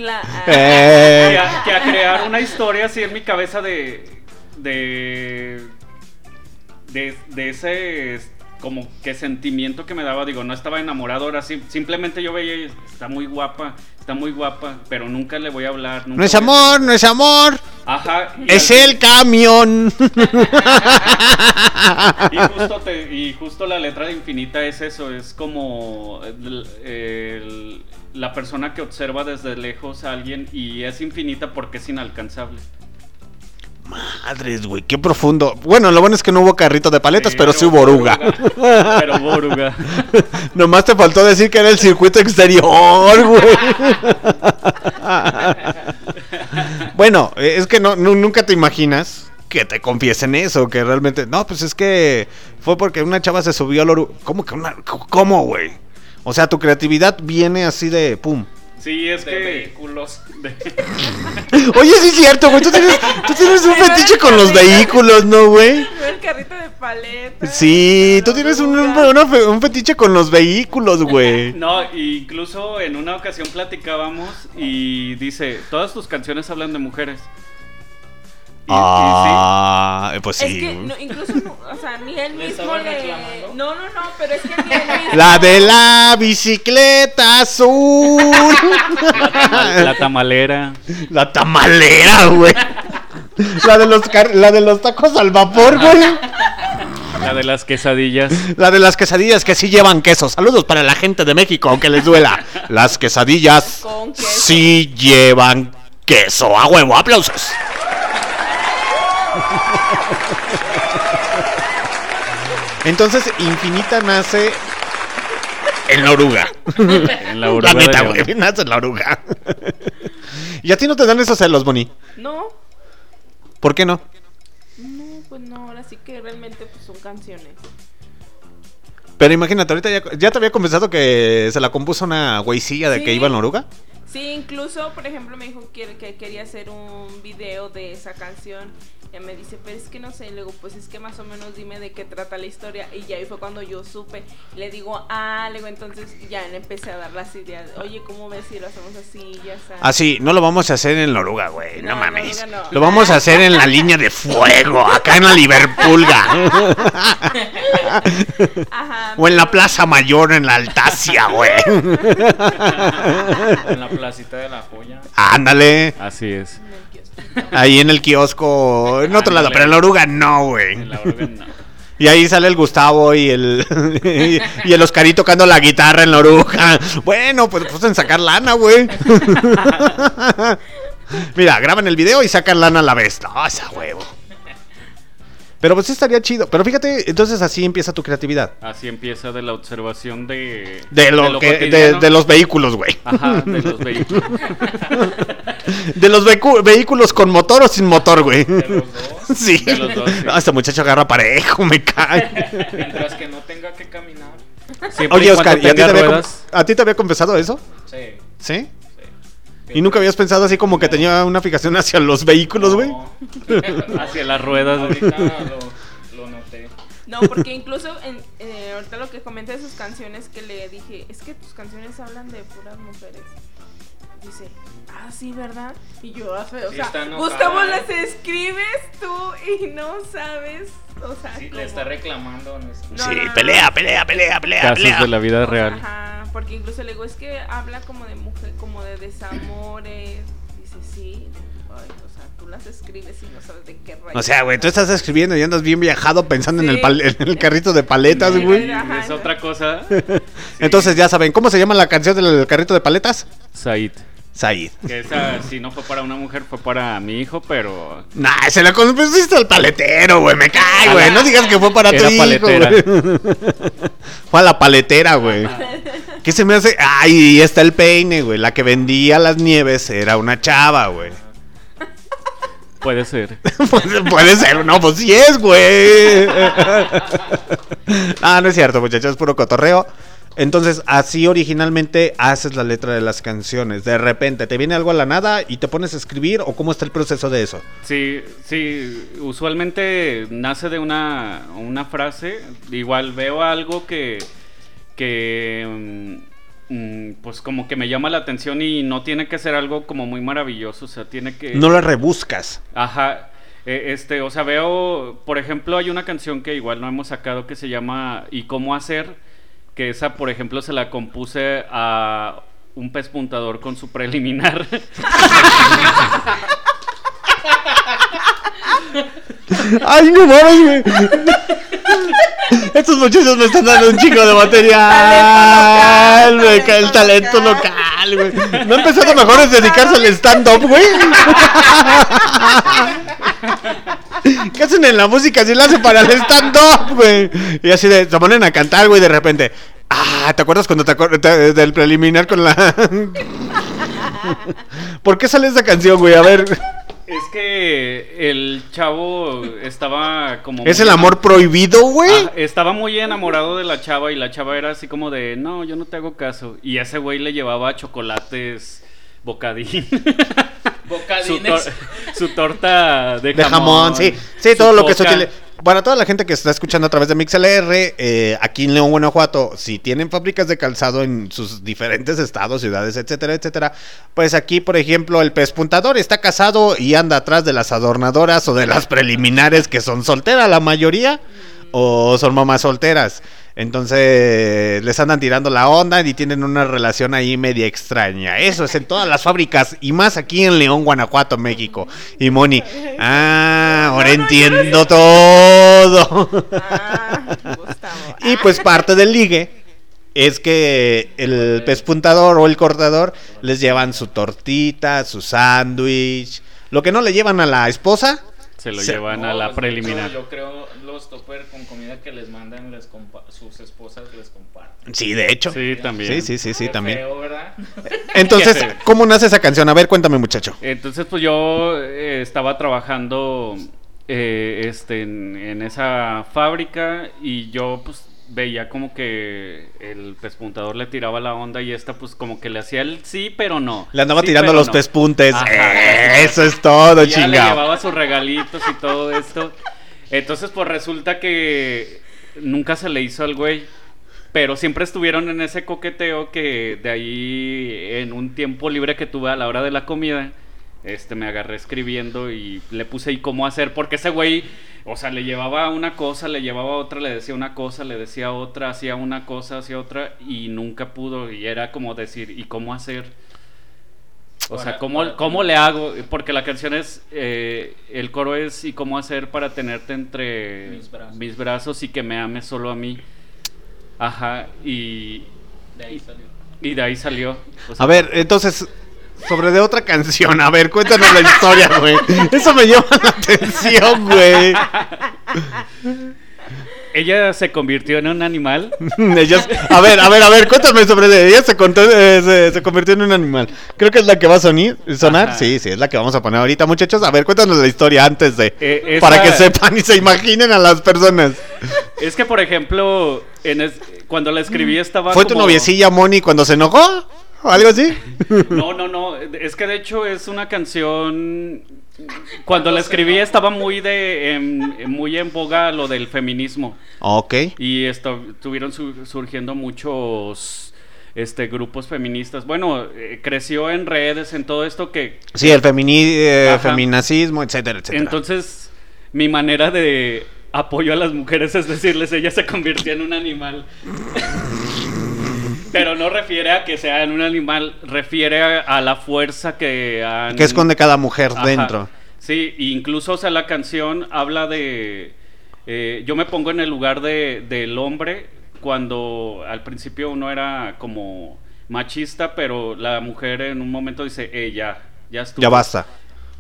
eh. que, a, que a crear una historia así en mi cabeza de... De... De, de ese... como que sentimiento que me daba, digo, no estaba enamorado, ahora sí, simplemente yo veía, está muy guapa, está muy guapa, pero nunca le voy a hablar. Nunca no es amor, no es amor. Ajá. Es al... el camión. Y justo te, y justo la letra de Infinita es eso, es como el, el, la persona que observa desde lejos a alguien y es infinita porque es inalcanzable. Madres, güey, qué profundo. Bueno, lo bueno es que no hubo carrito de paletas, sí, pero sí hubo oruga. oruga. Pero hubo oruga. Nomás te faltó decir que era el circuito exterior, güey. Bueno, es que no, no, nunca te imaginas que te confiesen eso, que realmente... No, pues es que fue porque una chava se subió al oruga. ¿Cómo que una...? ¿Cómo, güey? O sea, tu creatividad viene así de... pum. Sí, es de que... vehículos. De... Oye, sí es cierto, güey. Tú tienes, tú tienes un fetiche con los vehículos, ¿no, güey? El carrito de paletas. Sí, tú tienes un, un, un fetiche con los vehículos, güey. No, incluso en una ocasión platicábamos y dice, todas tus canciones hablan de mujeres. Y, ah, y sí. Pues sí. Es que no, incluso, o sea, ni él mismo le... Reclamando. No, no, no, pero es que ni él mismo... La de la bicicleta azul. La, tamal, la tamalera. La tamalera, güey. La de los car- la de los tacos al vapor, güey. La de las quesadillas. La de las quesadillas que sí llevan queso. Saludos para la gente de México, aunque les duela. Las quesadillas con queso sí llevan queso. A huevo, aplausos. Entonces Infinita nace en La Oruga. En La Oruga. La neta, güey, nace en La Oruga. ¿Y a ti no te dan esos celos, Boni? No. ¿Por qué no? No, pues no, ahora sí que realmente pues, son canciones. Pero imagínate, ahorita ya, ya te había confesado que se la compuso una güeycilla de ¿sí? que iba en La Oruga. Sí, incluso, por ejemplo, me dijo que, que quería hacer un video de esa canción. Y me dice, pero es que no sé. Y luego, pues es que más o menos dime de qué trata la historia. Y ya ahí fue cuando yo supe. Y le digo, ah, luego entonces ya le empecé a dar las ideas. Oye, ¿cómo ves si lo hacemos así? Ya sabes. Así, no lo vamos a hacer en La Oruga, güey. No, no mames. No, no, no. Lo vamos a hacer en la línea de fuego. Acá en la Liverpulga. Ajá, o en la Plaza Mayor, en la Altacia, güey. En la placita de La Joya. Ándale. Así es. Ahí en el kiosco. En otro lado, pero en La Oruga no, güey. En La Oruga no. Y ahí sale el Gustavo y el y, y el Oscarí tocando la guitarra en La Oruga. Bueno, pues pueden sacar lana, güey. Mira, graban el video y sacan lana a la vez. No, esa huevo. Pero pues sí estaría chido. Pero fíjate, entonces así empieza tu creatividad. Así empieza de la observación de... De lo, de lo que... De, de los vehículos, güey. Ajá, de los vehículos. De los vecu- vehículos con motor o sin motor, güey. De los dos. Sí. De los dos, sí. No, este muchacho agarra parejo, me cae. Mientras que no tenga que caminar. Siempre. Oye, Oscar, ¿y a ti, te había, a ti te había confesado eso? Sí. ¿Sí? Sí. ¿Y nunca habías pensado así como que tenía una fijación hacia los vehículos, güey? No. Hacia las ruedas. Ahorita lo, lo noté. No, porque incluso en, eh, ahorita lo que comenté de sus canciones, que le dije, es que tus canciones hablan de puras mujeres. Dice, ah, sí, ¿verdad? Y yo, o sea, sí, Gustavo, las escribes tú y no sabes, o sea, sí, le está reclamando. No, sí, no, no, pelea, no. pelea, pelea, pelea. Casos pelea. de la vida real. Ajá, porque incluso le digo, es que habla como de mujer, como de desamores. Dice, sí, ay, o sea, tú las escribes y no sabes de qué rayos. O sea, güey, tú estás escribiendo y andas bien viajado pensando sí. en, el pal- en el carrito de paletas, güey. Es otra cosa. Sí. Entonces, ya saben, ¿cómo se llama la canción del carrito de paletas? Said. Said. Que esa, si no fue para una mujer, fue para mi hijo, pero... Nah, se la confesiste al paletero, güey, me cae, güey. No digas que fue para tu hijo, güey. Fue a la paletera, güey. ¿Qué se me hace? Ay, está el peine, güey. La que vendía las nieves era una chava, güey. Puede ser. Puede, puede ser, no, pues sí es, güey. Ah, no es cierto, muchachos, es puro cotorreo. Entonces, así originalmente haces la letra de las canciones. De repente, ¿te viene algo a la nada y te pones a escribir? ¿O cómo está el proceso de eso? Sí, sí, usualmente nace de una, una frase. Igual veo algo que, que mmm, pues como que me llama la atención. Y no tiene que ser algo como muy maravilloso, o sea, tiene que... No la rebuscas. Ajá. Este, o sea, veo, por ejemplo, hay una canción que igual no hemos sacado que se llama ¿Y cómo hacer? Que esa, por ejemplo, se la compuse a un pez puntador con su preliminar. Ay, no mames, güey. Estos muchachos me están dando un chingo de material, güey. El talento local, güey. ¿No empezaron mejor a dedicarse al stand-up, güey? ¿Qué hacen en la música si la hacen para el stand-up, güey? Y así de, se ponen a cantar, güey, de repente. Ah, ¿te acuerdas cuando te acuerdas del preliminar con la...? ¿Por qué sale esa canción, güey? A ver... Es que el chavo estaba como... ¿Es el amor enamorado. Prohibido, güey? Ah, estaba muy enamorado de la chava y la chava era así como de... No, yo no te hago caso. Y ese güey le llevaba chocolates... Bocadín. Bocadines. Su, tor- su torta de, de jamón. jamón. Sí, sí, todo lo coca. Que se utiliza. Para toda la gente que está escuchando a través de MixLR, eh, aquí en León, Guanajuato, si tienen fábricas de calzado en sus diferentes estados, ciudades, etcétera, etcétera, pues aquí, por ejemplo, el pez puntador está casado y anda atrás de las adornadoras o de las preliminares que son solteras la mayoría, o son mamás solteras. Entonces les andan tirando la onda y tienen una relación ahí media extraña. Eso es en todas las fábricas y más aquí en León, Guanajuato, México. Y Moni, ah, ahora no, no, entiendo no. todo. Ah, Gustavo. Y pues parte del ligue es que el pez puntador o el cortador les llevan su tortita, su sándwich. Lo que no le llevan a la esposa se lo se, llevan no, a la preliminar. Yo creo los topper con comida que les mandan les compa- sus esposas les comparten. Sí, de hecho. Sí, también. Sí, sí, sí, sí, qué también. Feo, ¿verdad? Entonces, ¿cómo nace esa canción? A ver, cuéntame, muchacho. Entonces, pues yo eh, estaba trabajando eh, este en, en esa fábrica y yo pues veía como que el pespuntador le tiraba la onda y esta pues como que le hacía el sí pero no. Le andaba sí, tirando los no. pespuntes. Ajá, eso es todo, chingado. Ya le llevaba sus regalitos y todo esto. Entonces pues resulta que nunca se le hizo al güey, pero siempre estuvieron en ese coqueteo que de ahí en un tiempo libre que tuve a la hora de la comida, este me agarré escribiendo y le puse ¿y cómo hacer? Porque ese güey, o sea, le llevaba una cosa, le llevaba otra, le decía una cosa, le decía otra, hacía una cosa, hacía otra y nunca pudo. Y era como decir, ¿y cómo hacer? O sea, ¿cómo, cómo le hago? Porque la canción es, eh, el coro es ¿y cómo hacer para tenerte entre mis brazos, mis brazos y que me ames solo a mí? Ajá, y... De ahí salió. Y de ahí salió. O sea, a ver, entonces... Sobre de otra canción, a ver, cuéntanos la historia, güey. Eso me llama la atención, güey. ella se convirtió en un animal. Ellas, a ver, a ver, a ver, cuéntame sobre ella. Ella se, contó, eh, se, se convirtió en un animal. Creo que es la que va a sonir, sonar. Ajá. Sí, sí, es la que vamos a poner ahorita, muchachos. A ver, cuéntanos la historia antes de... Eh, esa... Para que sepan y se imaginen a las personas. Es que, por ejemplo, en es... cuando la escribí estaba... ¿Fue como... tu noviecilla, Moni, cuando se enojó? ¿O algo así? No, no, no. Es que, de hecho, es una canción... Cuando la escribí estaba muy de en, muy en boga lo del feminismo. Okay. Y estuvieron su, surgiendo muchos este grupos feministas. Bueno, eh, creció en redes, en todo esto que... Sí, el femini- eh, feminacismo, etcétera, etcétera. Entonces, mi manera de apoyo a las mujeres es decirles, ella se convirtió en un animal. Pero no refiere a que sean un animal, refiere a, a la fuerza que han... Que esconde cada mujer. Ajá. Dentro. Sí, incluso, o sea, la canción habla de... Eh, yo me pongo en el lugar de, del hombre, cuando al principio uno era como machista, pero la mujer en un momento dice, eh, ya, ya estuvo. Ya basta.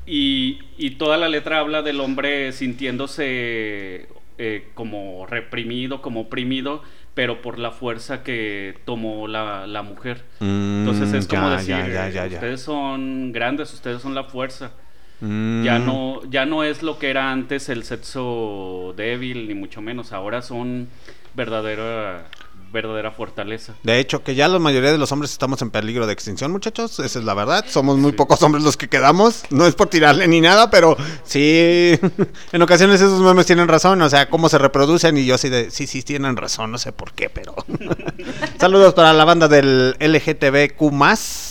Y, y toda la letra habla del hombre sintiéndose eh, como reprimido, como oprimido, pero por la fuerza que tomó la, la mujer. Mm, Entonces es ya, como decir, ya, ya, ya, ya. ustedes son grandes, ustedes son la fuerza. Mm. Ya no, ya no es lo que era antes el sexo débil, ni mucho menos. Ahora son verdadera, verdadera fortaleza. De hecho, que ya la mayoría de los hombres estamos en peligro de extinción, muchachos. Esa es la verdad. Somos muy sí. pocos hombres los que quedamos. No es por tirarle ni nada, pero sí. En ocasiones esos memes tienen razón. O sea, cómo se reproducen. Y yo sí de, sí, sí tienen razón. No sé por qué, pero... Saludos para la banda del L G T B Q más.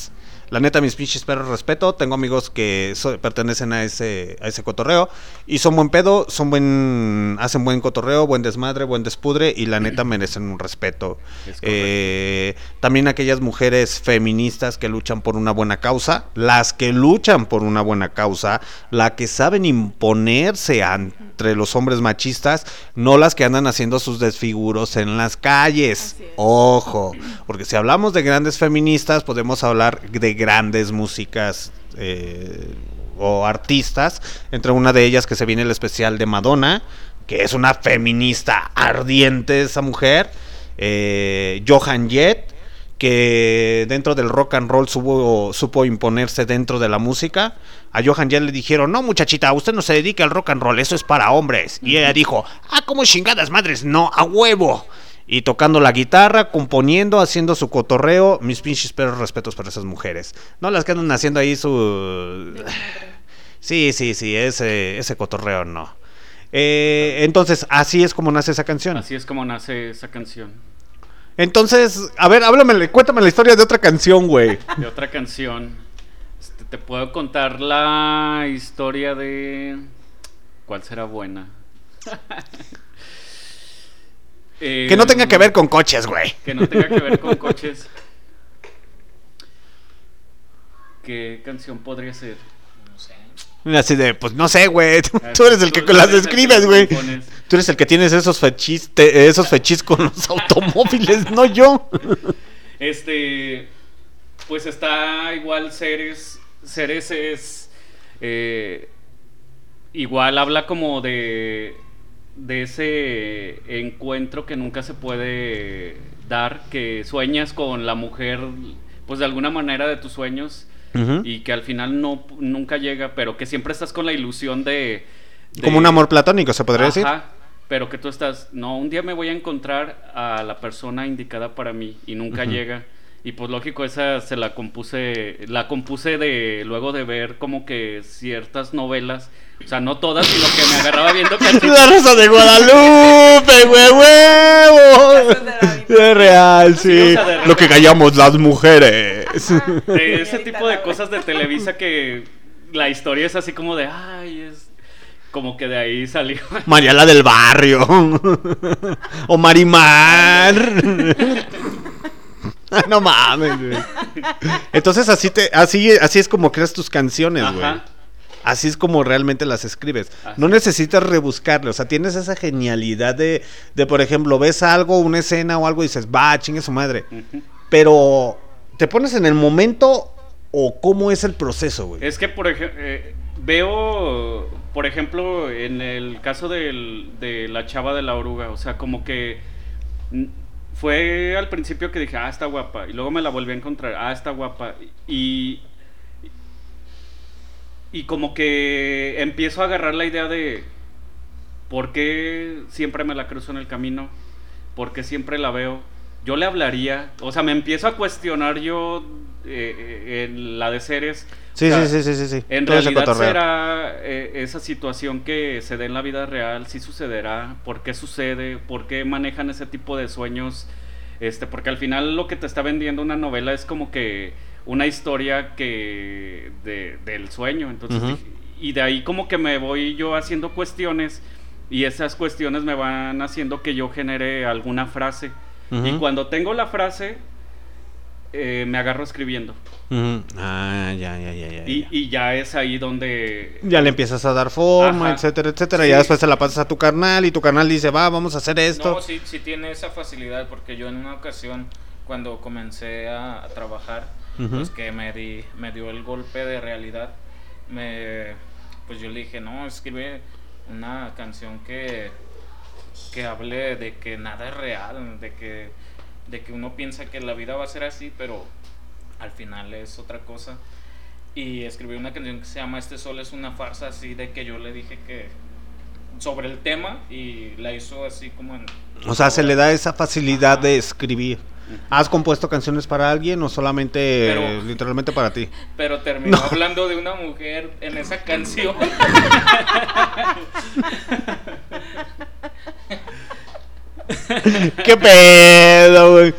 La neta, mis pinches perros respeto. Tengo amigos que so- pertenecen a ese a ese cotorreo. Y son buen pedo, son buen hacen buen cotorreo, buen desmadre, buen despudre. Y la neta merecen un respeto. Eh, también aquellas mujeres feministas que luchan por una buena causa. Las que luchan por una buena causa. La que saben imponerse entre los hombres machistas. No las que andan haciendo sus desfiguros en las calles. Ojo. Porque si hablamos de grandes feministas, podemos hablar de grandes músicas eh, o artistas, entre una de ellas que se viene el especial de Madonna, que es una feminista ardiente esa mujer, eh, Joan Jett, que dentro del rock and roll supo, supo imponerse dentro de la música. A Joan Jett le dijeron, no muchachita, usted no se dedica al rock and roll, eso es para hombres, y ella dijo, ah, como chingadas madres, no, a huevo. Y tocando la guitarra, componiendo, haciendo su cotorreo. Mis pinches perros respetos para esas mujeres. No las que andan haciendo ahí su... Sí, sí, sí, ese, ese cotorreo no. Eh, entonces, así es como nace esa canción. Así es como nace esa canción. Entonces, a ver, háblame, cuéntame la historia de otra canción, güey. De otra canción. Este, te puedo contar la historia de... ¿Cuál será buena? Eh, que no tenga que ver con coches, güey. Que no tenga que ver con coches. ¿Qué canción podría ser? No sé. Así de, pues no sé, güey. Tú, tú eres el tú que las escribes, güey. Tú eres el que tienes esos fechis, te, esos fechis con los automóviles, no yo. Este, pues está igual Ceres. Ceres es eh, igual habla como de... de ese encuentro que nunca se puede dar, que sueñas con la mujer, pues de alguna manera de tus sueños, uh-huh. y que al final no nunca llega, pero que siempre estás con la ilusión de... de... Como un amor platónico, ¿se podría Ajá, decir? Ajá, pero que tú estás, no, un día me voy a encontrar a la persona indicada para mí, y nunca uh-huh. llega. Y pues lógico, esa se la compuse, la compuse de luego de ver como que ciertas novelas, o sea, no todas, sino que me agarraba viendo que... La Rosa de Guadalupe, güey, huevo. Es real, sí. Lo que callamos las mujeres. De ese tipo de cosas de Televisa que la historia es así como de, ay, es... Como que de ahí salió María la del Barrio. O Marimar. No mames, güey. Entonces así te, así, así es como creas tus canciones, güey. Así es como realmente las escribes. Así. No necesitas rebuscarle, o sea, tienes esa genialidad de, de por ejemplo, ves algo, una escena o algo y dices, va, chingue su madre. Uh-huh. Pero, ¿te pones en el momento o cómo es el proceso, güey? Es que, por ejemplo, eh, veo por ejemplo, en el caso del, de la chava de la oruga, o sea, como que fue al principio que dije, ah, está guapa, y luego me la volví a encontrar, ah, está guapa, y... Y como que empiezo a agarrar la idea de ¿por qué siempre me la cruzo en el camino? ¿Por qué siempre la veo? Yo le hablaría, o sea, me empiezo a cuestionar yo eh, en la de Ceres. Sí, o sea, sí, sí, sí, sí. En todo realidad será eh, esa situación que se dé en la vida real, sí sucederá, ¿por qué sucede? ¿Por qué manejan ese tipo de sueños? Este, porque al final lo que te está vendiendo una novela es como que una historia que de, del sueño, entonces uh-huh. y de ahí como que me voy yo haciendo cuestiones y esas cuestiones me van haciendo que yo genere alguna frase uh-huh. y cuando tengo la frase eh, me agarro escribiendo uh-huh. ah ya ya ya ya y, ya y ya es ahí donde ya le empiezas a dar forma, ajá. etcétera etcétera sí. Y ya después te la pasas a tu carnal y tu carnal dice va vamos a hacer esto. No, sí, sí tiene esa facilidad porque yo en una ocasión cuando comencé a, a trabajar Uh-huh. pues que me di, me dio el golpe de realidad, me, pues yo le dije, no, escribe una canción que, que hable de que nada es real, de que, de que uno piensa que la vida va a ser así, pero al final es otra cosa, y escribí una canción que se llama Este Sol es una farsa, así de que yo le dije que, sobre el tema, y la hizo así como en... O sea, se le da esa facilidad Ajá. de escribir. ¿Has compuesto canciones para alguien o solamente pero, literalmente para ti? Pero terminó no. hablando de una mujer en esa canción. ¿Qué pedo, güey?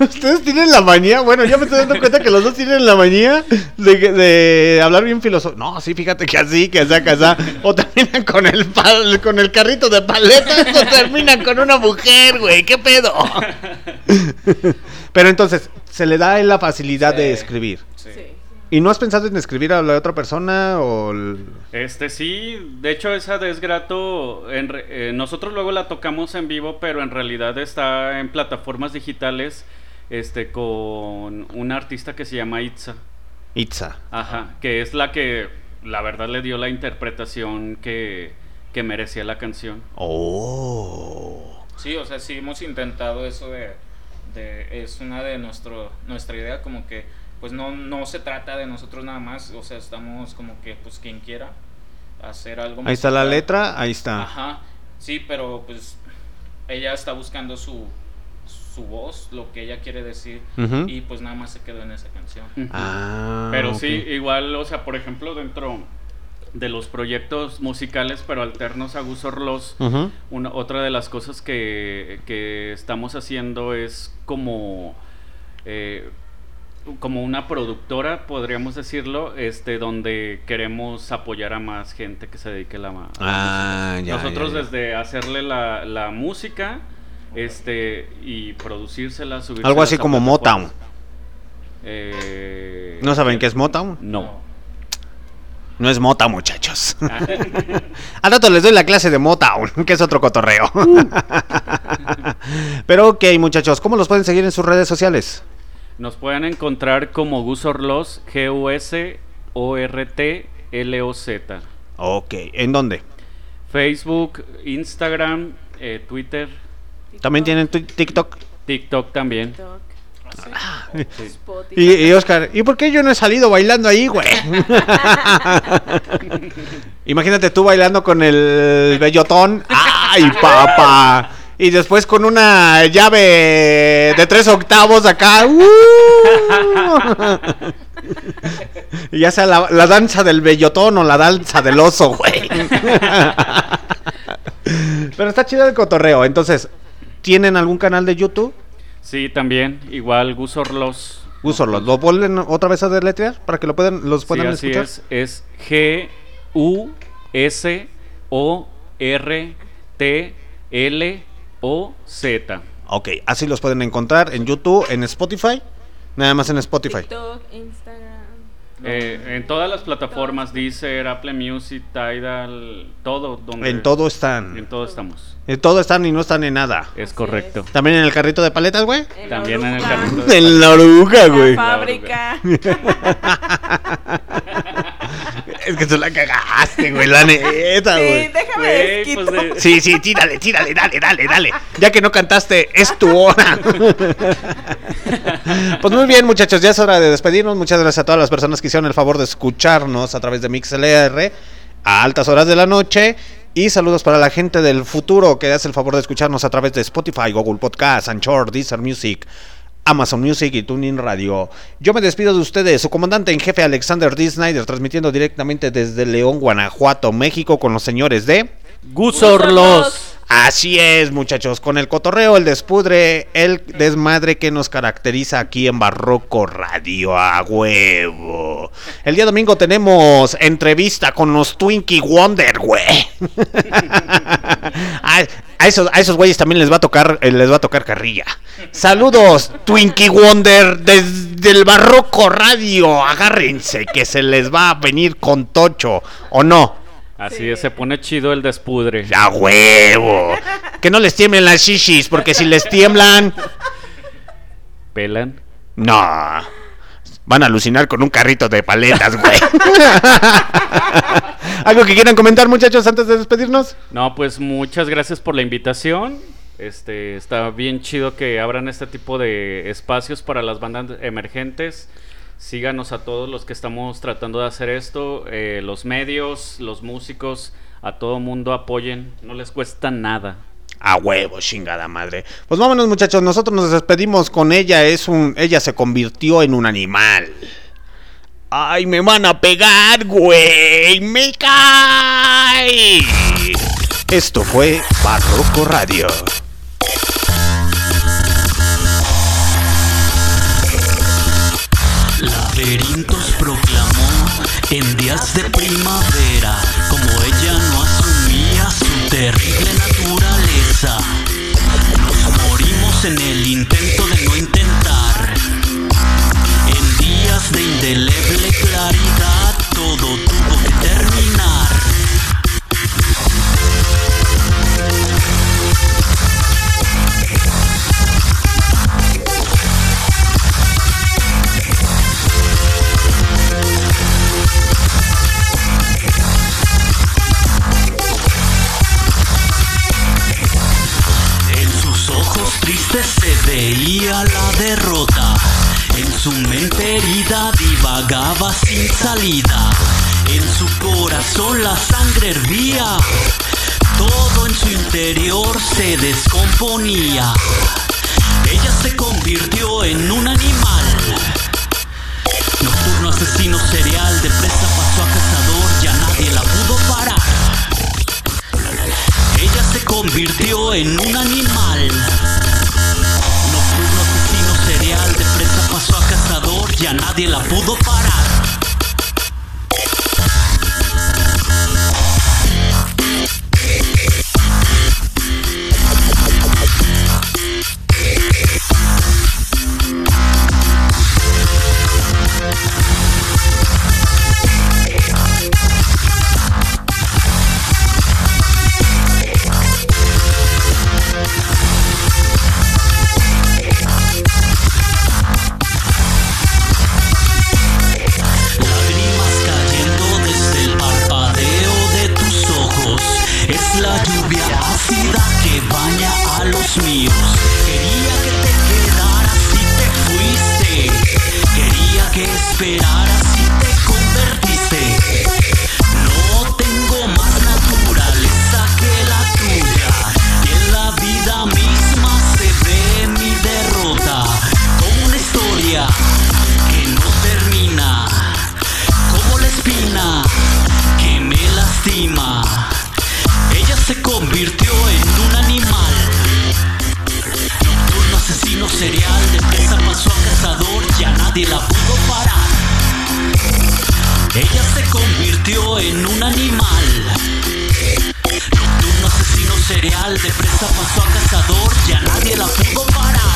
Ustedes tienen la manía. Bueno, ya me estoy dando cuenta que los dos tienen la manía de, de hablar bien filosófico. No, sí, fíjate que así, que así, que así. O terminan con el pal, con el carrito de paletas o terminan con una mujer, güey. ¿Qué pedo? Pero entonces, se le da la facilidad sí. de escribir. Sí. sí. ¿Y no has pensado en escribir a la otra persona o...? El... Este, sí, de hecho esa de Es Grato, en re, eh, nosotros luego la tocamos en vivo, pero en realidad está en plataformas digitales, este, con una artista que se llama Itza. Itza. Ajá, que es la que, la verdad, le dio la interpretación que, que merecía la canción. Oh. Sí, o sea, sí hemos intentado eso de... de es una de nuestro nuestra idea como que... Pues no, no se trata de nosotros nada más, o sea, estamos como que, pues, quien quiera hacer algo. Ahí está la letra, ahí está. Ajá, sí, pero pues ella está buscando su, su voz, lo que ella quiere decir, uh-huh. y pues nada más se quedó en esa canción. Ah, pero okay. sí, igual, o sea, por ejemplo, dentro de los proyectos musicales, pero alternos a Gusortloz, uh-huh. una, otra de las cosas que, que estamos haciendo es como... Eh, como una productora, podríamos decirlo, este, donde queremos apoyar a más gente que se dedique a la música. Ah, ya, Nosotros ya, ya. desde hacerle la, la música, okay. este, y producírsela, subírsela. Algo así como Motown. Eh, ¿No saben eh, qué es Motown? No. No es Motown, muchachos. Al rato les doy la clase de Motown, que es otro cotorreo. Uh. Pero ok, muchachos, ¿cómo los pueden seguir en sus redes sociales? Nos pueden encontrar como Gusortloz, G U S O R T L O Z. Ok, ¿en dónde? Facebook, Instagram, eh, Twitter. TikTok. ¿También tienen tu- TikTok? TikTok también. TikTok. Ah, sí. y, y Oscar, ¿y por qué yo no he salido bailando ahí, güey? Imagínate tú bailando con el bellotón. ¡Ay, papá! Y después con una llave de tres octavos acá. ¡Uh! Y ya sea la, la danza del bellotón o la danza del oso, güey. Pero está chido el cotorreo. Entonces, ¿tienen algún canal de YouTube? Sí, también. Igual, Gusortloz. Gusortloz. ¿Lo vuelven otra vez a deletrear para que lo puedan, los puedan sí, escuchar? Sí, así es. Es G U S O R T L O Z. Ok, así los pueden encontrar en YouTube, en Spotify. Nada más en Spotify. TikTok, Instagram. Eh, en todas las plataformas, Deezer, Apple Music, Tidal, todo. Donde en todo están. En todo estamos. En todo están y no están en nada. Es correcto. Es. ¿También en el carrito de paletas, güey? También en el carrito de paletas. En la oruga, güey. La fábrica. es que tú la cagaste, güey, la neta, güey. Sí, déjame desquito. Pues de... Sí, sí, tírale, tírale, dale, dale, dale. Ya que no cantaste, es tu hora. Pues muy bien, muchachos, ya es hora de despedirnos. Muchas gracias a todas las personas que hicieron el favor de escucharnos a través de MixLR a altas horas de la noche. Y saludos para la gente del futuro que hace el favor de escucharnos a través de Spotify, Google Podcasts, Anchor, Deezer Music, Amazon Music y TuneIn Radio. Yo me despido de ustedes, su comandante en jefe Alexander D. Snyder, transmitiendo directamente desde León, Guanajuato, México, con los señores de... Gusortloz. Así es, muchachos, con el cotorreo, el despudre, el desmadre que nos caracteriza aquí en Barroco Radio, a huevo. El día domingo tenemos entrevista con los Twinkie Wonder, güey. a, a esos a esos güeyes también les va a tocar eh, les va a tocar carrilla. Saludos, Twinkie Wonder desde el Barroco Radio. Agárrense que se les va a venir con tocho, ¿o no? Así sí. Es, se pone chido el despudre. ¡A huevo! Que no les tiemblen las shishis, porque si les tiemblan... ¿Pelan? No. Van a alucinar con un carrito de paletas, güey. ¿Algo que quieran comentar, muchachos, antes de despedirnos? No, pues muchas gracias por la invitación. Este, está bien chido que abran este tipo de espacios para las bandas emergentes. Síganos a todos los que estamos tratando de hacer esto, eh, los medios, los músicos, a todo mundo apoyen, no les cuesta nada. A huevo, chingada madre. Pues vámonos, muchachos, nosotros nos despedimos con ella, es un, ella se convirtió en un animal. Ay, me van a pegar, güey, me cae. Esto fue Barroco Radio. Laberintos proclamó en días de primavera, como ella no asumía su terrible naturaleza. Nos morimos en el intento de no intentar. En días de indeleble claridad, todo tuvo que terminar. Triste se veía la derrota, en su mente herida divagaba sin salida, en su corazón la sangre hervía, todo en su interior se descomponía, ella se convirtió en un animal, nocturno asesino serial, de presa pasó a cazador, ya nadie la pudo parar, ella se convirtió en un animal. De presa pasó a cazador, ya nadie la pudo parar. De presa pasó a cazador, ya nadie la pudo parar.